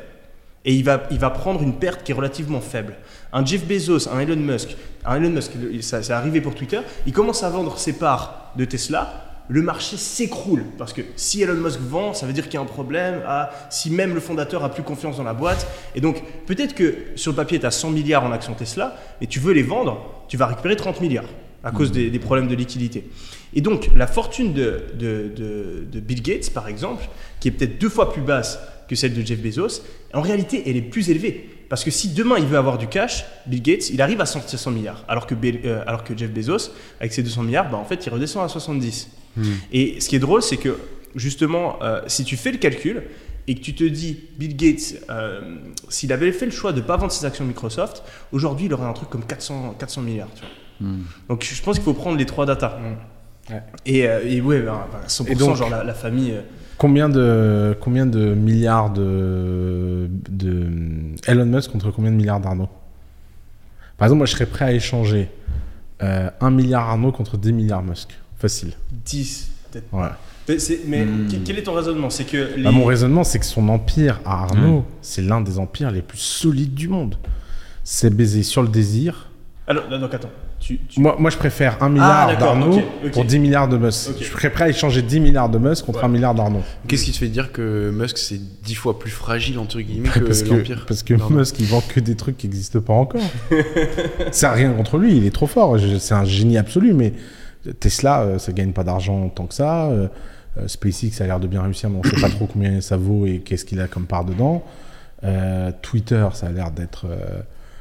Et il va, il va prendre une perte qui est relativement faible. Un Jeff Bezos, un Elon Musk, un Elon Musk, ça, c'est arrivé pour Twitter, il commence à vendre ses parts de Tesla, le marché s'écroule. Parce que si Elon Musk vend, ça veut dire qu'il y a un problème, à, si même le fondateur a plus confiance dans la boîte. Et donc, peut-être que sur le papier, tu as cent milliards en actions Tesla, et tu veux les vendre, tu vas récupérer trente milliards à cause des, des problèmes de liquidité. Et donc, la fortune de, de, de, de Bill Gates, par exemple, qui est peut-être deux fois plus basse que celle de Jeff Bezos, en réalité, elle est plus élevée. Parce que si demain, il veut avoir du cash, Bill Gates, il arrive à cent milliards. Alors que, Bill, euh, alors que Jeff Bezos, avec ses deux cents milliards, bah, en fait, il redescend à soixante-dix. Mmh. Et ce qui est drôle, c'est que justement, euh, si tu fais le calcul et que tu te dis, Bill Gates, euh, s'il avait fait le choix de ne pas vendre ses actions Microsoft, aujourd'hui, il aurait un truc comme quatre cents milliards. Tu vois. Mmh. Donc, je pense qu'il faut prendre les trois datas. Mmh. Ouais. Et, euh, et ouais, bah, bah, cent pour cent, et donc, genre la, la famille... Euh, Combien de, combien de milliards de, de Elon Musk contre combien de milliards d'Arnault ? Par exemple, moi, je serais prêt à échanger euh, un milliard Arnault contre dix milliards Musk. Facile. dix, peut-être. Ouais. Mais, c'est, mais mmh. quel est ton raisonnement ? C'est que les... bah, mon raisonnement, c'est que son empire à Arnault, mmh. c'est l'un des empires les plus solides du monde. C'est basé sur le désir. Alors, donc, attends. Tu, tu... Moi, moi, je préfère un milliard ah, d'Arnault okay, okay. pour dix milliards de Musk. Okay. Je serais prêt à échanger dix milliards de Musk contre ouais. un milliard d'Arnault. Qu'est-ce qui te fait dire que Musk, c'est dix fois plus fragile, entre guillemets, que parce l'Empire que, parce que non, Musk, non. il vend que des trucs qui n'existent pas encore. Ça n'a rien contre lui, il est trop fort. Je, c'est un génie absolu, mais Tesla, euh, ça ne gagne pas d'argent tant que ça. Euh, euh, SpaceX, ça a l'air de bien réussir, mais on ne sait pas trop combien ça vaut et qu'est-ce qu'il a comme part dedans. Euh, Twitter, ça a l'air d'être... Euh,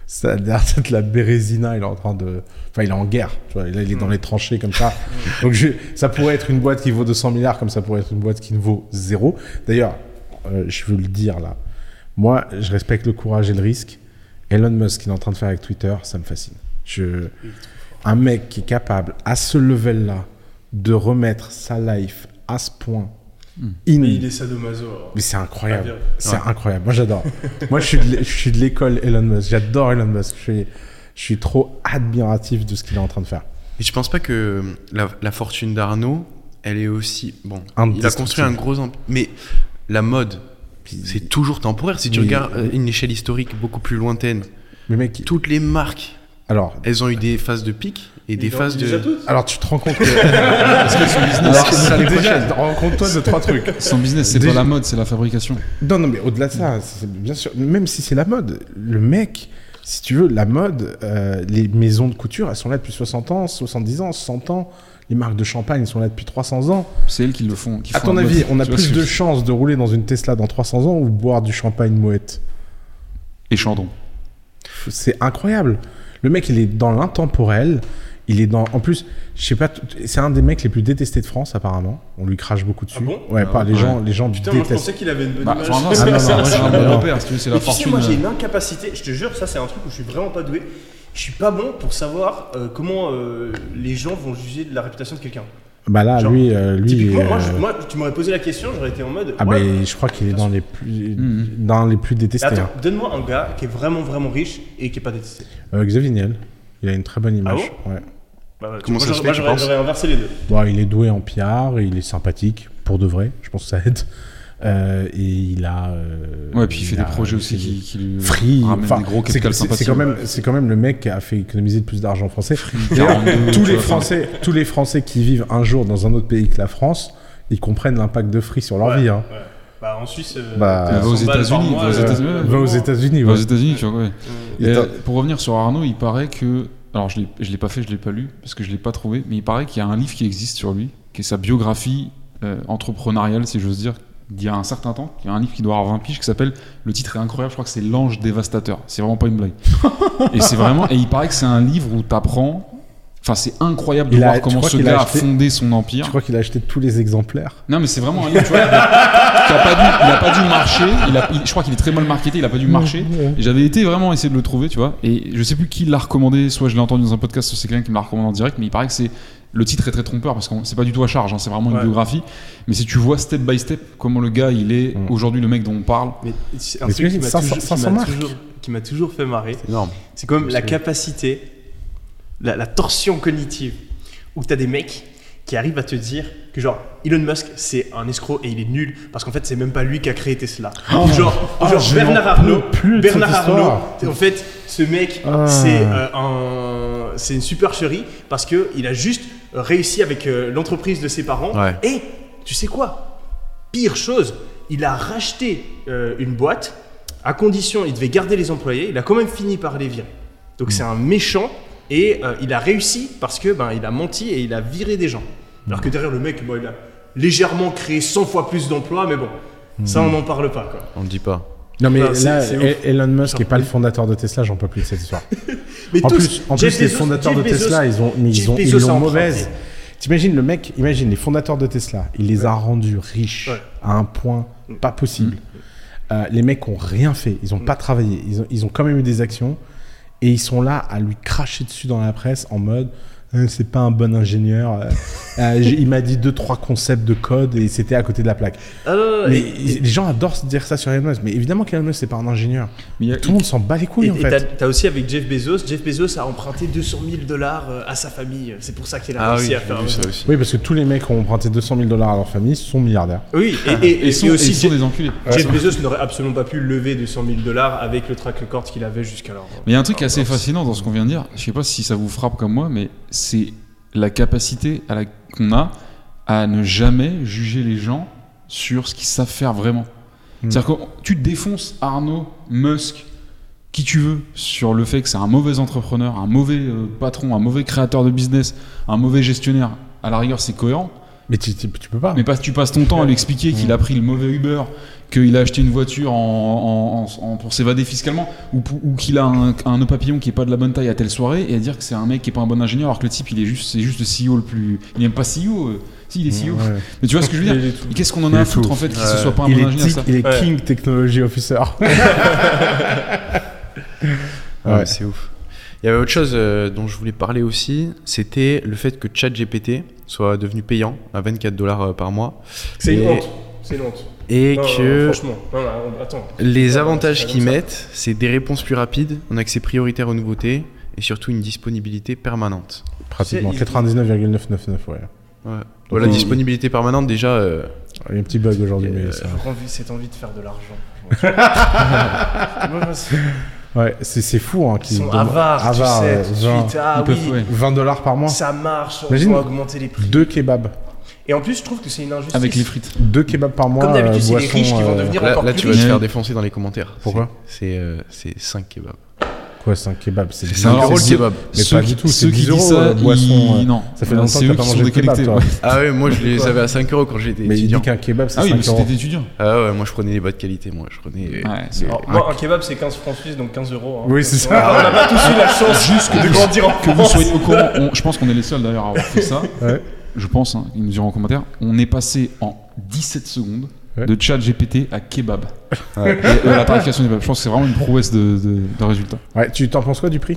Ça a l'air d'être la Bérésina, il est en train de... Enfin, il est en guerre, tu vois, là, il est dans les tranchées comme ça. Donc, je... ça pourrait être une boîte qui vaut deux cents milliards, comme ça pourrait être une boîte qui ne vaut zéro. D'ailleurs, euh, je veux le dire là, moi, je respecte le courage et le risque. Elon Musk, qu'il est en train de faire avec Twitter, ça me fascine. Je... Un mec qui est capable, à ce level-là, de remettre sa life à ce point... Hum. In... Il est sadomaso. Mais c'est incroyable. Ah, c'est ouais. incroyable. Moi, j'adore. Moi, je suis, de je suis de l'école Elon Musk. J'adore Elon Musk. Je suis, je suis trop admiratif de ce qu'il est en train de faire. Et je pense pas que la, la fortune d'Arnault, elle est aussi... Bon, il a construit un gros... Mais la mode, c'est toujours temporaire. Si tu mais... regardes une échelle historique beaucoup plus lointaine, mais mec, toutes les marques... Alors, elles ont eu des phases de pic et des phases de... Alors, tu te rends compte que... Parce que son business, alors, c'est l'année prochaine. Rencontre-toi de trois trucs. Son business, c'est déjà... pas la mode, c'est la fabrication. Non, non, mais au-delà de ça, c'est bien sûr, même si c'est la mode, le mec, si tu veux, la mode, euh, les maisons de couture, elles sont là depuis soixante ans, soixante-dix ans, cent ans. Les marques de champagne sont là depuis trois cents ans. C'est elles qui le font. Qui à font ton avis, mode. On a tu plus de chances de rouler dans une Tesla dans trois cents ans ou boire du champagne Moët et Chandon. C'est incroyable. Le mec, il est dans l'intemporel. Il est dans. En plus, je sais pas. C'est un des mecs les plus détestés de France, apparemment. On lui crache beaucoup dessus. Ah bon ouais, ah, pas les ouais. gens. Les gens putain, détestent. Moi, je pensais qu'il avait une bonne bah, image. Genre, non, c'est ah, non, non, non, c'est un bon repère. C'est, c'est la fortune. Tu sais, moi, j'ai une incapacité. Je te jure, ça, c'est un truc où je suis vraiment pas doué. Je suis pas bon pour savoir euh, comment euh, les gens vont juger de la réputation de quelqu'un. Bah là, genre, lui, euh, lui. Euh... Moi, je, moi, tu m'aurais posé la question, j'aurais été en mode. Ah ouais, bah, euh, je crois qu'il est dans les plus, mmh. dans les plus détestés. Attends, hein. Donne-moi un gars qui est vraiment, vraiment riche et qui est pas détesté. Euh, Xavier Niel, il a une très bonne image. Ah bon ouais. Bah, bah, comment ça moi, se fait, j'aurais, j'aurais inversé les deux. Bah, il est doué en P R, et il est sympathique pour de vrai. Je pense que ça aide. Euh, et il a. Euh, ouais, puis il, il fait a, des projets aussi qui, qui lui Free, ramènent des gros capitales sympathiques. C'est quand même, c'est quand même le mec qui a fait économiser le plus d'argent français. Free, tous les Français, tous les Français qui vivent un jour dans un autre pays que la France, ils comprennent l'impact de Free sur leur ouais, vie. Hein. Ouais. Bah, en Suisse, euh, bah, va aux États-Unis, va aux États-Unis, va aux États-Unis, va aux États-Unis, tu vois. Ouais. Et et pour revenir sur Arnault, il paraît que, alors je l'ai, je l'ai pas fait, je l'ai pas lu parce que je l'ai pas trouvé, mais il paraît qu'il y a un livre qui existe sur lui, qui est sa biographie euh, entrepreneuriale, si j'ose dire, d'il y a un certain temps. Il y a un livre qui doit avoir vingt piges qui s'appelle, le titre est incroyable, je crois que c'est L'Ange dévastateur. C'est vraiment pas une blague. Et c'est vraiment, et il paraît que c'est un livre où t'apprends. Enfin, c'est incroyable de il voir a, comment ce gars a, acheté, a fondé son empire. Je crois qu'il a acheté tous les exemplaires. Non, mais c'est vraiment un livre, tu vois, qui a pas dû, il a pas dû marcher. Il a, il, je crois qu'il est très mal marketé, il a pas dû marcher. Et j'avais été vraiment essayer de le trouver, tu vois. Et je sais plus qui l'a recommandé, soit je l'ai entendu dans un podcast, soit c'est quelqu'un qui me l'a recommandé en direct, mais il paraît que c'est, le titre est très trompeur parce que c'est pas du tout à charge, hein, c'est vraiment une ouais. biographie. Mais si tu vois step by step comment le gars, il est mmh. aujourd'hui le mec dont on parle. Mais un truc qui m'a toujours, qui m'a toujours fait marrer, c'est, c'est quand même la capacité. La, la torsion cognitive où t'as des mecs qui arrivent à te dire que genre Elon Musk c'est un escroc et il est nul parce qu'en fait c'est même pas lui qui a créé Tesla. Oh genre oh, genre Bernard Arnault, Bernard Arnault, en fait ce mec ah. c'est euh, un c'est une supercherie parce que il a juste réussi avec euh, l'entreprise de ses parents ouais. et tu sais quoi? Pire chose, il a racheté euh, une boîte à condition il devait garder les employés, il a quand même fini par les virer. Donc mmh. c'est un méchant. Et euh, il a réussi parce que ben il a menti et il a viré des gens. Alors que derrière le mec, bon, il a légèrement créé cent fois plus d'emplois, mais bon, mmh. ça on n'en parle pas quoi. On le dit pas. Non mais enfin, là, c'est, c'est Elon Musk n'est pas le fondateur de Tesla, j'en peux plus de cette histoire. mais en tous, plus, en Jeff plus Bezos, les fondateurs Jeff de Tesla, Bezos, ils ont, ils ont, ils l'ont mauvaise. T'imagines le mec, imagine les fondateurs de Tesla, il les ouais. a rendus riches ouais. à un point mmh. pas possible. Mmh. Euh, les mecs ont rien fait, ils ont mmh. pas travaillé, ils ont, ils ont quand même eu des actions. Et ils sont là à lui cracher dessus dans la presse en mode eh, « c'est pas un bon ingénieur euh, ». Il m'a dit deux, trois concepts de code et c'était à côté de la plaque. Euh, mais et, les gens adorent se dire ça sur Elon Musk. Mais évidemment qu'Elon Musk, c'est pas un ingénieur. Mais a, tout le monde s'en bat les couilles et, en et fait. Et t'as, t'as aussi avec Jeff Bezos, Jeff Bezos a emprunté deux cent mille dollars à sa famille. C'est pour ça qu'il a ah réussi oui, à faire ça aussi. Aussi. Oui, parce que tous les mecs qui ont emprunté deux cent mille dollars à leur famille sont milliardaires. Oui, et, et, et, et, sont, et aussi et sont des enculés. Jeff Bezos n'aurait absolument pas pu lever deux cent mille dollars avec le track record qu'il avait jusqu'alors. Mais il y a un truc qui est assez fascinant dans ce qu'on vient de dire. Je sais pas si ça vous frappe comme moi, mais c'est la capacité à la... qu'on a à ne jamais juger les gens sur ce qu'ils savent faire vraiment. Mmh. C'est-à-dire que tu défonces Arnault, Musk, qui tu veux, sur le fait que c'est un mauvais entrepreneur, un mauvais euh, patron, un mauvais créateur de business, un mauvais gestionnaire. À la rigueur, c'est cohérent. Mais tu, tu, tu peux pas. Mais pas, tu passes ton temps à lui expliquer mmh. qu'il a pris le mauvais Uber, qu'il a acheté une voiture en, en, en, pour s'évader fiscalement, ou, ou qu'il a un, un nœud papillon qui est pas de la bonne taille à telle soirée, et à dire que c'est un mec qui est pas un bon ingénieur, alors que le type il est juste, c'est juste le C E O le plus. Il n'est même pas C E O. Euh, si il est C E O. Ouais, ouais. Mais tu vois ce que je veux dire. Et qu'est-ce qu'on en a à foutre en fait qu'il ne euh, soit pas un bon ingénieur tic, ça. Il est ouais. King Technology Officer. ouais, ouais, c'est ouf. Il y avait autre chose dont je voulais parler aussi, c'était le fait que ChatGPT soit devenu payant à vingt-quatre dollars par mois. C'est une honte, c'est une honte. Et non, que non, franchement, non, non, attends. Les avantages qu'ils mettent, c'est des réponses plus rapides, un accès prioritaire aux nouveautés et surtout une disponibilité permanente. Pratiquement, quatre-vingt-dix-neuf virgule neuf neuf neuf, ouais. Ouais. Voilà, oui. Disponibilité permanente déjà. Euh... Il y a un petit bug aujourd'hui, mais euh, ça... cette envie de faire de l'argent. Ouais, c'est, c'est fou hein, qu'ils sont avares, avares, tu sais, genre, tu ah, oui, oui. vingt dollars par mois. Ça marche, on va augmenter les prix. Deux kebabs. Et en plus, je trouve que c'est une injustice. Avec les frites. Deux kebabs par mois. Comme d'habitude, boisson, c'est les riches qui vont devenir là, encore là, plus riches. Là, tu vas riche. Te faire défoncer dans les commentaires. Pourquoi ? C'est cinq euh, kebabs. Quoi, cinq kebabs ? C'est cinq euros le kebab. Mais ceux pas du tout, ceux c'est qui disent ça, boisson, non. Ça fait longtemps que t'as pas mangé de kebab, toi. Ah ouais, moi je les avais à cinq euros quand j'étais étudiant. Mais il dit qu'un kebab c'est cinq euros. Ah oui, mais c'était étudiant. Ah ouais, moi je prenais les bas de qualité, moi. Je prenais. Moi, un kebab c'est quinze francs suisses, donc quinze euros. Oui, c'est ça. On n'a pas tous eu la chance juste de grandir en France. Que vous soyez au courant, je pense qu'on est les seuls d'ailleurs à avoir fait ça. Je pense, hein, ils nous diront en commentaire, on est passé en dix-sept secondes ouais. de ChatGPT à kebab. Ouais. Et, euh, la tarification des kebabs, je pense que c'est vraiment une prouesse de, de, de résultat. Ouais, tu t'en penses quoi du prix ?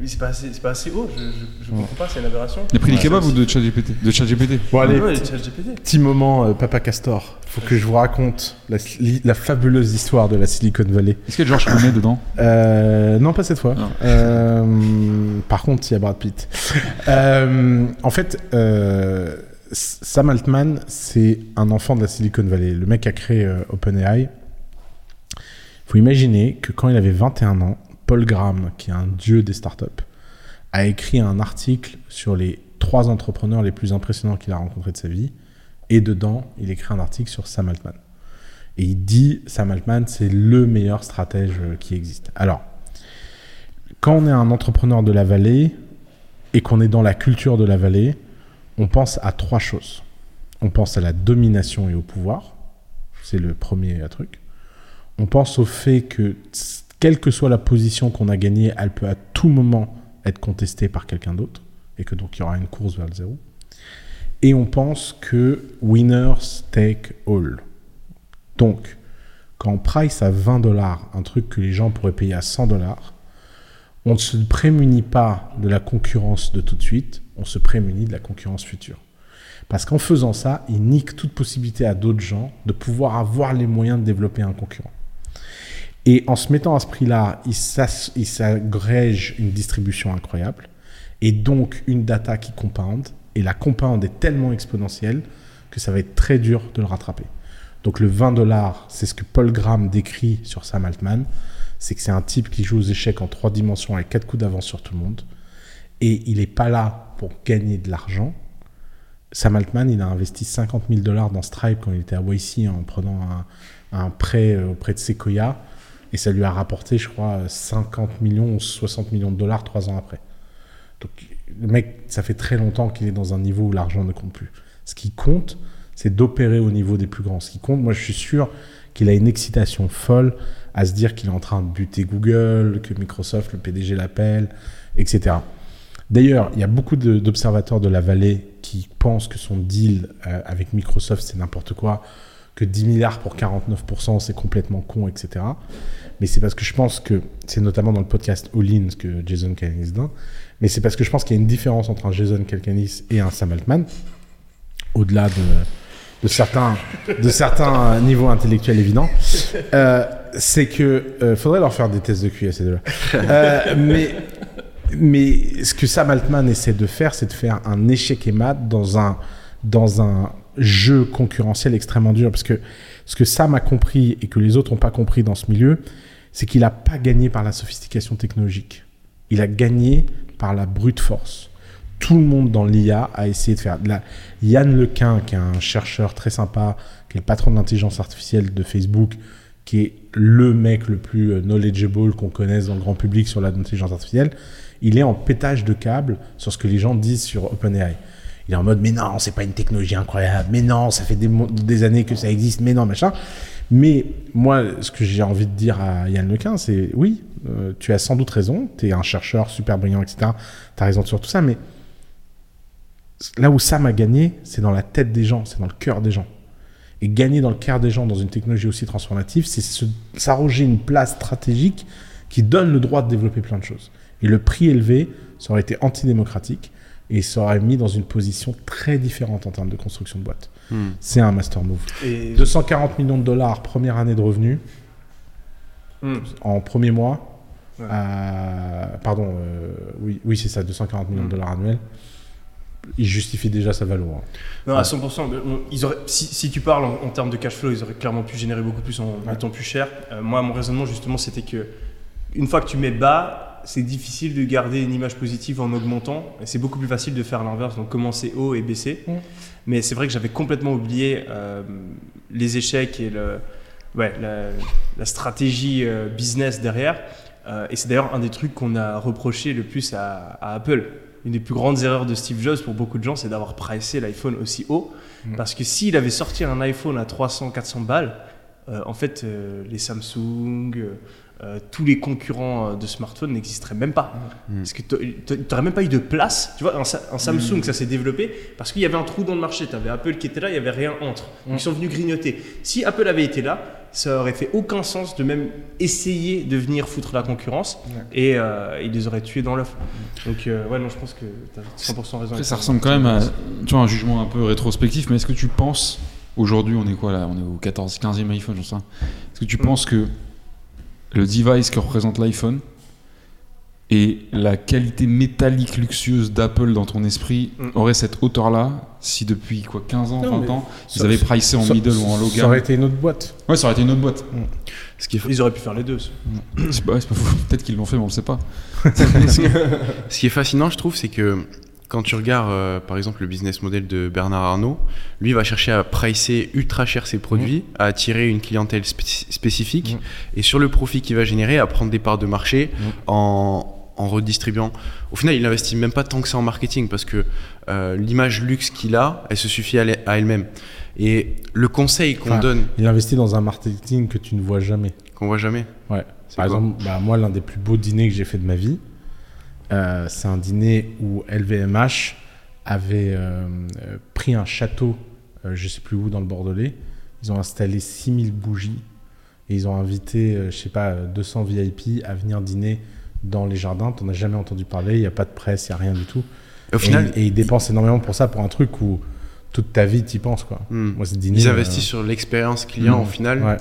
Mais c'est pas assez, c'est pas assez haut, je, je, je comprends pas, c'est une aberration. Les prix ouais, des kebabs ou de ChatGPT ? De ChatGPT. Bon allez, ouais, Chat G P T. Petit moment, euh, Papa Castor, faut que je vous raconte la, la fabuleuse histoire de la Silicon Valley. Est-ce que Georges Clooney dedans ? euh, Non, pas cette fois. Euh, par contre, il y a Brad Pitt. euh, en fait, euh, Sam Altman, c'est un enfant de la Silicon Valley. Le mec a créé euh, OpenAI. Il faut imaginer que quand il avait vingt et un ans, Paul Graham, qui est un dieu des startups, a écrit un article sur les trois entrepreneurs les plus impressionnants qu'il a rencontrés de sa vie. Et dedans, il écrit un article sur Sam Altman. Et il dit, Sam Altman, c'est le meilleur stratège qui existe. Alors, quand on est un entrepreneur de la vallée et qu'on est dans la culture de la vallée, on pense à trois choses. On pense à la domination et au pouvoir. C'est le premier truc. On pense au fait que, quelle que soit la position qu'on a gagnée, elle peut à tout moment être contestée par quelqu'un d'autre et que donc il y aura une course vers le zéro. Et on pense que winners take all. Donc, quand on price à vingt dollars un truc que les gens pourraient payer à cent dollars, on ne se prémunit pas de la concurrence de tout de suite, on se prémunit de la concurrence future. Parce qu'en faisant ça, ils niquent toute possibilité à d'autres gens de pouvoir avoir les moyens de développer un concurrent. Et en se mettant à ce prix-là, ils s'agrègent une distribution incroyable et donc une data qui compound. Et la compound est tellement exponentielle que ça va être très dur de le rattraper. Donc le vingt dollars, c'est ce que Paul Graham décrit sur Sam Altman. C'est que c'est un type qui joue aux échecs en trois dimensions avec quatre coups d'avance sur tout le monde. Et il n'est pas là pour gagner de l'argent. Sam Altman, il a investi cinquante mille dollars dans Stripe quand il était à Y C en prenant un, un prêt auprès de Sequoia. Et ça lui a rapporté, je crois, cinquante millions ou soixante millions de dollars trois ans après. Donc le mec, ça fait très longtemps qu'il est dans un niveau où l'argent ne compte plus. Ce qui compte, c'est d'opérer au niveau des plus grands. Ce qui compte, moi je suis sûr qu'il a une excitation folle à se dire qu'il est en train de buter Google, que Microsoft, le P D G l'appelle, et cetera. D'ailleurs, il y a beaucoup de, d'observateurs de la vallée qui pensent que son deal euh, avec Microsoft, c'est n'importe quoi, que dix milliards pour quarante-neuf pour cent, c'est complètement con, et cetera. Mais c'est parce que je pense que, c'est notamment dans le podcast All In, ce que Jason Calanis dit, mais c'est parce que je pense qu'il y a une différence entre un Jason Calanis et un Sam Altman, au-delà de... de certains, de certains niveaux intellectuels évidents, euh, c'est que euh, faudrait leur faire des tests de Q I à ces deux-là. Euh, mais, mais ce que Sam Altman essaie de faire, c'est de faire un échec et mat dans un, dans un jeu concurrentiel extrêmement dur. Parce que ce que Sam a compris et que les autres n'ont pas compris dans ce milieu, c'est qu'il n'a pas gagné par la sophistication technologique. Il a gagné par la brute force. Tout le monde dans l'I A a essayé de faire. Là, Yann Lequin, qui est un chercheur très sympa, qui est le patron de l'intelligence artificielle de Facebook, qui est le mec le plus knowledgeable qu'on connaisse dans le grand public sur l'intelligence artificielle, il est en pétage de câble sur ce que les gens disent sur OpenAI. Il est en mode, mais non, c'est pas une technologie incroyable, mais non, ça fait des, mo- des années que ça existe, mais non, machin. Mais moi, ce que j'ai envie de dire à Yann Lequin, c'est oui, euh, tu as sans doute raison, tu es un chercheur super brillant, et cetera. Tu as raison sur tout ça, mais là où Sam a gagné, c'est dans la tête des gens, c'est dans le cœur des gens. Et gagner dans le cœur des gens dans une technologie aussi transformative, c'est se, s'arroger une place stratégique qui donne le droit de développer plein de choses. Et le prix élevé, ça aurait été antidémocratique et ça aurait mis dans une position très différente en termes de construction de boîte. Mmh. C'est un master move. Et... deux cent quarante millions de dollars, première année de revenus, mmh. en premier mois. Ouais. Euh, pardon, euh, oui, oui, c'est ça, deux cent quarante millions de dollars annuels. Il justifie déjà sa valeur. Non, à cent pour cent. Ils auraient, si, si tu parles en, en termes de cash flow, ils auraient clairement pu générer beaucoup plus en ouais. étant plus cher. Euh, moi, mon raisonnement, justement, c'était que une fois que tu mets bas, c'est difficile de garder une image positive en augmentant. Et c'est beaucoup plus facile de faire l'inverse, donc commencer haut et baisser. Mmh. Mais c'est vrai que j'avais complètement oublié euh, les échecs et le, ouais, la, la stratégie euh, business derrière. Euh, et c'est d'ailleurs un des trucs qu'on a reproché le plus à, à Apple. Une des plus grandes erreurs de Steve Jobs pour beaucoup de gens, c'est d'avoir pricé l'iPhone aussi haut. Mmh. Parce que s'il avait sorti un iPhone à trois cents, quatre cents balles, euh, en fait, euh, les Samsung, euh, tous les concurrents de smartphones n'existeraient même pas. Mmh. Parce que tu n'aurais même pas eu de place. Tu vois, un, Sa- un Samsung, mmh. ça s'est développé parce qu'il y avait un trou dans le marché. Tu avais Apple qui était là, il n'y avait rien entre. Mmh. Ils sont venus grignoter. Si Apple avait été là, ça aurait fait aucun sens de même essayer de venir foutre la concurrence et euh, ils les auraient tués dans l'œuf. Donc euh, ouais non, je pense que tu as cent pour cent raison. Ça, ça ressemble quand même à, tu vois, un jugement un peu rétrospectif, mais est-ce que tu penses aujourd'hui, on est quoi là, on est au quatorzième, quinzième iPhone, j'en sais. Est-ce que tu mmh. penses que le device que représente l'iPhone et la qualité métallique luxueuse d'Apple dans ton esprit mm. aurait cette hauteur-là si depuis quoi, quinze ans, non, vingt ans, ils avaient pricé en ça, middle ça, ou en low gamme. Ça aurait été une autre boîte. Ouais, ça aurait été une autre boîte. Mm. Ce qui est... Ils auraient pu faire les deux. Mm. C'est pas, ouais, c'est pas fou. Peut-être qu'ils l'ont fait, mais on le sait pas. Ce qui est fascinant, je trouve, c'est que quand tu regardes, euh, par exemple, le business model de Bernard Arnault, lui va chercher à pricer ultra cher ses produits, mmh. à attirer une clientèle spéc- spécifique, mmh. et sur le profit qu'il va générer, à prendre des parts de marché mmh. en, en redistribuant. Au final, il n'investit même pas tant que ça en marketing, parce que euh, l'image luxe qu'il a, elle se suffit à, à elle-même. Et le conseil qu'on enfin, donne... Il investit dans un marketing que tu ne vois jamais. Qu'on ne voit jamais. Ouais. C'est par exemple, bah, moi, l'un des plus beaux dîners que j'ai fait de ma vie, Euh, c'est un dîner où L V M H avait euh, euh, pris un château, euh, je ne sais plus où, dans le Bordelais. Ils ont installé six mille bougies et ils ont invité, euh, je ne sais pas, deux cents V I P à venir dîner dans les jardins. Tu n'en as jamais entendu parler, il n'y a pas de presse, il n'y a rien du tout. Au et, final, et ils dépensent énormément pour ça, pour un truc où toute ta vie, tu y penses. Quoi. Mmh. Moi, ce dîner, ils investissent euh... sur l'expérience client mmh. au final. Ouais.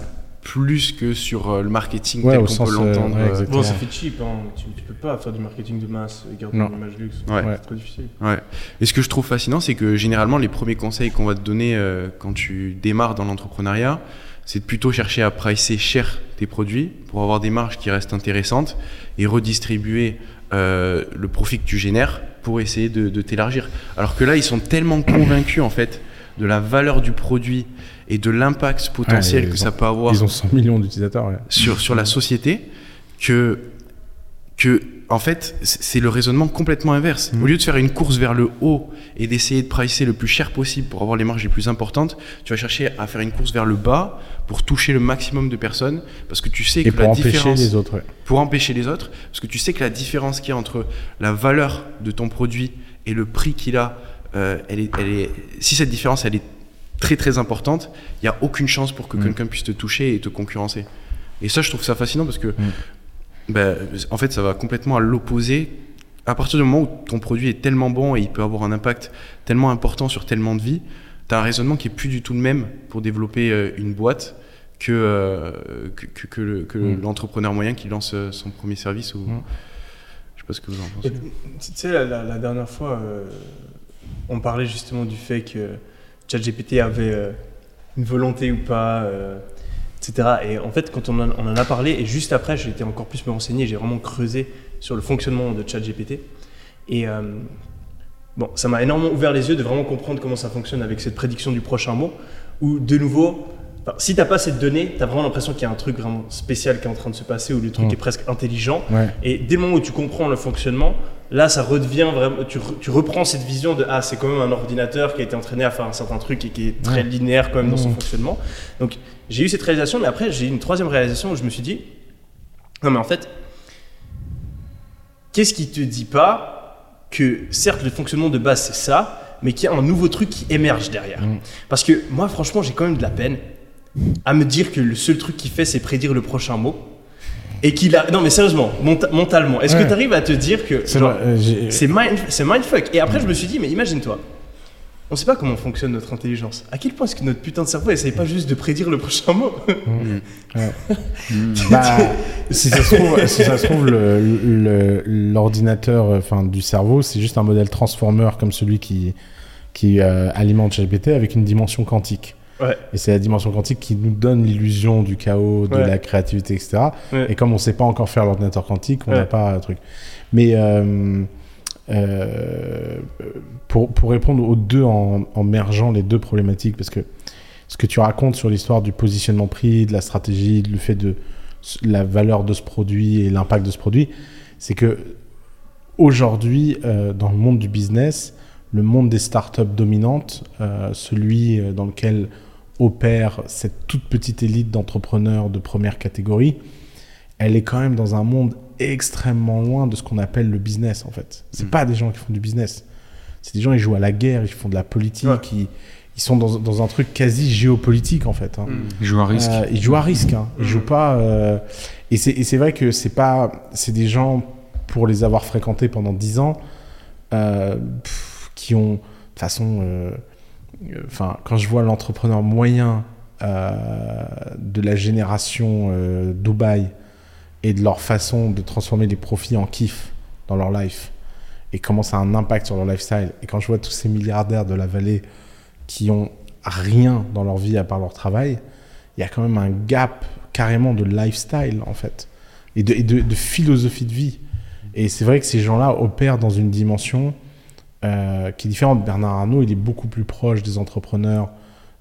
Plus que sur le marketing ouais, tel qu'on sens, peut l'entendre. Euh, ouais, bon, ça fait cheap, hein. tu, tu peux pas faire du marketing de masse et garder non. une image luxe, ouais. c'est très difficile. Ouais. Et ce que je trouve fascinant, c'est que généralement les premiers conseils qu'on va te donner euh, quand tu démarres dans l'entrepreneuriat, c'est de plutôt chercher à pricer cher tes produits pour avoir des marges qui restent intéressantes et redistribuer euh, le profit que tu génères pour essayer de, de t'élargir. Alors que là, ils sont tellement convaincus en fait de la valeur du produit et de l'impact potentiel ah, que ça ont, peut avoir ils ont cent millions d'utilisateurs ouais. sur, sur la société que, que en fait c'est le raisonnement complètement inverse mmh. au lieu de faire une course vers le haut et d'essayer de pricer le plus cher possible pour avoir les marges les plus importantes, tu vas chercher à faire une course vers le bas pour toucher le maximum de personnes parce que tu sais et que la différence les autres, ouais. pour empêcher les autres parce que tu sais que la différence qu'il y a entre la valeur de ton produit et le prix qu'il a euh, elle est, elle est, si cette différence elle est très très importante, il n'y a aucune chance pour que mmh. quelqu'un puisse te toucher et te concurrencer. Et ça, je trouve ça fascinant parce que, mmh. bah, en fait, ça va complètement à l'opposé. À partir du moment où ton produit est tellement bon et il peut avoir un impact tellement important sur tellement de vies, tu as un raisonnement qui n'est plus du tout le même pour développer une boîte que, euh, que, que, que, le, que mmh. l'entrepreneur moyen qui lance son premier service. Ou... Mmh. Je ne sais pas ce que vous en pensez. Tu sais, la, la, la dernière fois, euh, on parlait justement du fait que ChatGPT avait euh, une volonté ou pas, euh, et cetera. Et en fait, quand on, a, on en a parlé, et juste après, j'ai été encore plus me renseigner, j'ai vraiment creusé sur le fonctionnement de ChatGPT. Et euh, bon, ça m'a énormément ouvert les yeux de vraiment comprendre comment ça fonctionne avec cette prédiction du prochain mot, où de nouveau, si t'as pas cette donnée, t'as vraiment l'impression qu'il y a un truc vraiment spécial qui est en train de se passer, où le truc mmh. est presque intelligent. Ouais. Et dès le moment où tu comprends le fonctionnement, là, ça redevient vraiment. Tu, tu reprends cette vision de ah, c'est quand même un ordinateur qui a été entraîné à faire un certain truc et qui est très ouais. linéaire quand même dans mmh. son fonctionnement. Donc j'ai eu cette réalisation, mais après j'ai eu une troisième réalisation où je me suis dit non mais en fait, qu'est-ce qui te dit pas que certes le fonctionnement de base c'est ça, mais qu'il y a un nouveau truc qui émerge derrière. Mmh. Parce que moi franchement j'ai quand même de la peine à me dire que le seul truc qu'il fait c'est prédire le prochain mot. Et qu'il a... Non mais sérieusement, monta- mentalement, est-ce ouais. que tu arrives à te dire que c'est, genre, euh, c'est, mind... c'est mindfuck. Et après mmh. je me suis dit, mais imagine-toi, on ne sait pas comment fonctionne notre intelligence. À quel point est-ce que notre putain de cerveau n'essaye pas juste de prédire le prochain mot mmh. Ouais. Mmh. Bah, si ça se trouve, si ça se trouve le, le, l'ordinateur enfin, du cerveau, c'est juste un modèle transformer comme celui qui, qui euh, alimente ChatGPT avec une dimension quantique. Ouais. Et c'est la dimension quantique qui nous donne l'illusion du chaos, de ouais. la créativité, et cetera. Ouais. Et comme on ne sait pas encore faire l'ordinateur quantique, on n'a ouais. pas un truc. Mais euh, euh, pour, pour répondre aux deux en, en mergeant les deux problématiques, parce que ce que tu racontes sur l'histoire du positionnement prix, de la stratégie, le fait de la valeur de ce produit et l'impact de ce produit, c'est que aujourd'hui, euh, dans le monde du business, le monde des startups dominantes, euh, celui dans lequel opère cette toute petite élite d'entrepreneurs de première catégorie, elle est quand même dans un monde extrêmement loin de ce qu'on appelle le business en fait. C'est mmh. pas des gens qui font du business, c'est des gens qui jouent à la guerre, ils font de la politique, ouais. ils, ils sont dans, dans un truc quasi géopolitique en fait. Hein. Mmh. Ils jouent à risque. Euh, ils jouent à risque, hein. Ils mmh. jouent pas. Euh... Et, c'est, et c'est vrai que c'est pas, c'est des gens pour les avoir fréquentés pendant dix ans. Euh, pff, qui ont, de toute façon, euh, euh, quand je vois l'entrepreneur moyen euh, de la génération euh, Dubaï et de leur façon de transformer les profits en kiff dans leur life et comment ça a un impact sur leur lifestyle. Et quand je vois tous ces milliardaires de la vallée qui ont rien dans leur vie à part leur travail, il y a quand même un gap carrément de lifestyle en fait et de, et de, de philosophie de vie. Et c'est vrai que ces gens-là opèrent dans une dimension euh, qui est différente. Bernard Arnault, il est beaucoup plus proche des entrepreneurs,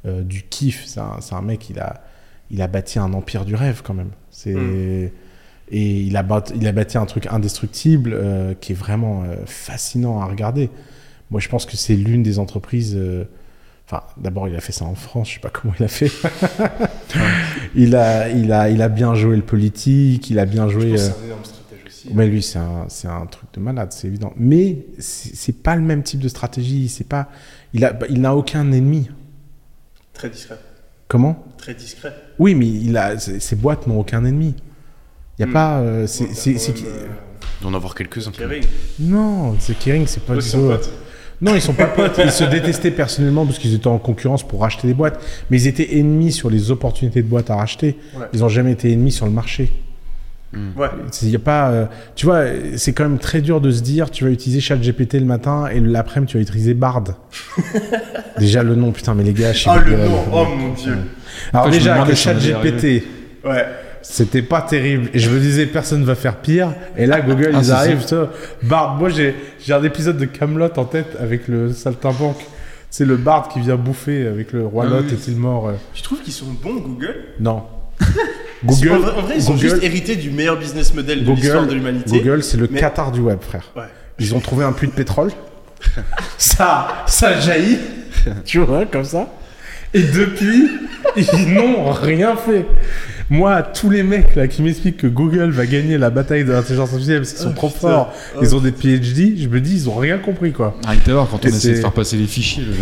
euh, du kiff. C'est un, c'est un mec, il a, il a bâti un empire du rêve quand même. C'est... Mmh. Et il a, bâti, il a bâti un truc indestructible euh, qui est vraiment euh, fascinant à regarder. Moi, je pense que c'est l'une des entreprises... Euh, Enfin, d'abord, il a fait ça en France, je ne sais pas comment il a fait. il, a, il, a, il a bien joué le politique, il a bien joué... Je pense euh... que c'est un énorme stratège aussi. Mais lui, c'est un, c'est un truc de malade, c'est évident. Mais ce n'est pas le même type de stratégie. C'est pas... il, a, il n'a aucun ennemi. Très discret. Comment ? Très discret. Oui, mais il a, ses boîtes n'ont aucun ennemi. Il n'y a hmm. pas... Euh, c'est, c'est, même, c'est... Euh... Il doit en avoir quelques-uns. Kering. Non, c'est Kering, c'est pas... Non, ils sont pas potes, ils se détestaient personnellement parce qu'ils étaient en concurrence pour racheter des boîtes, mais ils étaient ennemis sur les opportunités de boîtes à racheter. Ouais. Ils n'ont jamais été ennemis sur le marché. Mmh. Ouais. Y a pas, euh, tu vois, c'est quand même très dur de se dire tu vas utiliser ChatGPT le matin et l'après-midi tu vas utiliser Bard. Déjà le nom, putain, mais les gars, je suis... Ah le nom, oh mon Dieu. Ouais. Alors Après, déjà que ChatGPT. Ouais. C'était pas terrible. Et je me disais, personne va faire pire. Et là, Google, ah, ils arrivent. Bard, moi, j'ai, j'ai un épisode de Camelot en tête avec le saltimbanque. C'est le Bard qui vient bouffer avec le roi Lot. Oui. Est-il mort? Tu trouves qu'ils sont bons, Google? Non. Google. En vrai, en vrai ils Google, ont juste hérité du meilleur business model de Google, l'histoire de l'humanité. Google, c'est le mais... Qatar du web, frère. Ouais. Ils ont trouvé un puits de pétrole. ça, ça jaillit. Tu vois, comme ça. Et depuis, ils n'ont rien fait. Moi, tous les mecs là qui m'expliquent que Google va gagner la bataille de l'intelligence artificielle parce qu'ils sont oh, trop putain. forts, oh, ils ont des P H D, je me dis, ils ont rien compris quoi. Ah, t'as voir, quand on essaie de faire passer les fichiers, le,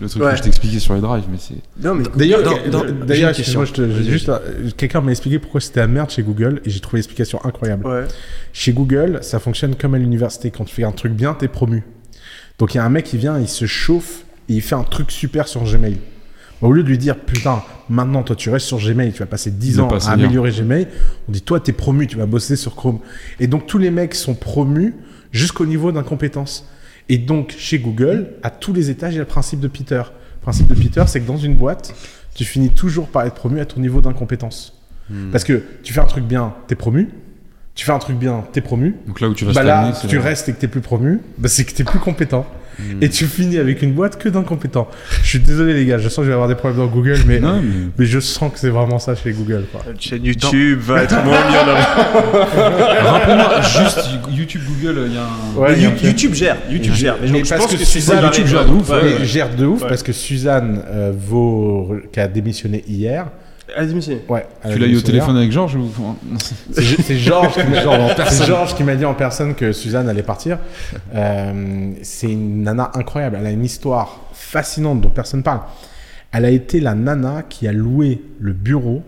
le truc ouais. que je t'expliquais sur les drives, mais c'est... Non, mais d'ailleurs, Google, dans, dans, d'ailleurs moi, je te, oui, juste, oui. quelqu'un m'a expliqué pourquoi c'était la merde chez Google et j'ai trouvé l'explication incroyable. Ouais. Chez Google, ça fonctionne comme à l'université, quand tu fais un truc bien, t'es promu. Donc il y a un mec qui vient, il se chauffe et il fait un truc super sur Gmail. Au lieu de lui dire, putain, maintenant, toi, tu restes sur Gmail, tu vas passer dix ans à améliorer Gmail, on dit, toi, t'es promu, tu vas bosser sur Chrome. Et donc, tous les mecs sont promus jusqu'au niveau d'incompétence. Et donc, chez Google, à tous les étages, il y a le principe de Peter. Le principe de Peter, c'est que dans une boîte, tu finis toujours par être promu à ton niveau d'incompétence. Hmm. Parce que tu fais un truc bien, t'es promu. Tu fais un truc bien, t'es promu. Donc là où tu vas bah là, tu là. restes et que t'es plus promu, bah c'est que t'es plus compétent. Mmh. Et tu finis avec une boîte que d'incompétents. Je suis désolé les gars, je sens que je vais avoir des problèmes dans Google, mais, non, mais... mais je sens que c'est vraiment ça chez Google. Quoi. La chaîne YouTube non. va être moins bien là. Rappelez-moi juste YouTube, Google, il y a un... Ouais, YouTube, YouTube gère, YouTube gère. Mais, mais je pense que, que Suzanne YouTube gère de ouf. Ouais, ouais. Gère de ouf ouais. parce que Suzanne euh, Vaux, qui a démissionné hier, À ouais, tu l'as eu au téléphone avec Georges ou... C'est, c'est Georges qui, George qui m'a dit en personne que Suzanne allait partir. Euh, c'est une nana incroyable. Elle a une histoire fascinante dont personne ne parle. Elle a été la nana qui a loué le bureau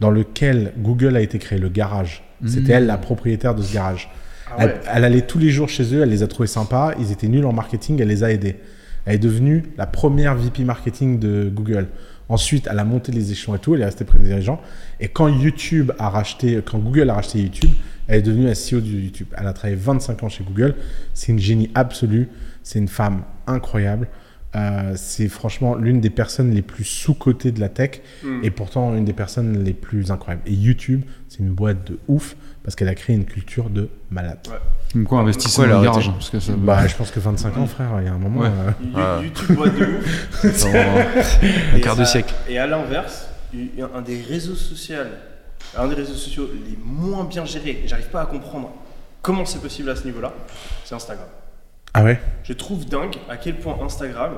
dans lequel Google a été créé, le garage. Mmh. C'était elle la propriétaire de ce garage. Ah ouais. elle, elle allait tous les jours chez eux, elle les a trouvés sympas. Ils étaient nuls en marketing, elle les a aidés. Elle est devenue la première V P marketing de Google. Ensuite, elle a monté les échelons et tout, elle est restée près des dirigeants. Et quand YouTube a racheté, quand Google a racheté YouTube, elle est devenue la C E O de YouTube. Elle a travaillé vingt-cinq ans chez Google. C'est une génie absolue. C'est une femme incroyable. Euh, c'est franchement l'une des personnes les plus sous-cotées de la tech mmh. et pourtant une des personnes les plus incroyables. Et YouTube, c'est une boîte de ouf parce qu'elle a créé une culture de malade. Ouais. Comme quoi, investisseur en large. Parce que ça... Bah, je pense que vingt-cinq ans, frère, il y a un moment. Ouais. Euh... Ouais. YouTube, boîte de ouf. Un quart de siècle. Et à l'inverse, un des réseaux sociaux, un des réseaux sociaux les moins bien gérés, j'arrive pas à comprendre comment c'est possible à ce niveau-là, c'est Instagram. Ah ouais. Je trouve dingue à quel point Instagram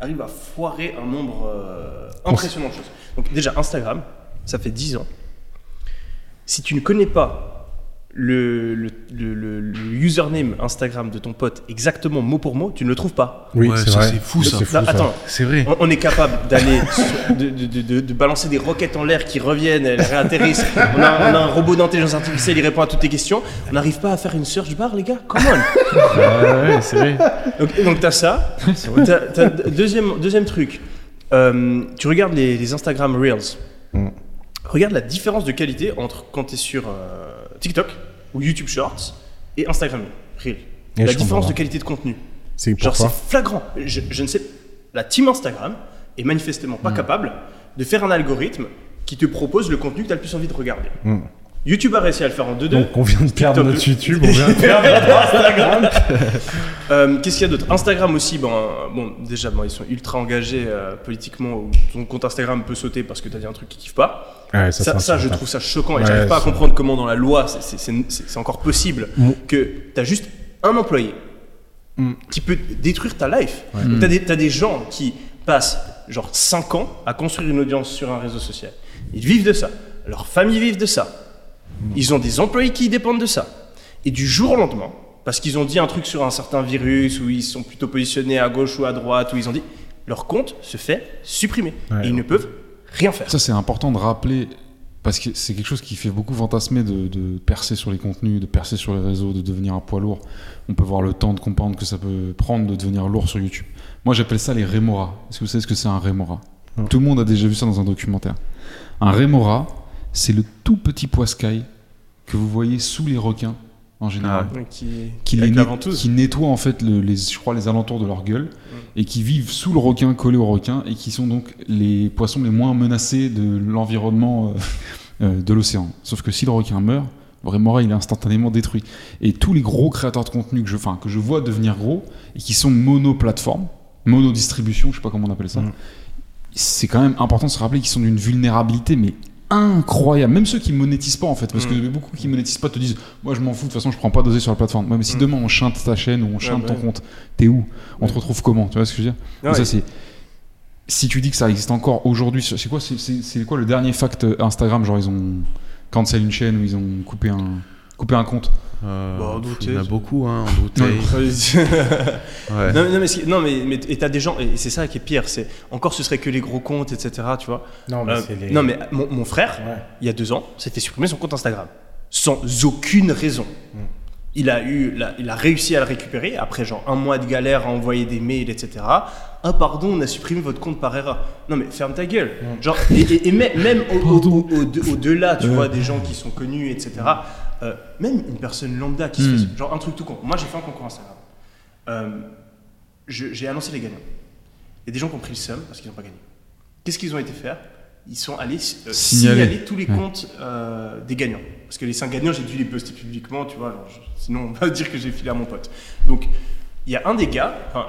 arrive à foirer un nombre euh, impressionnant de choses. Donc déjà Instagram, ça fait dix ans. Si tu ne connais pas le, le, le, le username Instagram de ton pote exactement mot pour mot, tu ne le trouves pas. Oui, ouais, c'est, ça, vrai. c'est fou ça. C'est fou, Là, attends, ça. c'est vrai. On, on est capable d'aller sur, de, de, de, de balancer des roquettes en l'air qui reviennent, elles réatterrissent. On a, on a un robot d'intelligence artificielle, il répond à toutes tes questions. On n'arrive pas à faire une search bar, les gars. Come on. Ouais, ouais, c'est vrai. Donc, donc t'as ça. C'est vrai. T'as, t'as, deuxième, deuxième truc. Euh, tu regardes les, les Instagram Reels. Mm. Regarde la différence de qualité entre quand tu es sur euh, TikTok ou YouTube Shorts et Instagram Reel. Et la différence de qualité de contenu. C'est genre c'est flagrant. Je, je ne sais, la team Instagram est manifestement pas mmh. capable de faire un algorithme qui te propose le contenu que tu as le plus envie de regarder. Mmh. YouTube a réussi à le faire en deux deux. Donc on vient de perdre TikTok notre YouTube, on vient de perdre notre Instagram. euh, qu'est-ce qu'il y a d'autre ? Instagram aussi, ben, bon, déjà bon, ils sont ultra engagés euh, politiquement. Ton compte Instagram peut sauter parce que tu as dit un truc qu'ils kiffent pas. Ouais, ça, ça, ça je trouve ça choquant et ouais, j'arrive pas à comprendre comment dans la loi c'est, c'est, c'est, c'est, c'est encore possible mmh. que tu as juste un employé mmh. qui peut détruire ta life. Ouais. Mmh. Tu as des, t'as des gens qui passent genre cinq ans à construire une audience sur un réseau social. Ils vivent de ça, leurs familles vivent de ça. Ils ont des employés qui dépendent de ça. Et du jour au lendemain, parce qu'ils ont dit un truc sur un certain virus, ou ils sont plutôt positionnés à gauche ou à droite, ou ils ont dit, leur compte se fait supprimer. Ouais, et ils ne peuvent rien faire. Ça, c'est important de rappeler, parce que c'est quelque chose qui fait beaucoup fantasmer de, de percer sur les contenus, de percer sur les réseaux, de devenir un poids lourd. On peut voir le temps de comprendre que ça peut prendre de devenir lourd sur YouTube. Moi, j'appelle ça les rémoras. Est-ce que vous savez ce que c'est un rémora ? Ouais. Tout le monde a déjà vu ça dans un documentaire. Un rémora, c'est le tout petit poiscaille que vous voyez sous les requins en général, ah, qui, qui, les na- qui nettoie en fait le, les, je crois, les alentours de leur gueule mmh. et qui vivent sous le requin, collés au requin, et qui sont donc les poissons les moins menacés de l'environnement euh, de l'océan. Sauf que si le requin meurt, vraiment il est instantanément détruit. Et tous les gros créateurs de contenu que je, enfin, que je vois devenir gros et qui sont mono-plateforme, mono-distribution, je sais pas comment on appelle ça, mmh. c'est quand même important de se rappeler qu'ils sont d'une vulnérabilité mais incroyable, même ceux qui monétisent pas en fait, parce mmh. que beaucoup qui monétisent pas te disent moi je m'en fous de toute façon je prends pas d'oser sur la plateforme. Ouais, mais si mmh. demain on chinte ta chaîne ou on chinte ouais, ton ouais. compte, t'es où ? On ouais. te retrouve comment ? Tu vois ce que je veux dire ? ah, ouais. Ça c'est si tu dis que ça existe encore aujourd'hui, c'est quoi c'est, c'est, c'est quoi le dernier fact Instagram, genre ils ont cancel une chaîne ou ils ont coupé un coupé un compte. Euh, bah, douter, il y en a beaucoup hein, en bouteille. ouais. Non, non mais non mais, mais et t'as des gens et c'est ça qui est pire, c'est encore ce serait que les gros comptes et cetera. Tu vois. Non mais, euh, c'est les... non, mais mon, mon frère, ouais. il y a deux ans, s'était supprimé son compte Instagram sans aucune raison. Mm. Il a eu, la, il a réussi à le récupérer après genre un mois de galère à envoyer des mails et cetera. Ah pardon, on a supprimé votre compte par erreur. Non mais ferme ta gueule. Mm. Genre et, et, et même, même au, au, au, au, au delà, tu ouais. vois, des gens qui sont connus et cetera. Euh, même une personne lambda qui mmh. se fait genre un truc tout con. Moi j'ai fait un concours Instagram, euh, je, j'ai annoncé les gagnants. Il y a des gens qui ont pris le seum parce qu'ils n'ont pas gagné. Qu'est-ce qu'ils ont été faire ? Ils sont allés euh, signaler. signaler tous les ouais. comptes euh, des gagnants. Parce que les cinq gagnants j'ai dû les poster publiquement, tu vois, genre, je, sinon on va dire que j'ai filé à mon pote. Donc il y a un des gars hein,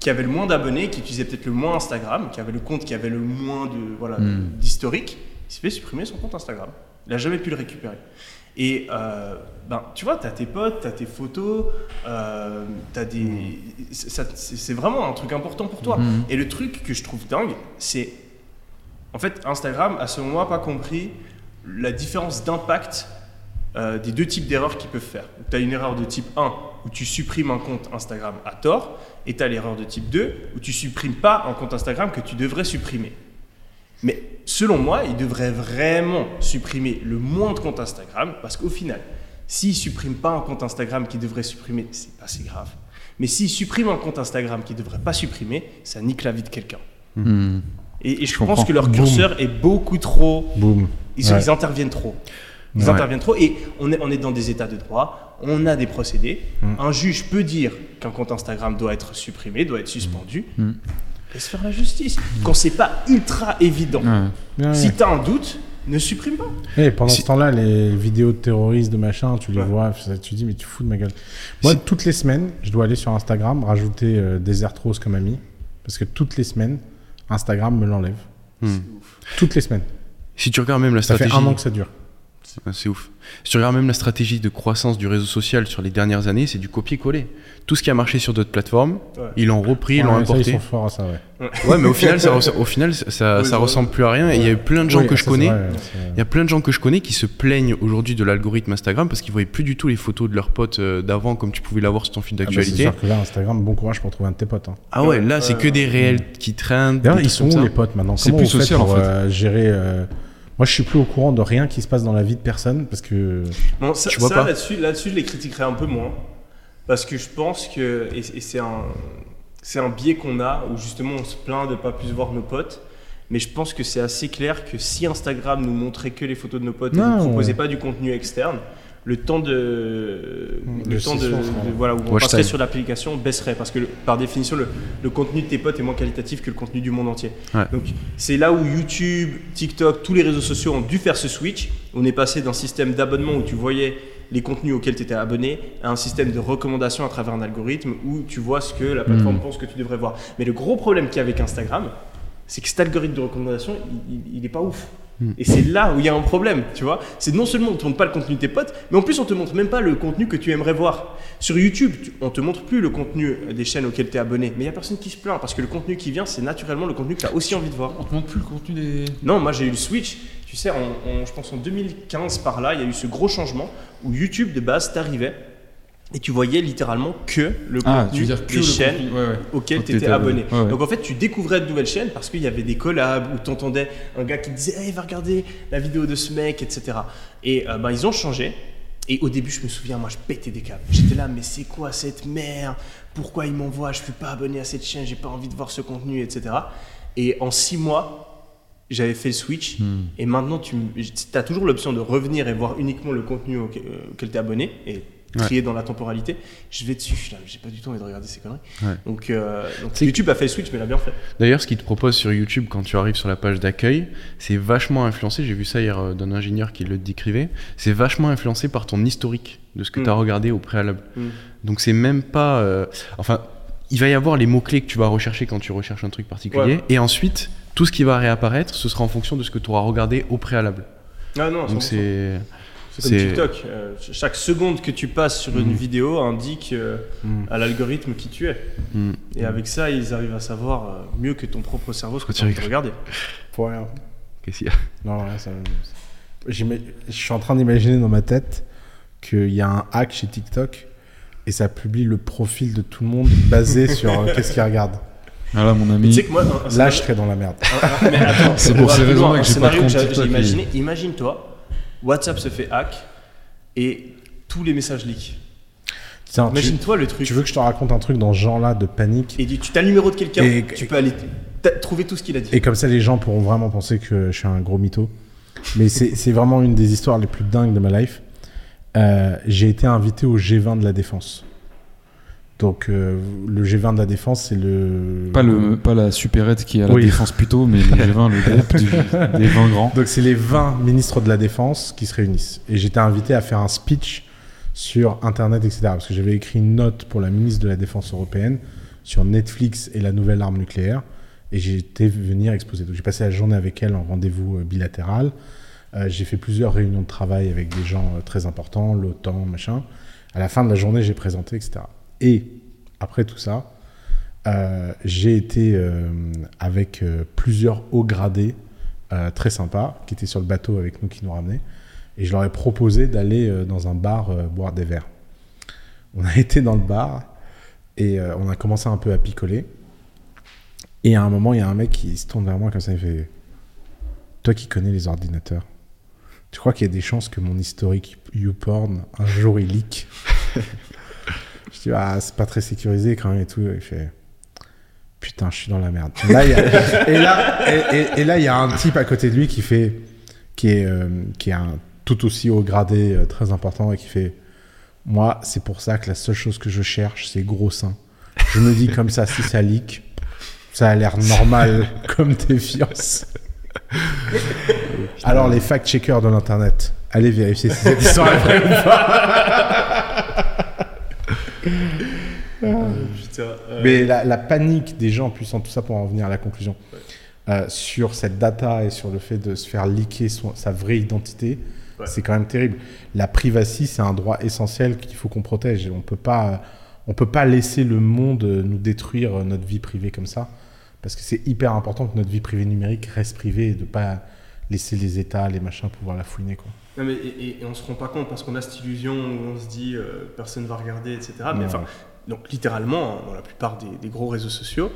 qui avait le moins d'abonnés, qui utilisait peut-être le moins Instagram, qui avait le compte qui avait le moins de, voilà, mmh. d'historique, il s'est fait supprimer son compte Instagram. Il n'a jamais pu le récupérer. Et euh, ben, tu vois, t'as tes potes, t'as tes photos, euh, t'as des... C'est, ça, c'est, c'est vraiment un truc important pour toi. Mmh. Et le truc que je trouve dingue, c'est... En fait, Instagram a selon moi pas compris la différence d'impact euh, des deux types d'erreurs qu'ils peuvent faire. Donc, t'as une erreur de type un, où tu supprimes un compte Instagram à tort, et t'as l'erreur de type deux, où tu supprimes pas un compte Instagram que tu devrais supprimer. Mais selon moi, ils devraient vraiment supprimer le moins de comptes Instagram parce qu'au final, s'ils ne suppriment pas un compte Instagram qu'ils devraient supprimer, c'est pas si grave. Mais s'ils suppriment un compte Instagram qu'ils ne devraient pas supprimer, ça nique la vie de quelqu'un. Mmh. Et, et je, je pense comprends. que leur curseur Boom. est beaucoup trop... Boom. Ils, ouais. ils interviennent trop. Ils ouais. interviennent trop et on est, on est dans des états de droit, on a des procédés. Mmh. Un juge peut dire qu'un compte Instagram doit être supprimé, doit être suspendu. Mmh. Et se faire la justice quand c'est pas ultra évident. Ouais, ouais, si t'as un doute, ne supprime pas. Et pendant si... ce temps-là, les vidéos de terroristes, de machin, tu les ouais. vois, tu te dis mais tu fous de ma gueule. Moi, si... toutes les semaines, je dois aller sur Instagram rajouter euh, Desert Rose comme ami parce que toutes les semaines, Instagram me l'enlève. Hmm. C'est ouf. Toutes les semaines. Si tu regardes même la stratégie, ça fait un an que ça dure. C'est, c'est ouf. Si tu regardes même la stratégie de croissance du réseau social sur les dernières années, c'est du copier-coller. Tout ce qui a marché sur d'autres plateformes, ouais. ils l'ont repris, ouais, ils l'ont importé. Ça, ils sont forts à ça, ouais. ouais, mais au final, ça, au final, ça, oui, ça ressemble plus à rien. Ouais. Et il y a eu plein de gens oui, que je connais. Vrai, il y a plein de gens que je connais qui se plaignent aujourd'hui de l'algorithme Instagram parce qu'ils voyaient plus du tout les photos de leurs potes d'avant comme tu pouvais l'avoir sur ton fil d'actualité. Ah bah c'est sûr que là, Instagram, bon courage pour trouver un de tes potes. Hein. Ah ouais, là, c'est euh... que des réels qui traînent. D'ailleurs, ils sont où les potes maintenant ? C'est plus social en fait. Gérer. Moi, je suis plus au courant de rien qui se passe dans la vie de personne parce que bon, ça, tu vois ça, pas. Là-dessus, là-dessus, je les critiquerai un peu moins parce que je pense que et, et c'est un c'est un biais qu'on a où justement on se plaint de pas plus voir nos potes, mais je pense que c'est assez clair que si Instagram nous montrait que les photos de nos potes non, et ne proposait ouais. pas du contenu externe, le temps de, le le temps de, de voilà, où on passerait sur l'application baisserait, parce que le, par définition le, le contenu de tes potes est moins qualitatif que le contenu du monde entier. Ouais. Donc c'est là où YouTube, TikTok, tous les réseaux sociaux ont dû faire ce switch. On est passé d'un système d'abonnement où tu voyais les contenus auxquels tu étais abonné à un système de recommandation à travers un algorithme où tu vois ce que la plateforme mmh. pense que tu devrais voir. Mais le gros problème qu'il y a avec Instagram, c'est que cet algorithme de recommandation, il n'est pas ouf. Et c'est là où il y a un problème, tu vois. C'est non seulement on te montre pas le contenu de tes potes, mais en plus on te montre même pas le contenu que tu aimerais voir. Sur YouTube, on te montre plus le contenu des chaînes auxquelles tu es abonné, mais il y a personne qui se plaint parce que le contenu qui vient, c'est naturellement le contenu que tu as aussi envie de voir. On te montre plus le contenu des... Non, moi j'ai eu le switch, tu sais, en, en, je pense en deux mille quinze par là, il y a eu ce gros changement où YouTube de base t'arrivait et tu voyais littéralement que le ah, contenu des chaînes contenu. Ouais, ouais. auxquelles tu étais abonné. Ouais, ouais. Donc en fait, tu découvrais de nouvelles chaînes parce qu'il y avait des collabs où tu entendais un gars qui disait hey, « va regarder la vidéo de ce mec », et cetera. Et euh, ben, ils ont changé. Et au début, je me souviens, moi, je pétais des câbles. J'étais là « mais c'est quoi cette merde ? Pourquoi ils m'envoient ? Je ne suis pas abonné à cette chaîne, j'ai pas envie de voir ce contenu, et cetera » Et en six mois, j'avais fait le switch. Hmm. Et maintenant, tu as toujours l'option de revenir et voir uniquement le contenu auquel, auquel tu es abonné. Et trier ouais. dans la temporalité, je vais dessus, là, j'ai pas du tout envie de regarder ces conneries. Ouais. Donc, euh, donc YouTube a fait le switch, mais l'a bien fait. D'ailleurs, ce qu'ils te proposent sur YouTube quand tu arrives sur la page d'accueil, c'est vachement influencé, j'ai vu ça hier euh, d'un ingénieur qui le décrivait, c'est vachement influencé par ton historique de ce que mmh. tu as regardé au préalable. Mmh. Donc c'est même pas... Euh, enfin, il va y avoir les mots-clés que tu vas rechercher quand tu recherches un truc particulier, ouais. et ensuite, tout ce qui va réapparaître, ce sera en fonction de ce que tu auras regardé au préalable. Ah non, donc c'est... C'est comme c'est... TikTok. Euh, chaque seconde que tu passes sur mmh. une vidéo indique euh, mmh. à l'algorithme qui tu es. Mmh. Et avec ça, ils arrivent à savoir euh, mieux que ton propre cerveau ce que tu as regardé. Pour rien. Qu'est-ce qu'il y a ? Non, là, ça. Je suis en train d'imaginer dans ma tête qu'il y a un hack chez TikTok et ça publie le profil de tout le monde basé sur euh, qu'est-ce qu'il regarde. Ah là, mon ami. Tu sais que moi, un, un là, je serais dans la merde. Un, un, mais attends, c'est pour ces raisons-là que j'ai pas de compte TikTok. Imaginé, et... Imagine-toi. WhatsApp se fait hack et tous les messages leak. Tiens, imagine-toi tu, le truc. Tu veux que je te raconte un truc dans ce genre-là de panique ? Et tu as le numéro de quelqu'un, et, tu et, peux aller trouver tout ce qu'il a dit. Et comme ça, les gens pourront vraiment penser que je suis un gros mytho. Mais c'est, c'est vraiment une des histoires les plus dingues de ma life. Euh, j'ai été invité au G vingt de la Défense. Donc euh, le G vingt de la Défense, c'est le... Pas, le, pas la supérette qui est à la oui. Défense plutôt, mais le G vingt, le groupe du, des vingt grands. Donc c'est les vingt ministres de la Défense qui se réunissent. Et j'étais invité à faire un speech sur Internet, et cetera. Parce que j'avais écrit une note pour la ministre de la Défense européenne sur Netflix et la nouvelle arme nucléaire. Et j'étais venir exposer. Donc j'ai passé la journée avec elle en rendez-vous bilatéral. Euh, j'ai fait plusieurs réunions de travail avec des gens très importants, l'OTAN, machin. À la fin de la journée, j'ai présenté, et cetera. Et après tout ça, euh, j'ai été euh, avec euh, plusieurs hauts gradés euh, très sympas qui étaient sur le bateau avec nous, qui nous ramenaient. Et je leur ai proposé d'aller euh, dans un bar euh, boire des verres. On a été dans le bar et euh, on a commencé un peu à picoler. Et à un moment, il y a un mec qui se tourne vers moi comme ça, il fait « Toi qui connais les ordinateurs, tu crois qu'il y a des chances que mon historique YouPorn, un jour, il leak ?» Je dis, ah, c'est pas très sécurisé quand même et tout. Il fait, putain, je suis dans la merde. Là, y a... et, là, et, et, et là, il y a un type à côté de lui qui fait, qui est, euh, qui est un tout aussi haut gradé, euh, très important, et qui fait, moi, c'est pour ça que la seule chose que je cherche, c'est gros seins. Je me dis comme ça, si ça leak, ça a l'air normal comme défiance. Alors, les fact-checkers de l'Internet, allez vérifier si cette histoire est vraie ou pas. euh, putain, euh... Mais la, la panique des gens puissant tout ça pour en venir à la conclusion ouais. euh, sur cette data et sur le fait de se faire leaker son, sa vraie identité ouais. c'est quand même terrible. La privacy, c'est un droit essentiel qu'il faut qu'on protège. On peut pas, on peut pas laisser le monde nous détruire notre vie privée comme ça, parce que c'est hyper important que notre vie privée numérique reste privée et de pas laisser les états, les machins pouvoir la fouiner quoi. Non mais, et, et on se rend pas compte parce qu'on a cette illusion où on se dit euh, personne va regarder, et cetera. Non. Mais enfin, donc littéralement, dans la plupart des, des gros réseaux sociaux,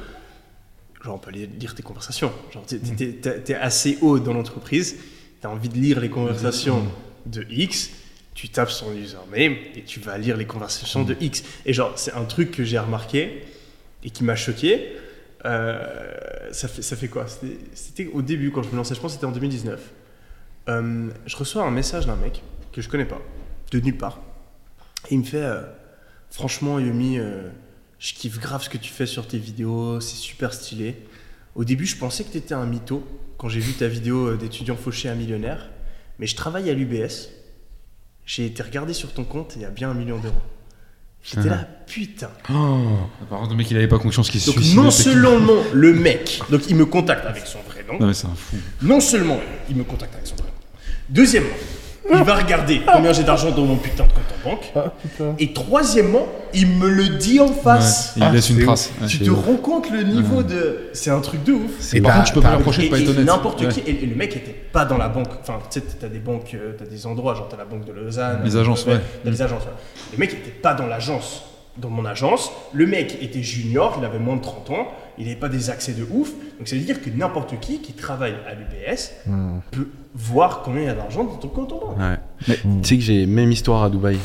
genre on peut aller lire tes conversations. Genre t'es, t'es, t'es, t'es assez haut dans l'entreprise, t'as envie de lire les conversations de X, tu tapes son username et tu vas lire les conversations de X. Et genre c'est un truc que j'ai remarqué et qui m'a choqué. Euh, ça fait ça fait quoi ? C'était, c'était au début quand je me lançais, je pense que c'était en deux mille dix-neuf. Euh, je reçois un message d'un mec que je connais pas de nulle part. Et il me fait euh, franchement Yomi, euh, je kiffe grave ce que tu fais sur tes vidéos, c'est super stylé. Au début je pensais que t'étais un mytho quand j'ai vu ta vidéo d'étudiant fauché à millionnaire, mais je travaille à l'U B S, j'ai été regarder sur ton compte et il y a bien un million d'euros. J'étais ah. là, putain. Oh, par contre, le mec, il n'avait pas conscience qu'il se suicidait. Donc, non seulement le mec, donc il me contacte avec son vrai nom. Non, mais c'est un fou. Non seulement il me contacte avec son vrai nom. Deuxièmement, il va regarder combien j'ai d'argent dans mon putain de compte en banque. Ah, putain. Et troisièmement, il me le dit en face. Ouais, il ah, laisse une trace. Ah, tu te ouf. rends compte le niveau mmh. de. C'est un truc de ouf. C'est par contre, je peux pas l'approcher de pas être honnête. N'importe ouais. qui. Et, et le mec était pas dans la banque. Enfin, tu sais, t'as des banques, t'as des endroits, genre t'as la banque de Lausanne. Les agences, ouais. T'as les agences, ouais. Le mec était pas dans l'agence, dans mon agence. Le mec était junior, il avait moins de trente ans. Il n'avait pas des accès de ouf. Donc, ça veut dire que n'importe qui qui travaille à l'U B S mmh. peut voir combien il y a d'argent dans ton compte en banque. Ouais. Mais mmh. tu sais que j'ai même histoire à Dubaï.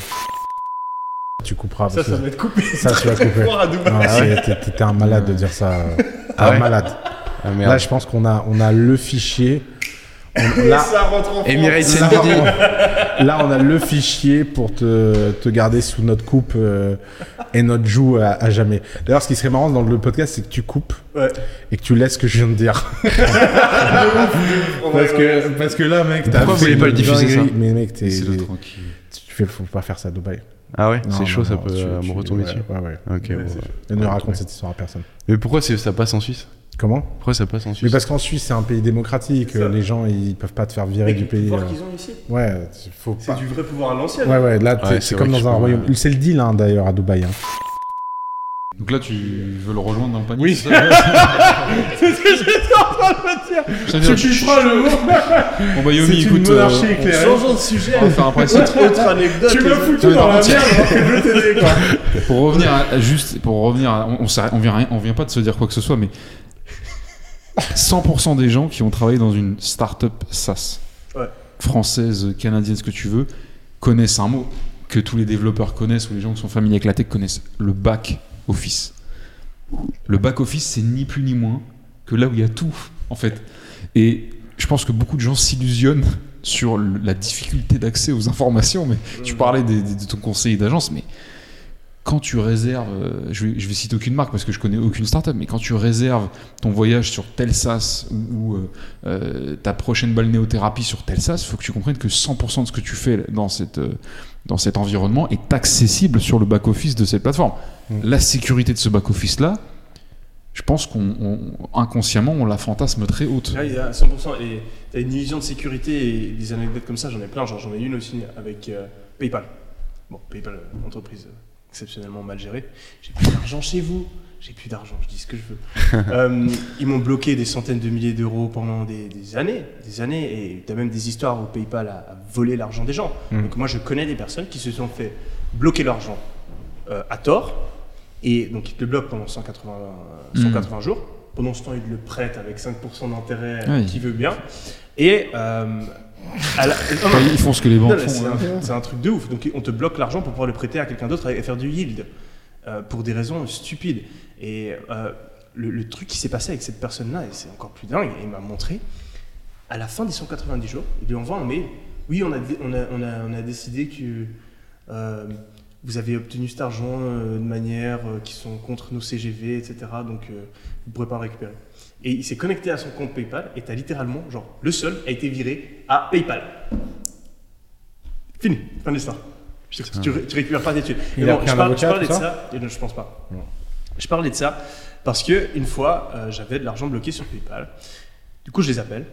Tu couperas. Ça, ça va être coupé. Ça, tu vas couper. À Dubaï. Ah, ouais, t'es, t'es un malade de dire ça. Ah, un ouais. malade. Ah, merde. Là, je pense qu'on a, on a le fichier. On, là, ça rentre en Emirates N B D. Là, on a le fichier pour te, te garder sous notre coupe euh, et notre joue à, à jamais. D'ailleurs, ce qui serait marrant dans le podcast, c'est que tu coupes ouais. et que tu laisses ce que je viens de dire. parce, que, parce que là, mec, t'as. Pourquoi vous voulez pas le diffuser ça ? Mais mec, t'es. C'est le tranquille. Tu faut pas faire ça à Dubaï. Ah ouais, non, c'est chaud, non, ça non, peut me retomber dessus. Ouais, ouais. Ok. Ouais, bon, ouais. Ne ouais, raconte ouais. cette histoire à personne. Mais pourquoi c'est, ça passe en Suisse ? Comment ? Pourquoi ça passe en Suisse ? Mais parce qu'en Suisse, c'est un pays démocratique. Les gens, ils peuvent pas te faire virer mais du pays. C'est le pouvoir qu'ils ont ici. Ouais, faut c'est pas. Du vrai pouvoir à l'ancienne. Ouais, ouais, là, ouais, c'est comme dans un royaume. Peux... C'est le deal, hein, d'ailleurs, à Dubaï. Hein. Donc là, tu veux le rejoindre dans le panier ? Oui. C'est, c'est ce que j'étais en train de me dire. Tu prends le mot. Bon bah Yomi, écoute. C'est une monarchie éclairée. Euh, changeons de sujet. On va faire un principe. Autre, autre anecdote. Tu me le fous tout dans la merde alors que je veux t'aider, quoi. Pour revenir à, juste, pour revenir à, on, on vient rien, on vient pas de se dire quoi que ce soit, mais cent pour cent des gens qui ont travaillé dans une start-up SaaS, ouais. française, canadienne, ce que tu veux, connaissent un mot que tous les développeurs connaissent ou les gens qui sont familiers avec la tech connaissent, le back office. Le back office, c'est ni plus ni moins que là où il y a tout, en fait. Et je pense que beaucoup de gens s'illusionnent sur la difficulté d'accès aux informations, mais mmh. tu parlais des, des, de ton conseiller d'agence, mais quand tu réserves, je vais, je vais citer aucune marque parce que je connais aucune startup, mais quand tu réserves ton voyage sur tel SaaS ou, ou euh, ta prochaine balnéothérapie sur tel SaaS, il faut que tu comprennes que cent pour cent de ce que tu fais dans, cette, dans cet environnement est accessible sur le back-office de cette plateforme. Mmh. La sécurité de ce back-office-là, je pense qu'on on, inconsciemment, on la fantasme très haute. Ah, il y a cent pour cent et t'as une illusion de sécurité et des anecdotes comme ça, j'en ai plein. Genre, j'en ai une aussi avec euh, PayPal. Bon, PayPal, entreprise... exceptionnellement mal géré, j'ai plus d'argent chez vous, j'ai plus d'argent, je dis ce que je veux. euh, ils m'ont bloqué des centaines de milliers d'euros pendant des, des années, des années, et t'as même des histoires où PayPal a, a volé l'argent des gens. Mmh. Donc moi je connais des personnes qui se sont fait bloquer l'argent euh, à tort, et donc ils te le bloquent pendant cent quatre-vingts, cent quatre-vingts mmh. jours. Pendant ce temps, ils le prêtent avec cinq pour cent d'intérêt, oui. qui veut bien, et euh, La... Non, non. ils font ce que les banques non, font. C'est, ouais. un, c'est un truc de ouf. Donc on te bloque l'argent pour pouvoir le prêter à quelqu'un d'autre et faire du yield euh, pour des raisons stupides. Et euh, le, le truc qui s'est passé avec cette personne-là, et c'est encore plus dingue, il m'a montré, à la fin des cent quatre-vingt-dix jours, il lui envoie un mail. Oui, on a, on a, on a, on a décidé que euh, vous avez obtenu cet argent euh, de manière euh, qui sont contre nos C G V, et cetera. Donc euh, vous ne pourrez pas le récupérer. Et il s'est connecté à son compte PayPal et t'as littéralement, genre, le seul a été viré à PayPal. Fini, fin de l'histoire. Je te, tu, tu récupères pas d'études. Et bon, je, parle, je parlais de ça, et non, je pense pas. Non. Je parlais de ça parce qu'une fois, euh, j'avais de l'argent bloqué sur PayPal. Du coup, je les appelle.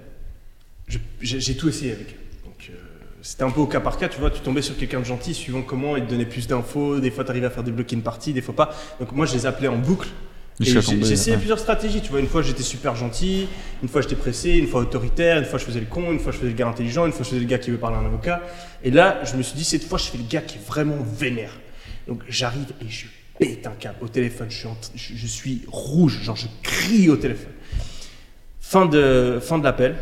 Je, j'ai, j'ai tout essayé avec eux. Donc, euh, c'était un peu au cas par cas, tu vois, tu tombais sur quelqu'un de gentil suivant comment il te donnait plus d'infos. Des fois, t'arrivais à faire débloquer une partie, des fois pas. Donc, moi, je les appelais en boucle. Et j'ai, j'ai essayé ouais. plusieurs stratégies, tu vois, une fois j'étais super gentil, une fois j'étais pressé, une fois autoritaire, une fois je faisais le con, une fois je faisais le gars intelligent, une fois je faisais le gars qui veut parler à un avocat. Et là, je me suis dit, cette fois je fais le gars qui est vraiment vénère. Donc j'arrive et je pète un câble au téléphone, je suis, t- je, je suis rouge, genre je crie au téléphone. Fin de, fin de l'appel,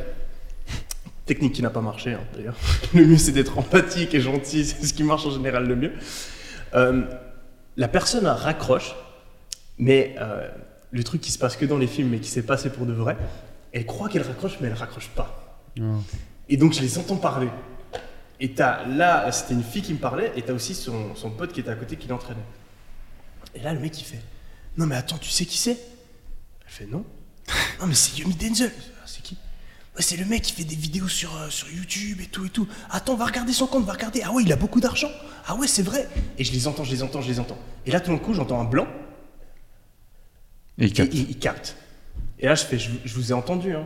technique qui n'a pas marché hein, d'ailleurs. Le mieux c'est d'être empathique et gentil, c'est ce qui marche en général le mieux. Euh, la personne raccroche. Mais euh, le truc qui se passe que dans les films, mais qui s'est passé pour de vrai, elle croit qu'elle raccroche, mais elle raccroche pas. Mmh. Et donc je les entends parler. Et t'as, là, c'était une fille qui me parlait, et t'as aussi son, son pote qui était à côté qui l'entraînait. Et là, le mec, il fait « Non mais attends, tu sais qui c'est ?» Elle fait « Non. » « Non mais c'est Yomi Denzel. » « C'est qui ?» « C'est le mec qui fait des vidéos sur, euh, sur YouTube et tout et tout. Attends, va regarder son compte, va regarder. Ah ouais, il a beaucoup d'argent. Ah ouais, c'est vrai. » Et je les entends, je les entends, je les entends. Et là, tout d'un coup, j'entends un blanc. Et il capte. Et, et, il capte. Et là, je fais je, « Je vous ai entendu. Hein. »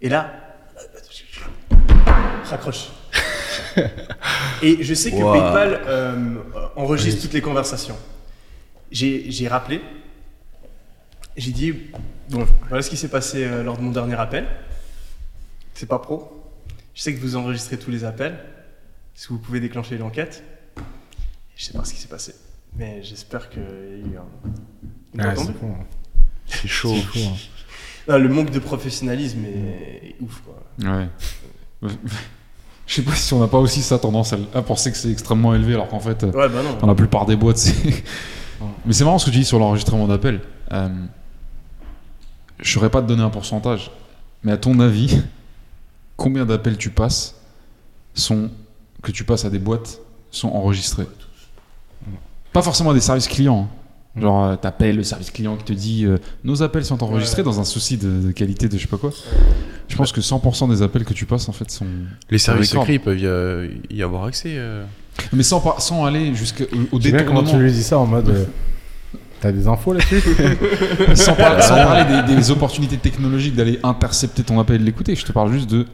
Et là, raccroche. Et je sais que wow. PayPal euh, enregistre oui. toutes les conversations. J'ai, j'ai rappelé. J'ai dit « Bon, voilà ce qui s'est passé euh, lors de mon dernier appel. » C'est pas pro. Je sais que vous enregistrez tous les appels. Est-ce que vous pouvez déclencher l'enquête ? Je sais pas ce qui s'est passé, mais j'espère qu'il y a eu un. Ah, c'est, bon. c'est chaud. C'est chaud. Non, le manque de professionnalisme est, est ouf, quoi. Ouais. Je sais pas si on n'a pas aussi ça tendance à penser que c'est extrêmement élevé, alors qu'en fait, ouais, bah non, dans ouais. la plupart des boîtes, c'est. Mais c'est marrant ce que tu dis sur l'enregistrement d'appels. Euh, je saurais pas te donner un pourcentage, mais à ton avis. Combien d'appels tu passes sont, que tu passes à des boîtes sont enregistrés ? Pas forcément à des services clients. Hein. Genre, euh, t'appelles le service client qui te dit euh, nos appels sont enregistrés ouais. dans un souci de, de qualité de je sais pas quoi. Je pense que cent pour cent des appels que tu passes en fait sont. Les services secrets ils peuvent y, euh, y avoir accès. Euh... Mais sans, par, sans aller jusqu'au détournement. C'est bien quand tu lui dis ça en mode. Euh... T'as des infos là-dessus? Sans, par, sans parler des, des opportunités technologiques d'aller intercepter ton appel et de l'écouter. Je te parle juste de.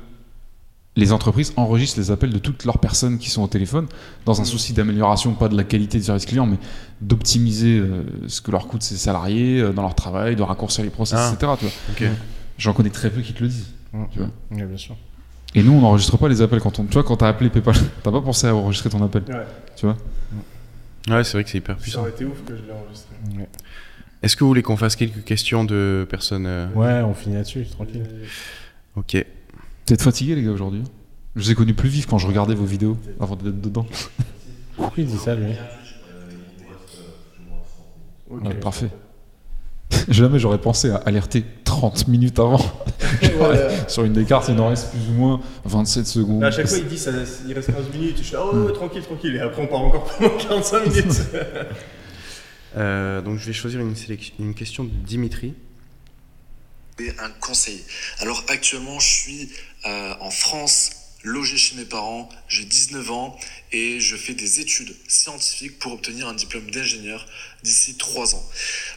Les entreprises enregistrent les appels de toutes leurs personnes qui sont au téléphone dans un souci d'amélioration, pas de la qualité du service client, mais d'optimiser euh, ce que leur coûte ces salariés euh, dans leur travail, de raccourcir les process, ah, et cetera. Tu vois. Okay. J'en connais très peu qui te le disent. Mmh. Tu vois. Oui, bien sûr. Et nous, on n'enregistre pas les appels quand on. Tu vois, quand t'as appelé PayPal, t'as pas pensé à enregistrer ton appel. Ouais. Tu vois. Ouais, c'est vrai que c'est hyper puissant. Ça aurait été ouf que je l'ai enregistré. Ouais. Est-ce que vous voulez qu'on fasse quelques questions de personnes euh... Ouais, on finit là-dessus, tranquille. Euh... Ok. Vous êtes fatigués les gars aujourd'hui. Je vous ai connus plus vifs quand je regardais vos vidéos avant d'être dedans. Pourquoi il dit ça lui? Okay. Ouais, parfait. Jamais j'aurais pensé à alerter trente minutes avant. Voilà. Sur une des cartes il en reste plus ou moins vingt-sept secondes. Là, à chaque fois il dit ça, il reste quinze minutes. Je suis là, oh mm. tranquille tranquille et après on part encore pendant quarante-cinq minutes. euh, donc je vais choisir une, sélection, une question de Dimitri. Un conseil. Alors actuellement je suis euh, en France, logé chez mes parents, j'ai dix-neuf ans et je fais des études scientifiques pour obtenir un diplôme d'ingénieur d'ici trois ans.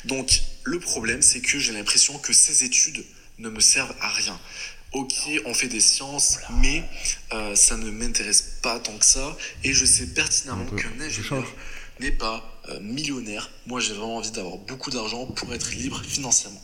Donc le problème c'est que j'ai l'impression que ces études ne me servent à rien. Ok, on fait des sciences, mais euh, ça ne m'intéresse pas tant que ça et je sais pertinemment qu'un ingénieur n'est pas euh, millionnaire. Moi j'ai vraiment envie d'avoir beaucoup d'argent pour être libre financièrement.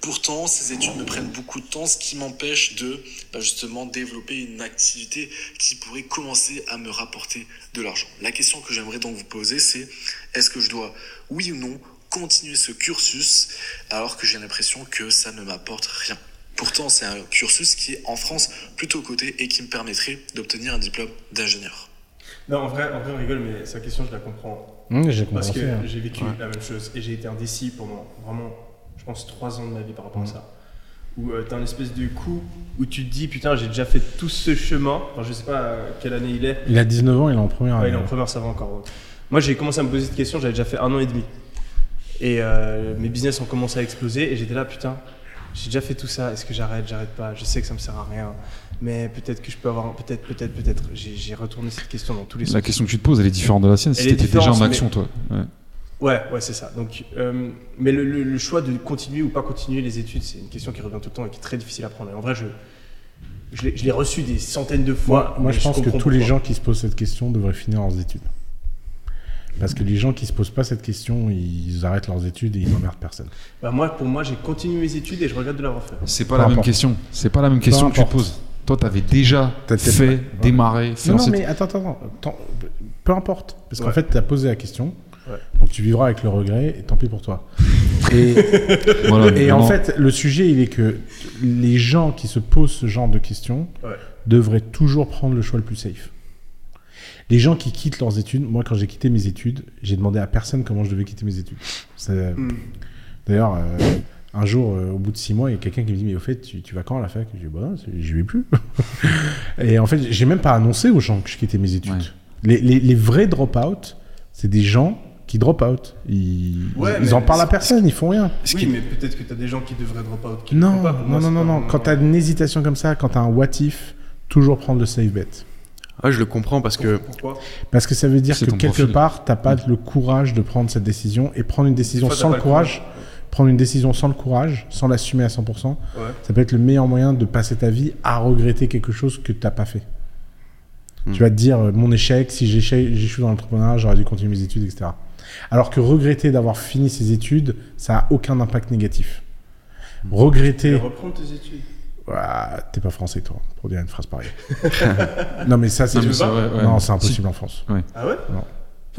Pourtant, ces études me prennent beaucoup de temps, ce qui m'empêche de bah justement développer une activité qui pourrait commencer à me rapporter de l'argent. La question que j'aimerais donc vous poser, c'est est-ce que je dois, oui ou non, continuer ce cursus alors que j'ai l'impression que ça ne m'apporte rien ? Pourtant, c'est un cursus qui est en France plutôt coté et qui me permettrait d'obtenir un diplôme d'ingénieur. Non, en vrai, en vrai, on rigole, mais sa question, je la comprends. Mmh, j'ai Parce que hein. j'ai vécu ouais. la même chose et j'ai été indécis pendant vraiment... je pense trois ans de ma vie par rapport mmh. à ça, où euh, t'as une espèce de coup où tu te dis putain j'ai déjà fait tout ce chemin, enfin je sais pas euh, quelle année il est. Il a dix-neuf ans, il est en première année. Ouais, il est en première, ça va encore. Ouais. Moi j'ai commencé à me poser cette question, j'avais déjà fait un an et demi et euh, mes business ont commencé à exploser et j'étais là putain j'ai déjà fait tout ça, est-ce que j'arrête, j'arrête pas, je sais que ça me sert à rien, mais peut-être que je peux avoir, peut-être, peut-être, peut-être, j'ai, j'ai retourné cette question dans tous les sens. La question que tu te poses elle est différente de la sienne, si t'étais déjà en action mais... toi. Ouais. Ouais, ouais, c'est ça. Donc, euh, mais le, le, le choix de continuer ou pas continuer les études, c'est une question qui revient tout le temps et qui est très difficile à prendre. Et en vrai, je, je, l'ai, je l'ai reçu des centaines de fois. Moi, moi je pense je que tous pourquoi. les gens qui se posent cette question devraient finir leurs études. Parce que les gens qui se posent pas cette question, ils arrêtent leurs études et ils n'emmerdent personne. Bah moi, pour moi, j'ai continué mes études et je regrette de l'avoir fait. C'est pas, pas la importe. même question. C'est pas la même question pas que importe. tu poses. Toi, t'avais déjà t'as fait, pas... démarré. Non, non mais attends, attends, attends. Peu importe. Parce ouais. qu'en fait, t'as posé la question. Ouais. Donc tu vivras avec le regret et tant pis pour toi. Et, voilà, et en fait, le sujet, il est que les gens qui se posent ce genre de questions ouais. devraient toujours prendre le choix le plus safe. Les gens qui quittent leurs études, moi quand j'ai quitté mes études, j'ai demandé à personne comment je devais quitter mes études. Ça, mm. D'ailleurs, euh, Un jour, euh, au bout de six mois, il y a quelqu'un qui me dit « Mais au fait, tu, tu vas quand à la fac ?» Je dis « Bah, j'y vais plus. » Et en fait, j'ai même pas annoncé aux gens que je quittais mes études. Ouais. Les, les, les vrais drop-out, c'est des gens qui drop-out. Ils, ouais, ils en parlent à personne, ils font rien. Oui, mais peut-être que tu as des gens qui devraient drop-out. Qui non, pas, non, non, non, non. Quand tu as une hésitation comme ça, quand tu as un what-if, toujours prendre le safe bet. Ah, je le comprends parce que... Pourquoi ? Parce que ça veut dire c'est que quelque profil. Part, tu n'as pas mmh. le courage de prendre cette décision et prendre une décision fois, sans le courage... courage. Prendre une décision sans le courage, sans l'assumer à cent pour cent, ouais. ça peut être le meilleur moyen de passer ta vie à regretter quelque chose que tu n'as pas fait. Mmh. Tu vas te dire, mon échec, si j'échoue dans l'entrepreneuriat, j'aurais dû continuer mes études, et cetera. Alors que regretter d'avoir fini ses études, ça n'a aucun impact négatif. Mmh. Regretter... Tu reprends tes études. Ah, t'es pas français, toi, pour dire une phrase pareille. Non, mais ça, c'est... Non, ça, ouais, ouais. non c'est impossible si. En France. Ouais. Ah ouais non.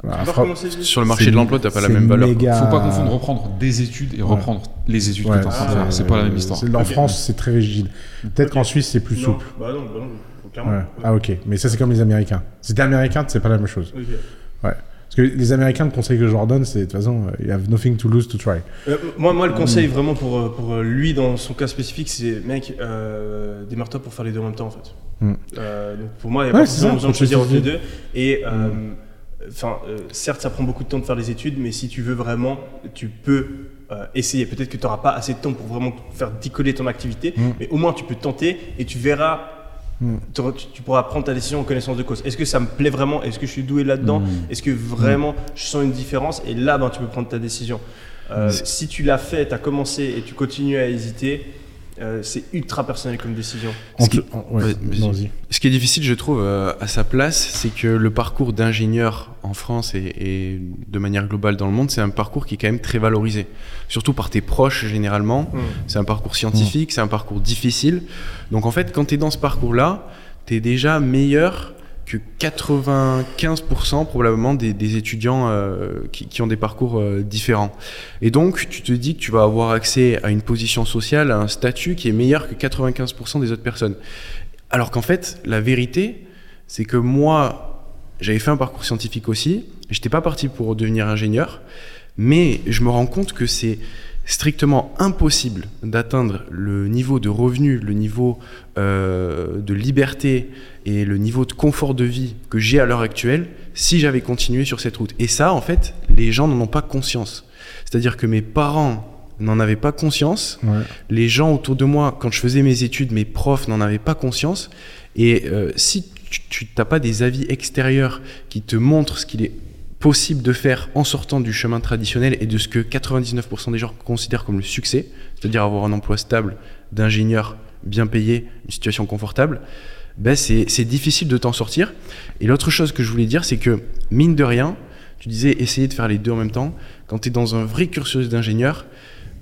Bah, fra... Sur le marché c'est de l'emploi, t'as pas la même valeur. Méga... Faut pas confondre reprendre des études et ouais. reprendre les études ouais, que t'es en train de faire. C'est pas la même histoire. En okay. France, c'est très rigide. Peut-être okay. qu'en Suisse, c'est plus non. souple. Bah non, bah non, clairement. Ouais. Ah ok, mais ça c'est comme les Américains. Si t'es Américain, c'est pas la même chose. Okay. Ouais. Parce que les Américains, le conseil que je leur donne, c'est de toute façon, you have nothing to lose to try. Euh, moi, moi, le conseil mmh. vraiment pour pour lui dans son cas spécifique, c'est mec, euh, démarre-toi pour faire les deux en même temps en fait. Mmh. Euh, donc pour moi, il y a pas besoin de choisir entre les deux et Enfin, euh, certes, ça prend beaucoup de temps de faire les études, mais si tu veux vraiment, tu peux euh, essayer. Peut-être que tu n'auras pas assez de temps pour vraiment faire décoller ton activité, mmh. mais au moins tu peux tenter et tu verras, mmh. tu pourras prendre ta décision en connaissance de cause. Est-ce que ça me plaît vraiment ? Est-ce que je suis doué là-dedans ? mmh. Est-ce que vraiment mmh. je sens une différence ? Et là, ben, tu peux prendre ta décision. Euh, mmh. Si tu l'as fait, tu as commencé et tu continues à hésiter, euh, c'est ultra personnel comme décision. Ce qui, en, ouais, ouais, ce qui est difficile, je trouve, euh, à sa place, c'est que le parcours d'ingénieur en France et, et de manière globale dans le monde, c'est un parcours qui est quand même très valorisé. Surtout par tes proches, généralement. Mmh. C'est un parcours scientifique, mmh. c'est un parcours difficile. Donc en fait, quand tu es dans ce parcours-là, tu es déjà meilleur que quatre-vingt-quinze pour cent probablement des, des étudiants euh, qui, qui ont des parcours euh, différents. Et donc, tu te dis que tu vas avoir accès à une position sociale, à un statut qui est meilleur que quatre-vingt-quinze pour cent des autres personnes. Alors qu'en fait, la vérité, c'est que moi, j'avais fait un parcours scientifique aussi, je n'étais pas parti pour devenir ingénieur, mais je me rends compte que c'est strictement impossible d'atteindre le niveau de revenu, le niveau euh, de liberté et le niveau de confort de vie que j'ai à l'heure actuelle si j'avais continué sur cette route. Et ça, en fait, les gens n'en ont pas conscience. C'est-à-dire que mes parents n'en avaient pas conscience. Ouais. Les gens autour de moi, quand je faisais mes études, mes profs n'en avaient pas conscience. Et euh, si tu n'as pas des avis extérieurs qui te montrent ce qu'il est possible de faire en sortant du chemin traditionnel et de ce que quatre-vingt-dix-neuf pour cent des gens considèrent comme le succès, c'est-à-dire avoir un emploi stable, d'ingénieur, bien payé, une situation confortable, ben c'est, c'est difficile de t'en sortir. Et l'autre chose que je voulais dire, c'est que mine de rien, tu disais essayer de faire les deux en même temps. Quand tu es dans un vrai cursus d'ingénieur,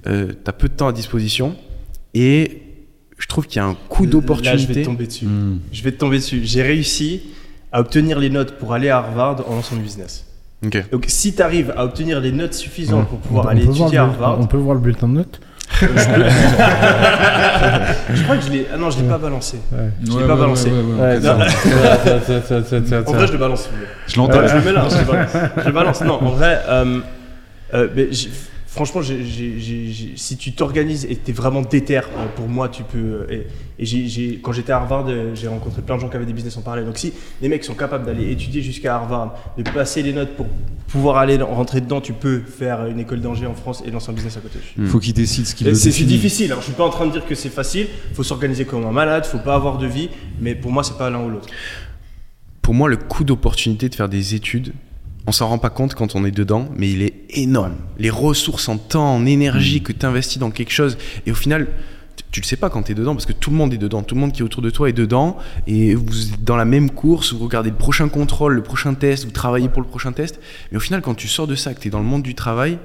euh, tu as peu de temps à disposition et je trouve qu'il y a un coup d'opportunité. Là, je vais te tomber dessus. Mmh. Je vais te tomber dessus. J'ai réussi à obtenir les notes pour aller à Harvard en lançant le business. Okay. Donc si tu arrives à obtenir les notes suffisantes ouais. pour pouvoir on aller étudier à Harvard... Le, on peut voir le bulletin de notes je, je crois que je l'ai... Ah non, je l'ai ouais. pas balancé. Ouais. Je l'ai ouais, pas ouais, balancé. En vrai, je le balance. Je l'entends. Je le mets là, je le balance. Je le balance. Non, en vrai, euh, euh, mais j'ai, franchement, j'ai, j'ai, j'ai, si tu t'organises et t'es vraiment déter, pour moi, tu peux... Et, et j'ai, j'ai, quand j'étais à Harvard, j'ai rencontré plein de gens qui avaient des business en parallèle. Donc si les mecs sont capables d'aller étudier jusqu'à Harvard, de passer les notes pour pouvoir aller rentrer dedans, tu peux faire une école d'ingé en France et lancer un business à côté. Il mmh. faut qu'ils décident ce qu'ils veulent. C'est, c'est difficile, hein. Je suis pas en train de dire que c'est facile, il faut s'organiser comme un malade, il faut pas avoir de vie, mais pour moi, c'est pas l'un ou l'autre. Pour moi, le coût d'opportunité de faire des études, on s'en rend pas compte quand on est dedans, mais il est énorme. Les ressources en temps, en énergie mmh. que tu investis dans quelque chose, et au final... Tu le sais pas quand tu es dedans parce que tout le monde est dedans, tout le monde qui est autour de toi est dedans et vous êtes dans la même course, vous regardez le prochain contrôle, le prochain test, vous travaillez ouais. pour le prochain test. Mais au final, quand tu sors de ça, que tu es dans le monde du travail,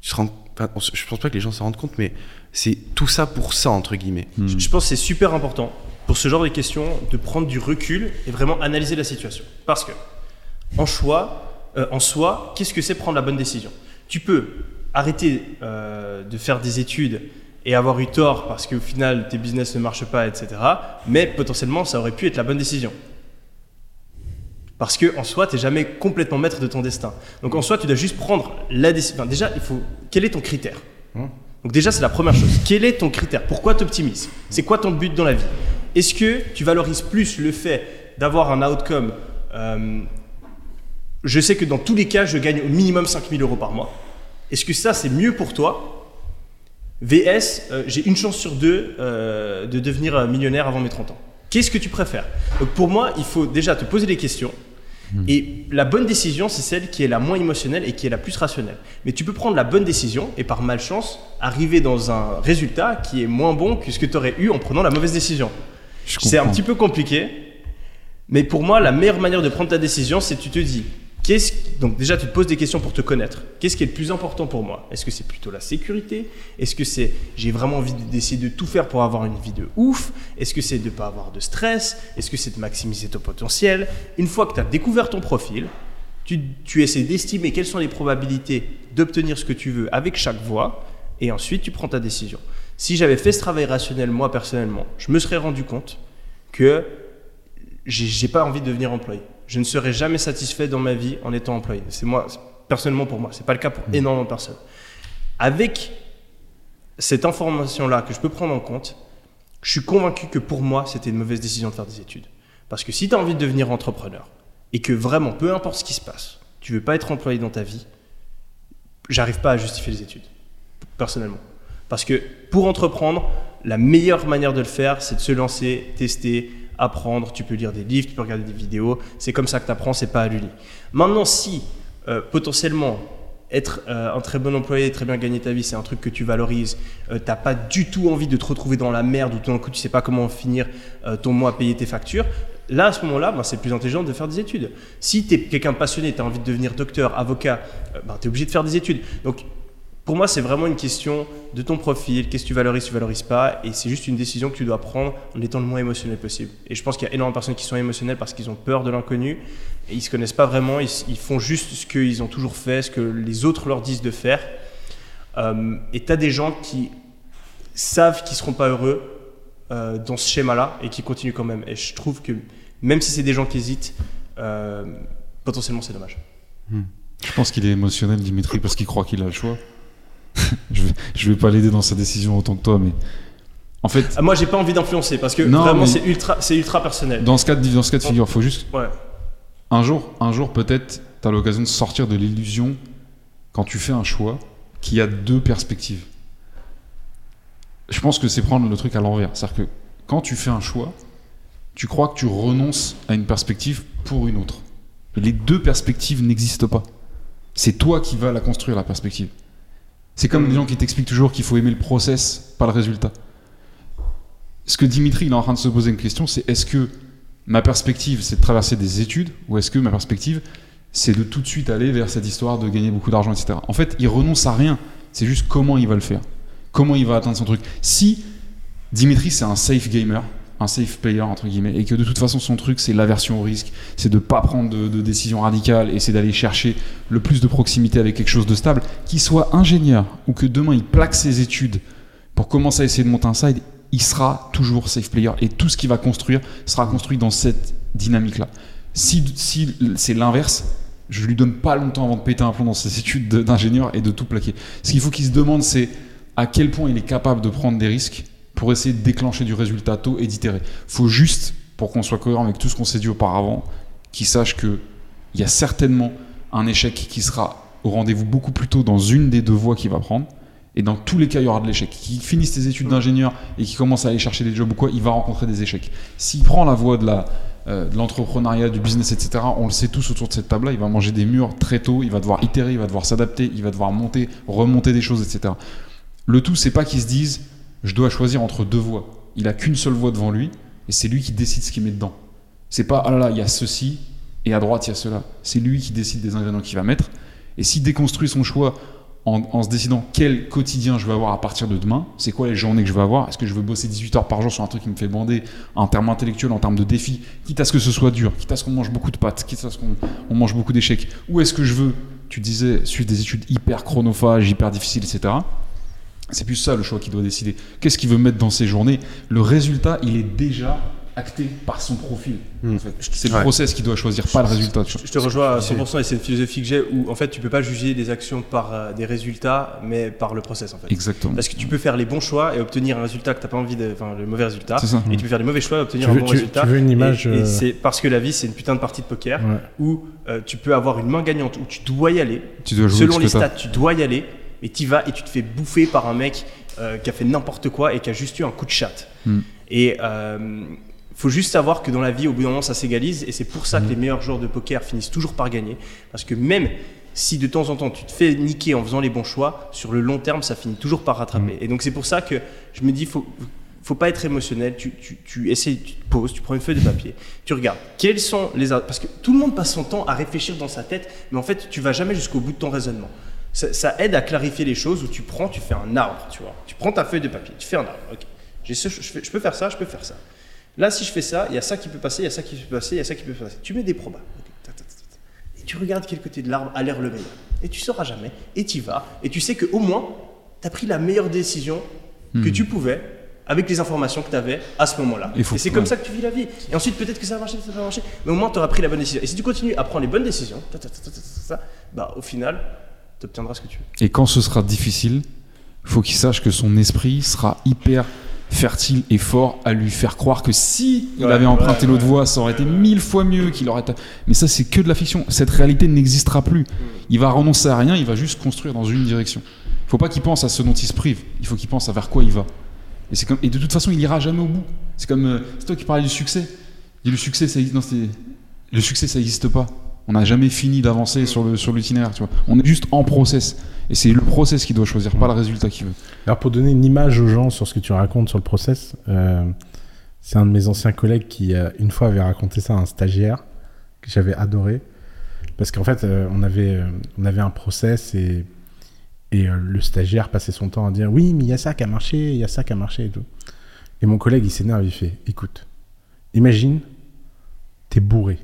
tu te rends... enfin, je pense pas que les gens s'en rendent compte, mais c'est tout ça pour ça, entre guillemets. Hmm. Je pense que c'est super important pour ce genre de questions de prendre du recul et vraiment analyser la situation. Parce que en, choix, euh, en soi, qu'est-ce que c'est prendre la bonne décision ? Tu peux arrêter euh, de faire des études et avoir eu tort parce qu'au final, tes business ne marchent pas, et cetera. Mais potentiellement, ça aurait pu être la bonne décision. Parce qu'en soi, tu n'es jamais complètement maître de ton destin. Donc en soi, tu dois juste prendre la décision. Enfin, déjà, il faut... quel est ton critère ? Donc déjà, c'est la première chose. Quel est ton critère? Pourquoi tu optimises? C'est quoi ton but dans la vie? Est-ce que tu valorises plus le fait d'avoir un outcome euh, je sais que dans tous les cas, je gagne au minimum cinq mille euros par mois. Est-ce que ça, c'est mieux pour toi? V S, euh, j'ai une chance sur deux euh, de devenir millionnaire avant mes trente ans. Qu'est-ce que tu préfères? Donc pour moi, il faut déjà te poser des questions. Et la bonne décision, c'est celle qui est la moins émotionnelle et qui est la plus rationnelle. Mais tu peux prendre la bonne décision et par malchance, arriver dans un résultat qui est moins bon que ce que tu aurais eu en prenant la mauvaise décision. Je c'est comprends. Un petit peu compliqué, mais pour moi, la meilleure manière de prendre ta décision, c'est que tu te dis, qu'est-ce... donc déjà, tu te poses des questions pour te connaître. Qu'est-ce qui est le plus important pour moi? Est-ce que c'est plutôt la sécurité? Est-ce que c'est j'ai vraiment envie d'essayer de tout faire pour avoir une vie de ouf? Est-ce que c'est de ne pas avoir de stress? Est-ce que c'est de maximiser ton potentiel? Une fois que tu as découvert ton profil, tu, tu essaies d'estimer quelles sont les probabilités d'obtenir ce que tu veux avec chaque voie et ensuite, tu prends ta décision. Si j'avais fait ce travail rationnel, moi, personnellement, je me serais rendu compte que j'ai, j'ai pas envie de devenir employé. Je ne serai jamais satisfait dans ma vie en étant employé. C'est moi, personnellement pour moi. Ce n'est pas le cas pour énormément de personnes. Avec cette information-là que je peux prendre en compte, je suis convaincu que pour moi, c'était une mauvaise décision de faire des études. Parce que si tu as envie de devenir entrepreneur et que vraiment, peu importe ce qui se passe, tu ne veux pas être employé dans ta vie, j'arrive pas à justifier les études, personnellement. Parce que pour entreprendre, la meilleure manière de le faire, c'est de se lancer, tester, apprendre, tu peux lire des livres, tu peux regarder des vidéos, c'est comme ça que tu apprends, c'est pas à l'U L I. Maintenant, si euh, potentiellement être euh, un très bon employé, très bien gagner ta vie, c'est un truc que tu valorises, euh, t'as pas du tout envie de te retrouver dans la merde ou tout d'un coup tu sais pas comment finir euh, ton mois à payer tes factures, là à ce moment-là, ben, c'est plus intelligent de faire des études. Si t'es quelqu'un de passionné, t'as envie de devenir docteur, avocat, euh, ben, t'es obligé de faire des études. Donc pour moi, c'est vraiment une question de ton profil, qu'est-ce que tu valorises, tu ne valorises pas, et c'est juste une décision que tu dois prendre en étant le moins émotionnel possible. Et je pense qu'il y a énormément de personnes qui sont émotionnelles parce qu'ils ont peur de l'inconnu, et ils ne se connaissent pas vraiment, ils, ils font juste ce qu'ils ont toujours fait, ce que les autres leur disent de faire. Euh, et tu as des gens qui savent qu'ils ne seront pas heureux euh, dans ce schéma-là, et qui continuent quand même. Et je trouve que même si c'est des gens qui hésitent, euh, potentiellement c'est dommage. Hmm. Je pense qu'il est émotionnel, Dimitri, parce qu'il croit qu'il a le choix. je, vais, je vais pas l'aider dans sa décision autant que toi, mais en fait ah, moi j'ai pas envie d'influencer parce que non, vraiment c'est ultra, c'est ultra personnel. Dans ce cas de, dans ce cas de figure, faut juste ouais. un jour, un jour peut-être t'as l'occasion de sortir de l'illusion quand tu fais un choix qu'il y a deux perspectives. Je pense que c'est prendre le truc à l'envers, c'est-à-dire que quand tu fais un choix, tu crois que tu renonces à une perspective pour une autre. Les deux perspectives n'existent pas. C'est toi qui vas la construire, la perspective. C'est comme des gens qui t'expliquent toujours qu'il faut aimer le process, pas le résultat. Ce que Dimitri il est en train de se poser une question, c'est est-ce que ma perspective c'est de traverser des études ou est-ce que ma perspective c'est de tout de suite aller vers cette histoire de gagner beaucoup d'argent, et cetera. En fait, il renonce à rien, c'est juste comment il va le faire, comment il va atteindre son truc. Si Dimitri c'est un safe gamer, un safe player entre guillemets, et que de toute façon son truc c'est l'aversion au risque, c'est de pas prendre de, de décisions radicales et c'est d'aller chercher le plus de proximité avec quelque chose de stable, qu'il soit ingénieur ou que demain il plaque ses études pour commencer à essayer de monter un side, il sera toujours safe player et tout ce qu'il va construire sera construit dans cette dynamique là. Si, si c'est l'inverse, je lui donne pas longtemps avant de péter un plomb dans ses études de, d'ingénieur et de tout plaquer. Ce qu'il faut qu'il se demande, c'est à quel point il est capable de prendre des risques pour essayer de déclencher du résultat tôt et d'itérer. Faut juste, pour qu'on soit cohérent avec tout ce qu'on s'est dit auparavant, qu'ils sachent qu'il y a certainement un échec qui sera au rendez-vous beaucoup plus tôt dans une des deux voies qu'il va prendre, et dans tous les cas il y aura de l'échec. Qu'ils finissent tes études d'ingénieur et qu'ils commencent à aller chercher des jobs ou quoi, il va rencontrer des échecs. S'il prend la voie de, la, euh, de l'entrepreneuriat, du business, et cetera, on le sait tous autour de cette table-là, il va manger des murs très tôt, il va devoir itérer, il va devoir s'adapter, il va devoir monter, remonter des choses, et cetera. Le tout, c'est pas qu'ils se disent je dois choisir entre deux voies. Il a qu'une seule voie devant lui et c'est lui qui décide ce qu'il met dedans. C'est pas ah là là, il y a ceci et à droite il y a cela. C'est lui qui décide des ingrédients qu'il va mettre. Et s'il déconstruit son choix en, en se décidant quel quotidien je vais avoir à partir de demain, c'est quoi les journées que je vais avoir, est-ce que je veux bosser dix-huit heures par jour sur un truc qui me fait bander en termes intellectuels, en termes de défis, quitte à ce que ce soit dur, quitte à ce qu'on mange beaucoup de pâtes, quitte à ce qu'on on mange beaucoup d'échecs, ou est-ce que je veux, tu disais, suivre des études hyper chronophages, hyper difficiles, et cetera. C'est plus ça le choix qu'il doit décider. Qu'est-ce qu'il veut mettre dans ses journées? Le résultat, il est déjà acté par son profil. Mmh. En fait, c'est le ouais. process qui doit choisir, pas le résultat. Je, je te rejoins à cent pour cent et c'est une philosophie que j'ai où en fait tu peux pas juger des actions par euh, des résultats mais par le process en fait. Exactement. Parce que tu peux faire les bons choix et obtenir un résultat que t'as pas envie de, enfin le mauvais résultat. C'est ça. Et mmh. tu peux faire les mauvais choix et obtenir tu un veux, bon tu, résultat. Tu veux une image. Et, euh... et c'est parce que la vie c'est une putain de partie de poker ouais. où euh, tu peux avoir une main gagnante où tu dois y aller. Tu dois selon les stats, tu dois y aller et t'y vas et tu te fais bouffer par un mec euh, qui a fait n'importe quoi et qui a juste eu un coup de chatte. Mmh. Et euh, faut juste savoir que dans la vie, au bout d'un moment, ça s'égalise. Et c'est pour ça que les meilleurs joueurs de poker finissent toujours par gagner. Parce que même si de temps en temps, tu te fais niquer en faisant les bons choix, sur le long terme, ça finit toujours par rattraper. Mmh. Et donc, c'est pour ça que je me dis, faut, faut pas être émotionnel. Tu, tu, tu essaies, tu te poses, tu prends une feuille de papier, tu regardes quels sont les... Parce que tout le monde passe son temps à réfléchir dans sa tête, mais en fait, tu vas jamais jusqu'au bout de ton raisonnement. Ça, ça aide à clarifier les choses où tu prends, tu fais un arbre, tu vois. Tu prends ta feuille de papier, tu fais un arbre. Ok, j'ai ce, je, je peux faire ça, je peux faire ça. Là, si je fais ça, il y a ça qui peut passer, il y a ça qui peut passer, il y a ça qui peut passer. Tu mets des probas. Et tu regardes quel côté de l'arbre a l'air le meilleur. Et tu ne sauras jamais. Et tu y vas. Et tu sais qu'au moins, tu as pris la meilleure décision que mmh. tu pouvais avec les informations que tu avais à ce moment-là. Et c'est comme ça que tu vis la vie. Et ensuite, peut-être que ça va marcher, ça va marcher. Mais au moins, tu auras pris la bonne décision. Et si tu continues à prendre les bonnes décisions, bah, au final, tu obtiendras ce que tu veux. Et quand ce sera difficile, il faut qu'il sache que son esprit sera hyper... fertile et fort à lui faire croire que si il ouais, avait emprunté ouais, l'autre ouais. voie, ça aurait été mille fois mieux, qu'il aurait... Mais ça, c'est que de la fiction. Cette réalité n'existera plus. Il va renoncer à rien, il va juste construire dans une direction. Il ne faut pas qu'il pense à ce dont il se prive, il faut qu'il pense à vers quoi il va. Et, c'est comme... et de toute façon, il n'ira jamais au bout. C'est comme... Euh... C'est toi qui parlais du succès. Et le succès, ça existe... non, c'est... le succès, ça n'existe pas. On n'a jamais fini d'avancer sur, le, sur l'itinéraire, tu vois. On est juste en process. Et c'est le process qui doit choisir, pas le résultat qu'il veut. Alors, pour donner une image aux gens sur ce que tu racontes sur le process, euh, c'est un de mes anciens collègues qui, euh, une fois, avait raconté ça à un stagiaire, que j'avais adoré. Parce qu'en fait, euh, on, avait, euh, on avait un process et, et euh, le stagiaire passait son temps à dire « Oui, mais il y a ça qui a marché, il y a ça qui a marché. » et tout. Et mon collègue, il s'énerve, il fait « Écoute, imagine, t'es bourré.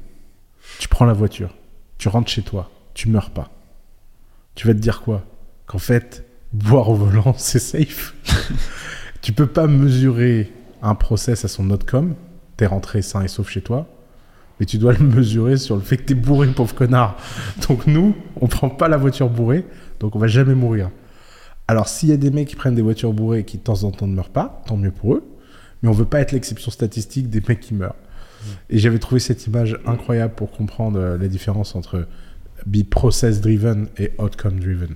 Tu prends la voiture, tu rentres chez toi, tu meurs pas. Tu vas te dire quoi ? Qu'en fait, boire au volant, c'est safe. Tu peux pas mesurer un process à son outcome. T'es rentré sain et sauf chez toi, mais tu dois le mesurer sur le fait que t'es bourré, pauvre connard. Donc nous, on prend pas la voiture bourrée, donc on va jamais mourir. Alors s'il y a des mecs qui prennent des voitures bourrées et qui de temps en temps ne meurent pas, tant mieux pour eux. Mais on veut pas être l'exception statistique des mecs qui meurent. Et j'avais trouvé cette image incroyable pour comprendre la différence entre be process driven et outcome driven.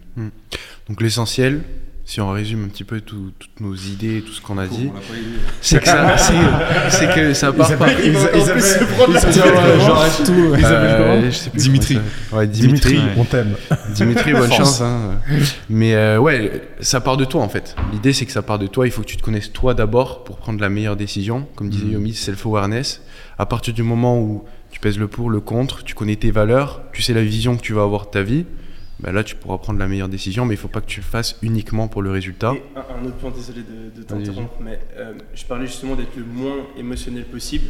Donc l'essentiel, si on résume un petit peu tout, toutes nos idées, tout ce qu'on a oh, dit, on l'a pas aimé, hein. c'est que ça, c'est, c'est que ça part pas. Ils appellent se prendre la tête. J'arrête tout. Euh, ils appellent comment ? Dimitri. Ouais, Dimitri, Dimitri ouais. on t'aime. Dimitri, bonne chance. Hein. Mais euh, ouais, ça part de toi en fait. L'idée c'est que ça part de toi. Il faut que tu te connaisses toi d'abord pour prendre la meilleure décision. Comme disait mm. Yomi, self-awareness. À partir du moment où tu pèses le pour, le contre, tu connais tes valeurs, tu sais la vision que tu vas avoir de ta vie. Ben là, tu pourras prendre la meilleure décision, mais il ne faut pas que tu le fasses uniquement pour le résultat. Et un, un autre point, désolé de, de t'interrompre, oui. mais euh, je parlais justement d'être le moins émotionnel possible.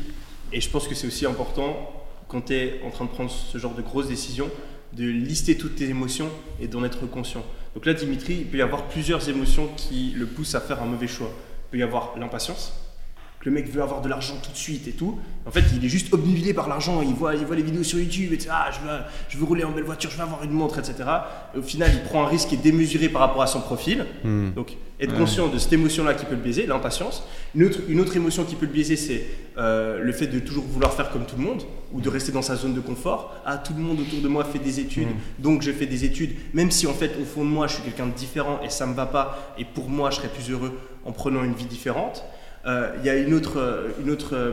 Et je pense que c'est aussi important, quand tu es en train de prendre ce genre de grosses décisions, de lister toutes tes émotions et d'en être conscient. Donc là, Dimitri, il peut y avoir plusieurs émotions qui le poussent à faire un mauvais choix. Il peut y avoir l'impatience. Le mec veut avoir de l'argent tout de suite et tout. En fait, il est juste obnubilé par l'argent. Il voit, il voit les vidéos sur YouTube et ah, je veux, je veux rouler en belle voiture, je veux avoir une montre, et cetera. Et au final, il prend un risque qui est démesuré par rapport à son profil. Mmh. Donc, être ouais. conscient de cette émotion-là qui peut le biaiser, l'impatience. Une autre, une autre émotion qui peut le biaiser, c'est euh, le fait de toujours vouloir faire comme tout le monde ou de rester dans sa zone de confort. Ah, tout le monde autour de moi fait des études, mmh. donc je fais des études. Même si en fait, au fond de moi, je suis quelqu'un de différent et ça me va pas. Et pour moi, je serais plus heureux en prenant une vie différente. Il euh, y a une autre, euh, une autre euh,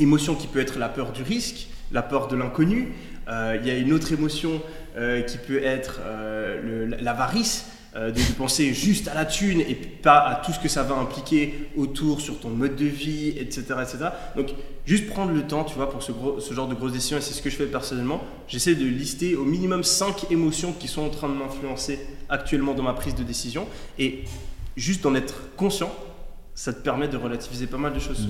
émotion qui peut être la peur du risque, la peur de l'inconnu. Il euh, y a une autre émotion euh, qui peut être euh, le, l'avarice, euh, de, de penser juste à la thune et pas à tout ce que ça va impliquer autour, sur ton mode de vie, et cetera et cetera. Donc, juste prendre le temps, tu vois, pour ce, gros, ce genre de grosses décisions, et c'est ce que je fais personnellement. J'essaie de lister au minimum cinq émotions qui sont en train de m'influencer actuellement dans ma prise de décision, et juste d'en être conscient. Ça te permet de relativiser pas mal de choses.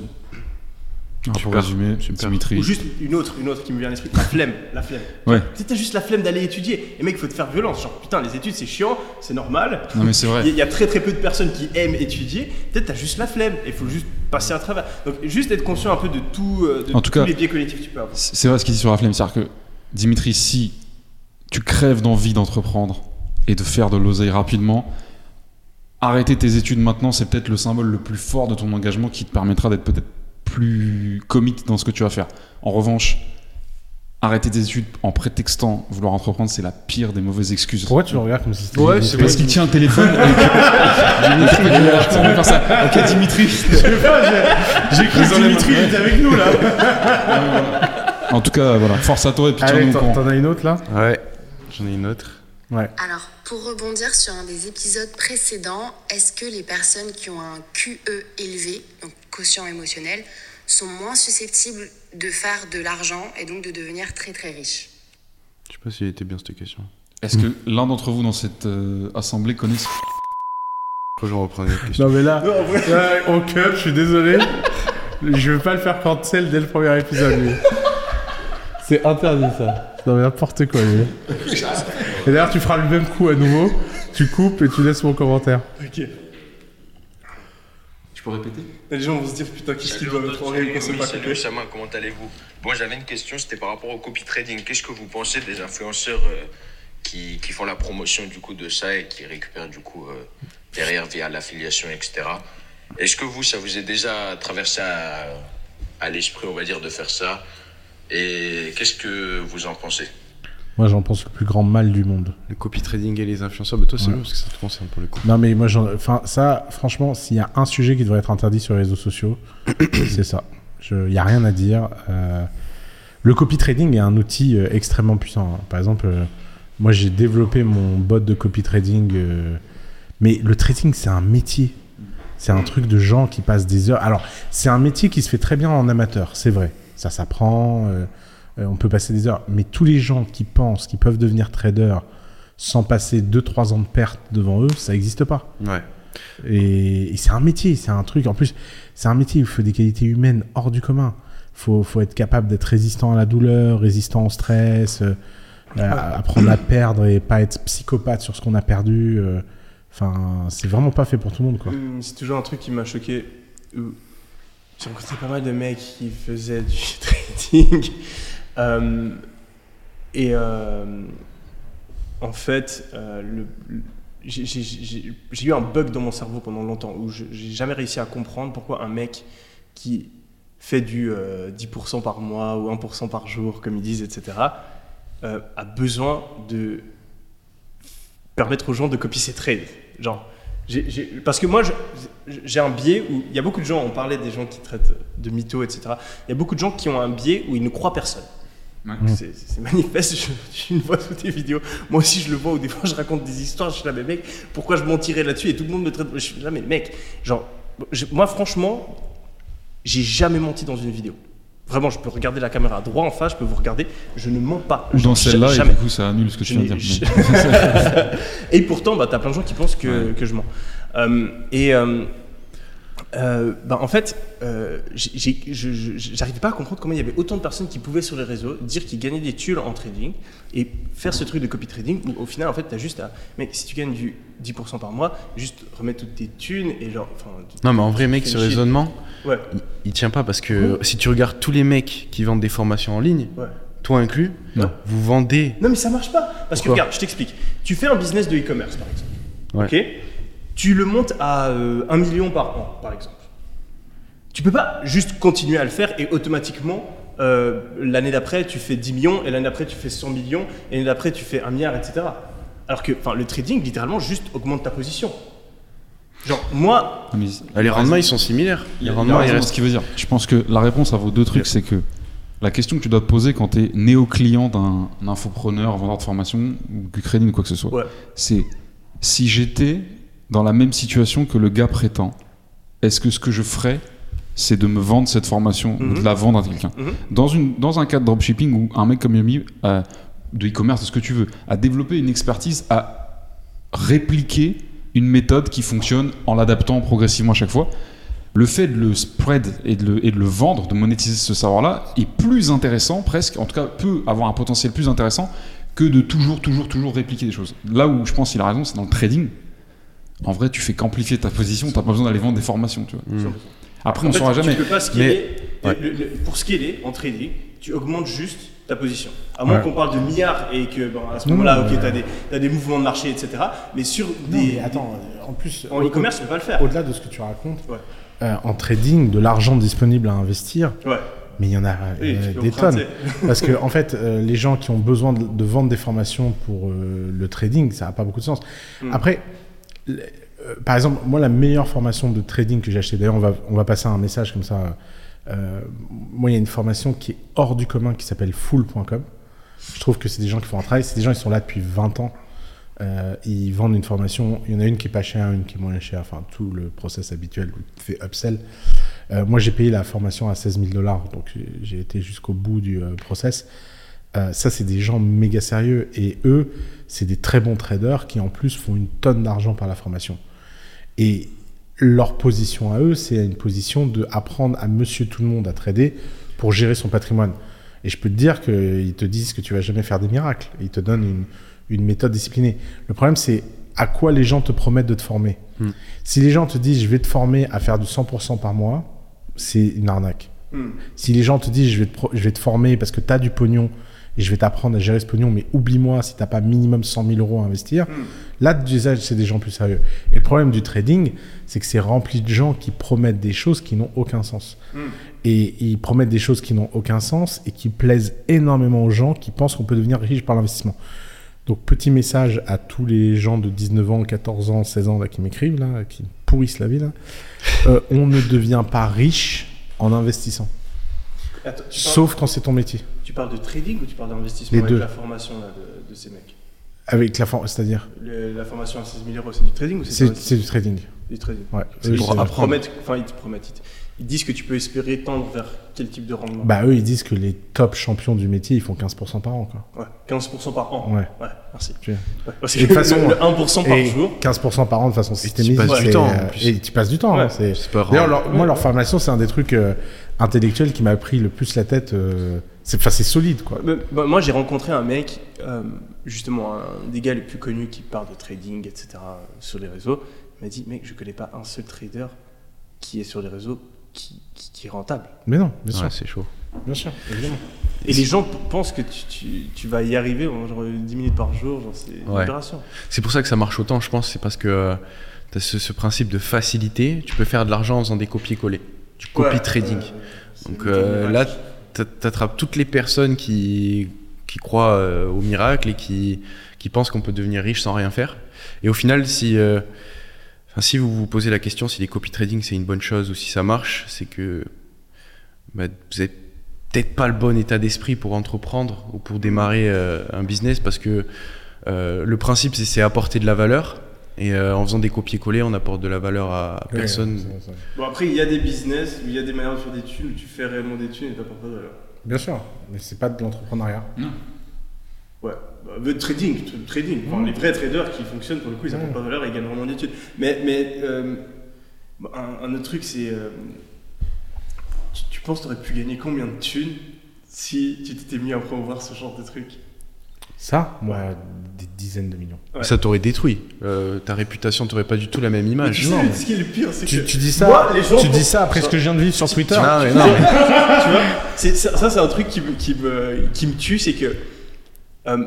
Ah, pour résumer, symétrie. Ou juste une autre, une autre qui me vient à l'esprit, la flemme, la flemme. Ouais. T'as juste la flemme d'aller étudier. Et mec, faut te faire violence. Genre, putain, les études, c'est chiant, c'est normal. Non, mais c'est vrai. Il y a très très peu de personnes qui aiment étudier. Peut-être t'as juste la flemme. Et faut juste passer à travers. Donc, juste être conscient un peu de tout, de en tout tous cas, les biais cognitifs que tu peux avoir. C'est vrai ce qu'il dit sur la flemme. C'est-à-dire que, Dimitri, si tu crèves d'envie d'entreprendre et de faire de l'oseille rapidement, arrêter tes études maintenant, c'est peut-être le symbole le plus fort de ton engagement qui te permettra d'être peut-être plus commit dans ce que tu vas faire. En revanche, arrêter tes études en prétextant vouloir entreprendre, c'est la pire des mauvaises excuses. Pourquoi tu le regardes comme si c'était... Ouais, c'est parce qu'il tient un téléphone et que... Dimitri, je t'en veux faire ça. Ok, Dimitri. Je sais pas, j'ai, j'ai cru que Dimitri était avec nous, là. euh, en tout cas, voilà, force à toi et puis tiens nous au courant. T'en as une autre, là ? Ouais, j'en ai une autre. Ouais. Alors, pour rebondir sur un des épisodes précédents, est-ce que les personnes qui ont un Q E élevé, donc quotient émotionnel, sont moins susceptibles de faire de l'argent et donc de devenir très très riches ? Je sais pas si elle était bien cette question. Est-ce mmh. que l'un d'entre vous dans cette euh, assemblée connaît ce... Faut que je reprenne la question. Non mais là, non, en vrai... euh, on cut, je suis désolé. Je veux pas le faire cancel dès le premier épisode. Mais... c'est interdit ça. Non mais n'importe quoi. Mais... et d'ailleurs, tu feras le même coup à nouveau. Tu coupes et tu laisses mon commentaire. Ok. Tu peux répéter ? Les gens vont se dire putain, qu'est-ce qu'il doit mettre en règle qu'on sait pas couper. Oussama, comment allez-vous ? Bon, j'avais une question, c'était par rapport au copy trading. Qu'est-ce que vous pensez des influenceurs euh, qui, qui font la promotion du coup de ça et qui récupèrent du coup euh, derrière via l'affiliation, et cetera. Est-ce que vous, ça vous est déjà traversé à, à l'esprit, on va dire, de faire ça ? Et qu'est-ce que vous en pensez ? Moi, j'en pense le plus grand mal du monde. Le copy trading et les influenceurs, bah toi, c'est ouais. mieux parce que ça te concerne pour le coup. Non, mais moi, j'en... Enfin, ça, franchement, s'il y a un sujet qui devrait être interdit sur les réseaux sociaux, c'est ça. Il n'y a rien à dire. Euh... Le copy trading est un outil euh, extrêmement puissant. Hein. Par exemple, euh, moi, j'ai développé mon bot de copy trading. Euh... Mais le trading, c'est un métier. C'est un truc de gens qui passent des heures. Alors, c'est un métier qui se fait très bien en amateur, c'est vrai. Ça s'apprend. Euh... On peut passer des heures, mais tous les gens qui pensent qu'ils peuvent devenir traders sans passer deux trois ans de perte devant eux, ça n'existe pas. Ouais. Et, et c'est un métier, c'est un truc. En plus, c'est un métier où il faut des qualités humaines hors du commun. Il faut, faut être capable d'être résistant à la douleur, résistant au stress, euh, ah. apprendre à perdre et pas être psychopathe sur ce qu'on a perdu. Euh, enfin, c'est vraiment pas fait pour tout le monde, quoi. C'est toujours un truc qui m'a choqué. J'ai rencontré pas mal de mecs qui faisaient du trading. Euh, et euh, en fait, euh, le, le, j'ai, j'ai, j'ai, j'ai eu un bug dans mon cerveau pendant longtemps où je, j'ai jamais réussi à comprendre pourquoi un mec qui fait du euh, dix pour cent par mois ou un pour cent par jour, comme ils disent, et cetera, euh, a besoin de permettre aux gens de copier ses trades. Genre, j'ai, j'ai, parce que moi, je, j'ai un biais où il y a beaucoup de gens, on parlait des gens qui traitent de mythos, et cetera. Il y a beaucoup de gens qui ont un biais où ils ne croient personne. Ouais. C'est, c'est manifeste, je, je le vois sous tes vidéos. Moi aussi, je le vois où des fois je raconte des histoires. Je suis là, mais mec, pourquoi je mentirais là-dessus ? Et tout le monde me traite. Je suis là, mais mec, genre, je, moi, franchement, j'ai jamais menti dans une vidéo. Vraiment, je peux regarder la caméra droit en face, je peux vous regarder, je ne mens pas. Ou dans celle-là, jamais. Et du coup, ça annule ce que je, je viens de dire. Je... et pourtant, bah, t'as plein de gens qui pensent que, ouais. que je mens. Euh, et. Euh, Euh, bah en fait, euh, j'ai, je, je, j'arrivais pas à comprendre comment il y avait autant de personnes qui pouvaient sur les réseaux dire qu'ils gagnaient des thunes en trading et faire ce truc de copy trading où au final, en fait, t'as juste à. Mec, si tu gagnes du dix pour cent par mois, juste remettre toutes tes thunes et genre. Non, mais en vrai, mec, ce raisonnement, ouais. il, il tient pas parce que si tu regardes tous les mecs qui vendent des formations en ligne, ouais. toi inclus, non. vous vendez. Non, mais ça marche pas parce Pourquoi que regarde, je t'explique. Tu fais un business de e-commerce par exemple. Ouais. Ok ? Tu le montes à euh, un million par an, par exemple. Tu peux pas juste continuer à le faire et automatiquement, euh, l'année d'après, tu fais dix millions, et l'année d'après, tu fais cent millions, et l'année d'après, tu fais un milliard, et cetera. Alors que le trading, littéralement, juste augmente ta position. Genre, moi... Mais, les les rendements, ils sont similaires. Les rendements, ils restent. Ce qui veut dire, je pense que la réponse à vos deux trucs, yeah. c'est que la question que tu dois te poser quand tu es néo-client d'un infopreneur, vendeur de formation, ou du trading ou quoi que ce soit, ouais. c'est si j'étais... dans la même situation que le gars prétend, est-ce que ce que je ferais, c'est de me vendre cette formation mm-hmm. ou de la vendre à quelqu'un mm-hmm. dans, une, dans un cadre de dropshipping où un mec comme Yomi, euh, de e-commerce, de ce que tu veux, a développé une expertise à répliquer une méthode qui fonctionne en l'adaptant progressivement à chaque fois. le fait de le spread et de le, et de le vendre, de monétiser ce savoir-là, est plus intéressant presque, en tout cas peut avoir un potentiel plus intéressant que de toujours, toujours, toujours répliquer des choses. Là où je pense qu'il a raison, c'est dans le trading. En vrai, tu fais qu'amplifier ta position, t'as pas besoin d'aller vendre des formations, tu vois. Mmh. Après, en on fait, saura jamais. Tu peux pas scaler, mais... le, le, pour scaler en trading, tu augmentes juste ta position. À moins ouais. qu'on parle de milliards et que, bon, à ce non, moment-là, ok, t'as des, t'as des mouvements de marché, et cetera. Mais sur non, des... Mais attends, en plus... En e-commerce, tu peux pas le faire. Au-delà de ce que tu racontes, ouais. euh, en trading, de l'argent disponible à investir... Ouais. Mais il y en a oui, euh, des tonnes. Parce que, en fait, euh, les gens qui ont besoin de, de vendre des formations pour euh, le trading, ça n'a pas beaucoup de sens. Mm. Après, le, euh, par exemple, moi, la meilleure formation de trading que j'ai achetée, d'ailleurs, on va, on va passer un message comme ça. Euh, moi, il y a une formation qui est hors du commun qui s'appelle full point com. Je trouve que c'est des gens qui font un travail. C'est des gens qui sont là depuis vingt ans. Euh, ils vendent une formation. Il y en a une qui est pas chère, une qui est moins chère. Enfin, tout le process habituel où tu fais upsell. Euh, moi, j'ai payé la formation à seize mille dollars, donc j'ai été jusqu'au bout du euh, process. Euh, ça, c'est des gens méga sérieux et eux, c'est des très bons traders qui, en plus, font une tonne d'argent par la formation. Et leur position à eux, c'est une position d'apprendre à monsieur tout le monde à trader pour gérer son patrimoine. Et je peux te dire qu'ils te disent que tu vas jamais faire des miracles. Ils te donnent une, une méthode disciplinée. Le problème, c'est à quoi les gens te promettent de te former. Hmm. Si les gens te disent « je vais te former à faire du cent pour cent par mois », c'est une arnaque. Mm. Si les gens te disent je vais te, pro- je vais te former parce que tu as du pognon et je vais t'apprendre à gérer ce pognon, mais oublie-moi si tu n'as pas minimum cent mille euros à investir, mm. là déjà c'est des gens plus sérieux. Et le problème du trading, c'est que c'est rempli de gens qui promettent des choses qui n'ont aucun sens. Mm. Et ils promettent des choses qui n'ont aucun sens et qui plaisent énormément aux gens qui pensent qu'on peut devenir riche par l'investissement. Donc petit message à tous les gens de dix-neuf ans, quatorze ans, seize ans là, qui m'écrivent, là, qui pourrissent la vie là. Euh, on ne devient pas riche en investissant. Attends, sauf parles, quand c'est ton métier. Tu parles de trading ou tu parles d'investissement les avec deux. La formation là, de, de ces mecs avec la for- c'est-à-dire le, la formation à seize mille euros, c'est du trading ou c'est, c'est, c'est du trading. Du trading. Ouais. Ils te promettent, enfin ils te promettent. Ils disent que tu peux espérer tendre vers quel type de rendement. Bah eux, ils disent que les top champions du métier, ils font quinze pour cent par an, quoi. Ouais, quinze pour cent par an. Ouais. Ouais, merci. Ouais. Parce que de façon, le, le un pour cent par jour. quinze pour cent par an de façon systémique. Et tu passes du temps. Et tu passes du temps. Ouais. Hein, c'est... c'est pas D'ailleurs, leur, moi, leur formation, c'est un des trucs euh, intellectuels qui m'a pris le plus la tête. Euh... C'est, enfin, c'est solide, quoi. Bah, bah, moi, j'ai rencontré un mec, euh, justement, un des gars les plus connus qui parle de trading, et cetera, euh, sur les réseaux. Il m'a dit, mec, je connais pas un seul trader qui est sur les réseaux Qui, qui, qui est rentable. Mais non, bien sûr. Ouais, c'est chaud. Bien sûr, évidemment. Et les gens p- pensent que tu, tu, tu vas y arriver, genre dix minutes par jour, genre c'est une ouais. libération. C'est pour ça que ça marche autant, je pense, c'est parce que euh, tu as ce, ce principe de facilité, tu peux faire de l'argent en faisant des copier-coller, du copy-trading. Ouais, euh, Donc euh, là, tu attrapes toutes les personnes qui, qui croient euh, au miracle et qui, qui pensent qu'on peut devenir riche sans rien faire. Et au final, si... Euh, Enfin, si vous vous posez la question si les copy trading c'est une bonne chose ou si ça marche, c'est que bah, vous n'avez peut-être pas le bon état d'esprit pour entreprendre ou pour démarrer euh, un business, parce que euh, le principe c'est, c'est apporter de la valeur et euh, en faisant des copier-coller on apporte de la valeur à, à ouais, personne. C'est ça, c'est... Bon, après il y a des business, il y a des manières de faire des thunes où tu fais réellement des thunes et tu apportes pas de valeur. Bien sûr, mais c'est pas de l'entrepreneuriat. Non. Ouais. Le trading, le trading. Enfin, mmh. Les vrais traders qui fonctionnent, pour le coup, ils n'apportent mmh. pas de valeur et ils gagnent vraiment d'études. Mais, mais euh, un, un autre truc, c'est... Euh, tu, tu penses que tu aurais pu gagner combien de thunes si tu t'étais mis à promouvoir ce genre de truc ? Ça, moi, ouais. des dizaines de millions. Ouais. Ça t'aurait détruit. Euh, ta réputation, t'aurait pas du tout la même image. Non, mais... ce qui est le pire, c'est tu, que... Tu dis ça, moi, les gens tu dis ça après ça... ce que je viens de vivre sur Twitter. Non, mais non. Tu vois, c'est, ça, ça, c'est un truc qui, qui, me, qui me tue, c'est que... Euh,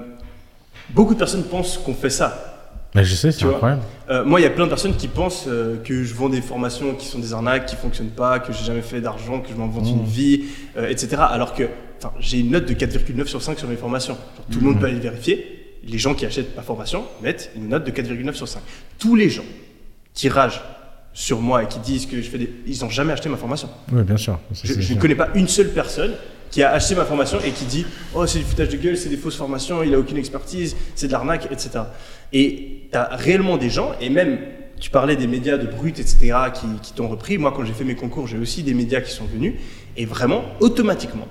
Beaucoup de personnes pensent qu'on fait ça. Mais je sais, c'est incroyable. Euh, moi, il y a plein de personnes qui pensent euh, que je vends des formations qui sont des arnaques, qui ne fonctionnent pas, que j'ai jamais fait d'argent, que je m'invente mmh. une vie, euh, et cetera. Alors que j'ai une note de quatre virgule neuf sur cinq sur mes formations. Genre, tout mmh. le monde peut aller vérifier. Les gens qui achètent ma formation mettent une note de quatre virgule neuf sur cinq. Tous les gens qui ragent sur moi et qui disent que je fais des... Ils n'ont jamais acheté ma formation. Oui, bien sûr. Ça, je, je ne connais pas une seule personne qui a acheté ma formation et qui dit « Oh, c'est du foutage de gueule, c'est des fausses formations, il a aucune expertise, c'est de l'arnaque, et cetera » Et tu as réellement des gens, et même, tu parlais des médias de Brut, et cetera, qui, qui t'ont repris. Moi, quand j'ai fait mes concours, j'ai aussi des médias qui sont venus. Et vraiment, automatiquement,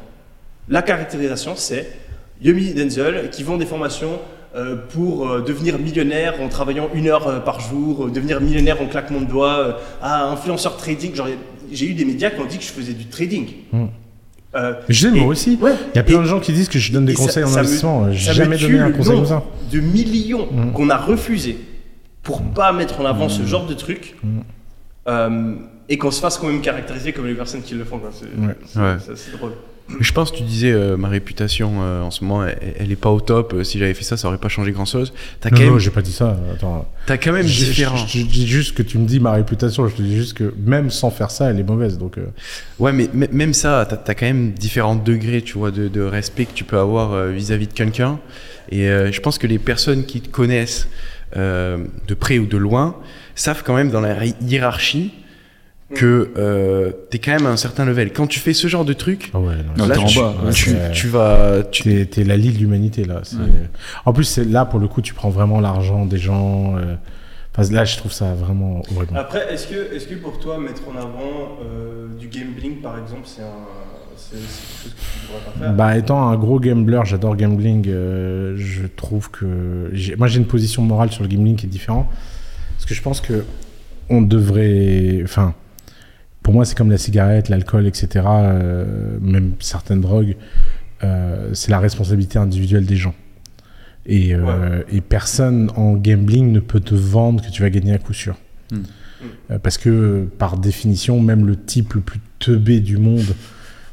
la caractérisation, c'est Yomi Denzel qui vend des formations euh, pour euh, devenir millionnaire en travaillant une heure euh, par jour, euh, devenir millionnaire en claquement de doigts, euh, ah, influenceur trading, genre... j'ai eu des médias qui ont dit que je faisais du trading. Mmh. Euh, je l'ai, moi aussi. Ouais, il y a plein et, de gens qui disent que je donne des conseils ça, en investissement. Me, j'ai jamais donné un conseil comme ça. De millions mmh. qu'on a refusé pour mmh. pas mettre en avant mmh. ce genre de truc mmh. euh, et qu'on se fasse quand même caractériser comme les personnes qui le font. Quoi. C'est, ouais. c'est, ouais. c'est assez drôle. Je pense que tu disais euh, ma réputation euh, en ce moment elle, elle est pas au top, euh, si j'avais fait ça ça aurait pas changé grand chose. T'as non, quand même... non j'ai pas dit ça, attends. T'as quand même je, différent. Je, je dis juste que tu me dis ma réputation, je te dis juste que même sans faire ça elle est mauvaise donc. Euh... Ouais mais m- même ça t'as, t'as quand même différents degrés tu vois de, de respect que tu peux avoir euh, vis-à-vis de quelqu'un et euh, je pense que les personnes qui te connaissent euh, de près ou de loin savent quand même dans la hiérarchie que euh, t'es quand même à un certain level. Quand tu fais ce genre de truc, oh ouais, non, là, tu, bas, ouais, tu, tu vas... Tu... T'es, t'es la lie de l'humanité, là. C'est... Ouais. En plus, c'est, là, pour le coup, tu prends vraiment l'argent des gens. Euh... Enfin, là, je trouve ça vraiment horrible. Après, est-ce que, est-ce que pour toi, mettre en avant euh, du gambling, par exemple, c'est, un, c'est, c'est quelque chose que tu devrais pas faire ? Bah, étant un gros gambler, j'adore gambling. Euh, je trouve que... J'ai... Moi, j'ai une position morale sur le gambling qui est différente. Parce que je pense que on devrait... Enfin... Pour moi, c'est comme la cigarette, l'alcool, et cetera, euh, même certaines drogues, euh, c'est la responsabilité individuelle des gens. Et, euh, ouais. et personne en gambling ne peut te vendre que tu vas gagner à coup sûr. Mmh. Euh, parce que, par définition, même le type le plus teubé du monde,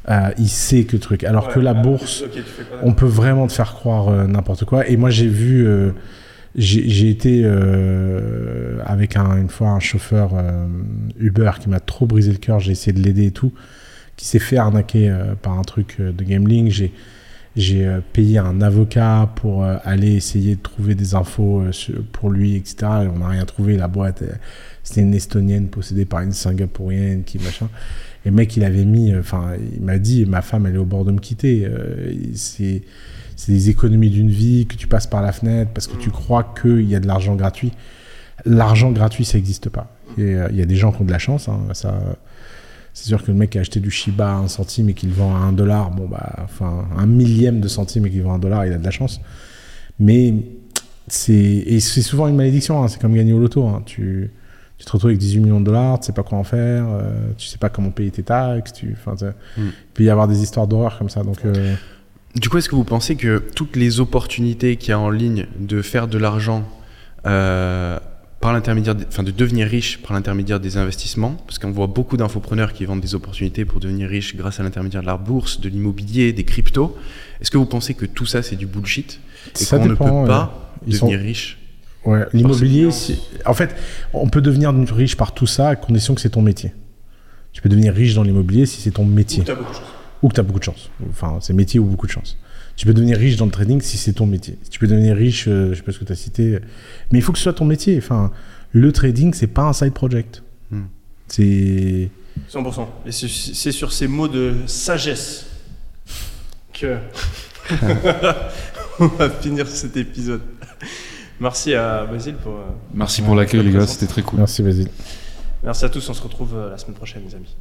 euh, il sait que truc. Alors ouais, que la bourse, okay, on peut vraiment te faire croire euh, n'importe quoi. Et moi, j'ai vu... Euh, J'ai, j'ai été euh, avec un, une fois un chauffeur euh, Uber qui m'a trop brisé le cœur, j'ai essayé de l'aider et tout, qui s'est fait arnaquer euh, par un truc euh, de gambling. J'ai, j'ai euh, payé un avocat pour euh, aller essayer de trouver des infos euh, sur, pour lui, et cetera. Et on n'a rien trouvé, la boîte, euh, c'était une Estonienne possédée par une Singapourienne qui machin. Et le mec, il avait mis, enfin, euh, il m'a dit, ma femme, elle est au bord de me quitter. Euh, c'est... C'est des économies d'une vie que tu passes par la fenêtre parce que tu crois qu'il y a de l'argent gratuit. L'argent gratuit, ça n'existe pas. Il euh, y a des gens qui ont de la chance. Hein, ça, c'est sûr que le mec qui a acheté du Shiba à un centime et qu'il vend à un dollar, bon bah, enfin un millième de centime et qu'il vend à un dollar, il a de la chance. Mais c'est, et c'est souvent une malédiction. Hein, c'est comme gagner au loto. Hein, tu, tu te retrouves avec dix-huit millions de dollars, tu ne sais pas quoi en faire, euh, tu ne sais pas comment payer tes taxes. Tu, mm. Il peut y avoir des histoires d'horreur comme ça. Donc... Euh, Du coup, est-ce que vous pensez que toutes les opportunités qu'il y a en ligne de faire de l'argent euh, par l'intermédiaire, de, enfin de devenir riche par l'intermédiaire des investissements, parce qu'on voit beaucoup d'infopreneurs qui vendent des opportunités pour devenir riche grâce à l'intermédiaire de la bourse, de l'immobilier, des cryptos, est-ce que vous pensez que tout ça c'est du bullshit et ça qu'on dépend, ne peut pas ouais. devenir sont... riche ouais, l'immobilier, c'est... en fait, on peut devenir riche par tout ça à condition que c'est ton métier. Tu peux devenir riche dans l'immobilier si c'est ton métier. Ou que tu as beaucoup de chance. Enfin, c'est métier ou beaucoup de chance. Tu peux devenir riche dans le trading si c'est ton métier. Tu peux devenir riche, euh, je ne sais pas ce que tu as cité, mais il faut que ce soit ton métier. Enfin, le trading, ce n'est pas un side project. Hmm. C'est... cent pour cent. Et c'est, c'est sur ces mots de sagesse que on va finir cet épisode. Merci à Basile pour... Merci pour l'accueil, les gars, c'était très cool. Merci, Basile. Merci à tous, on se retrouve la semaine prochaine, les amis.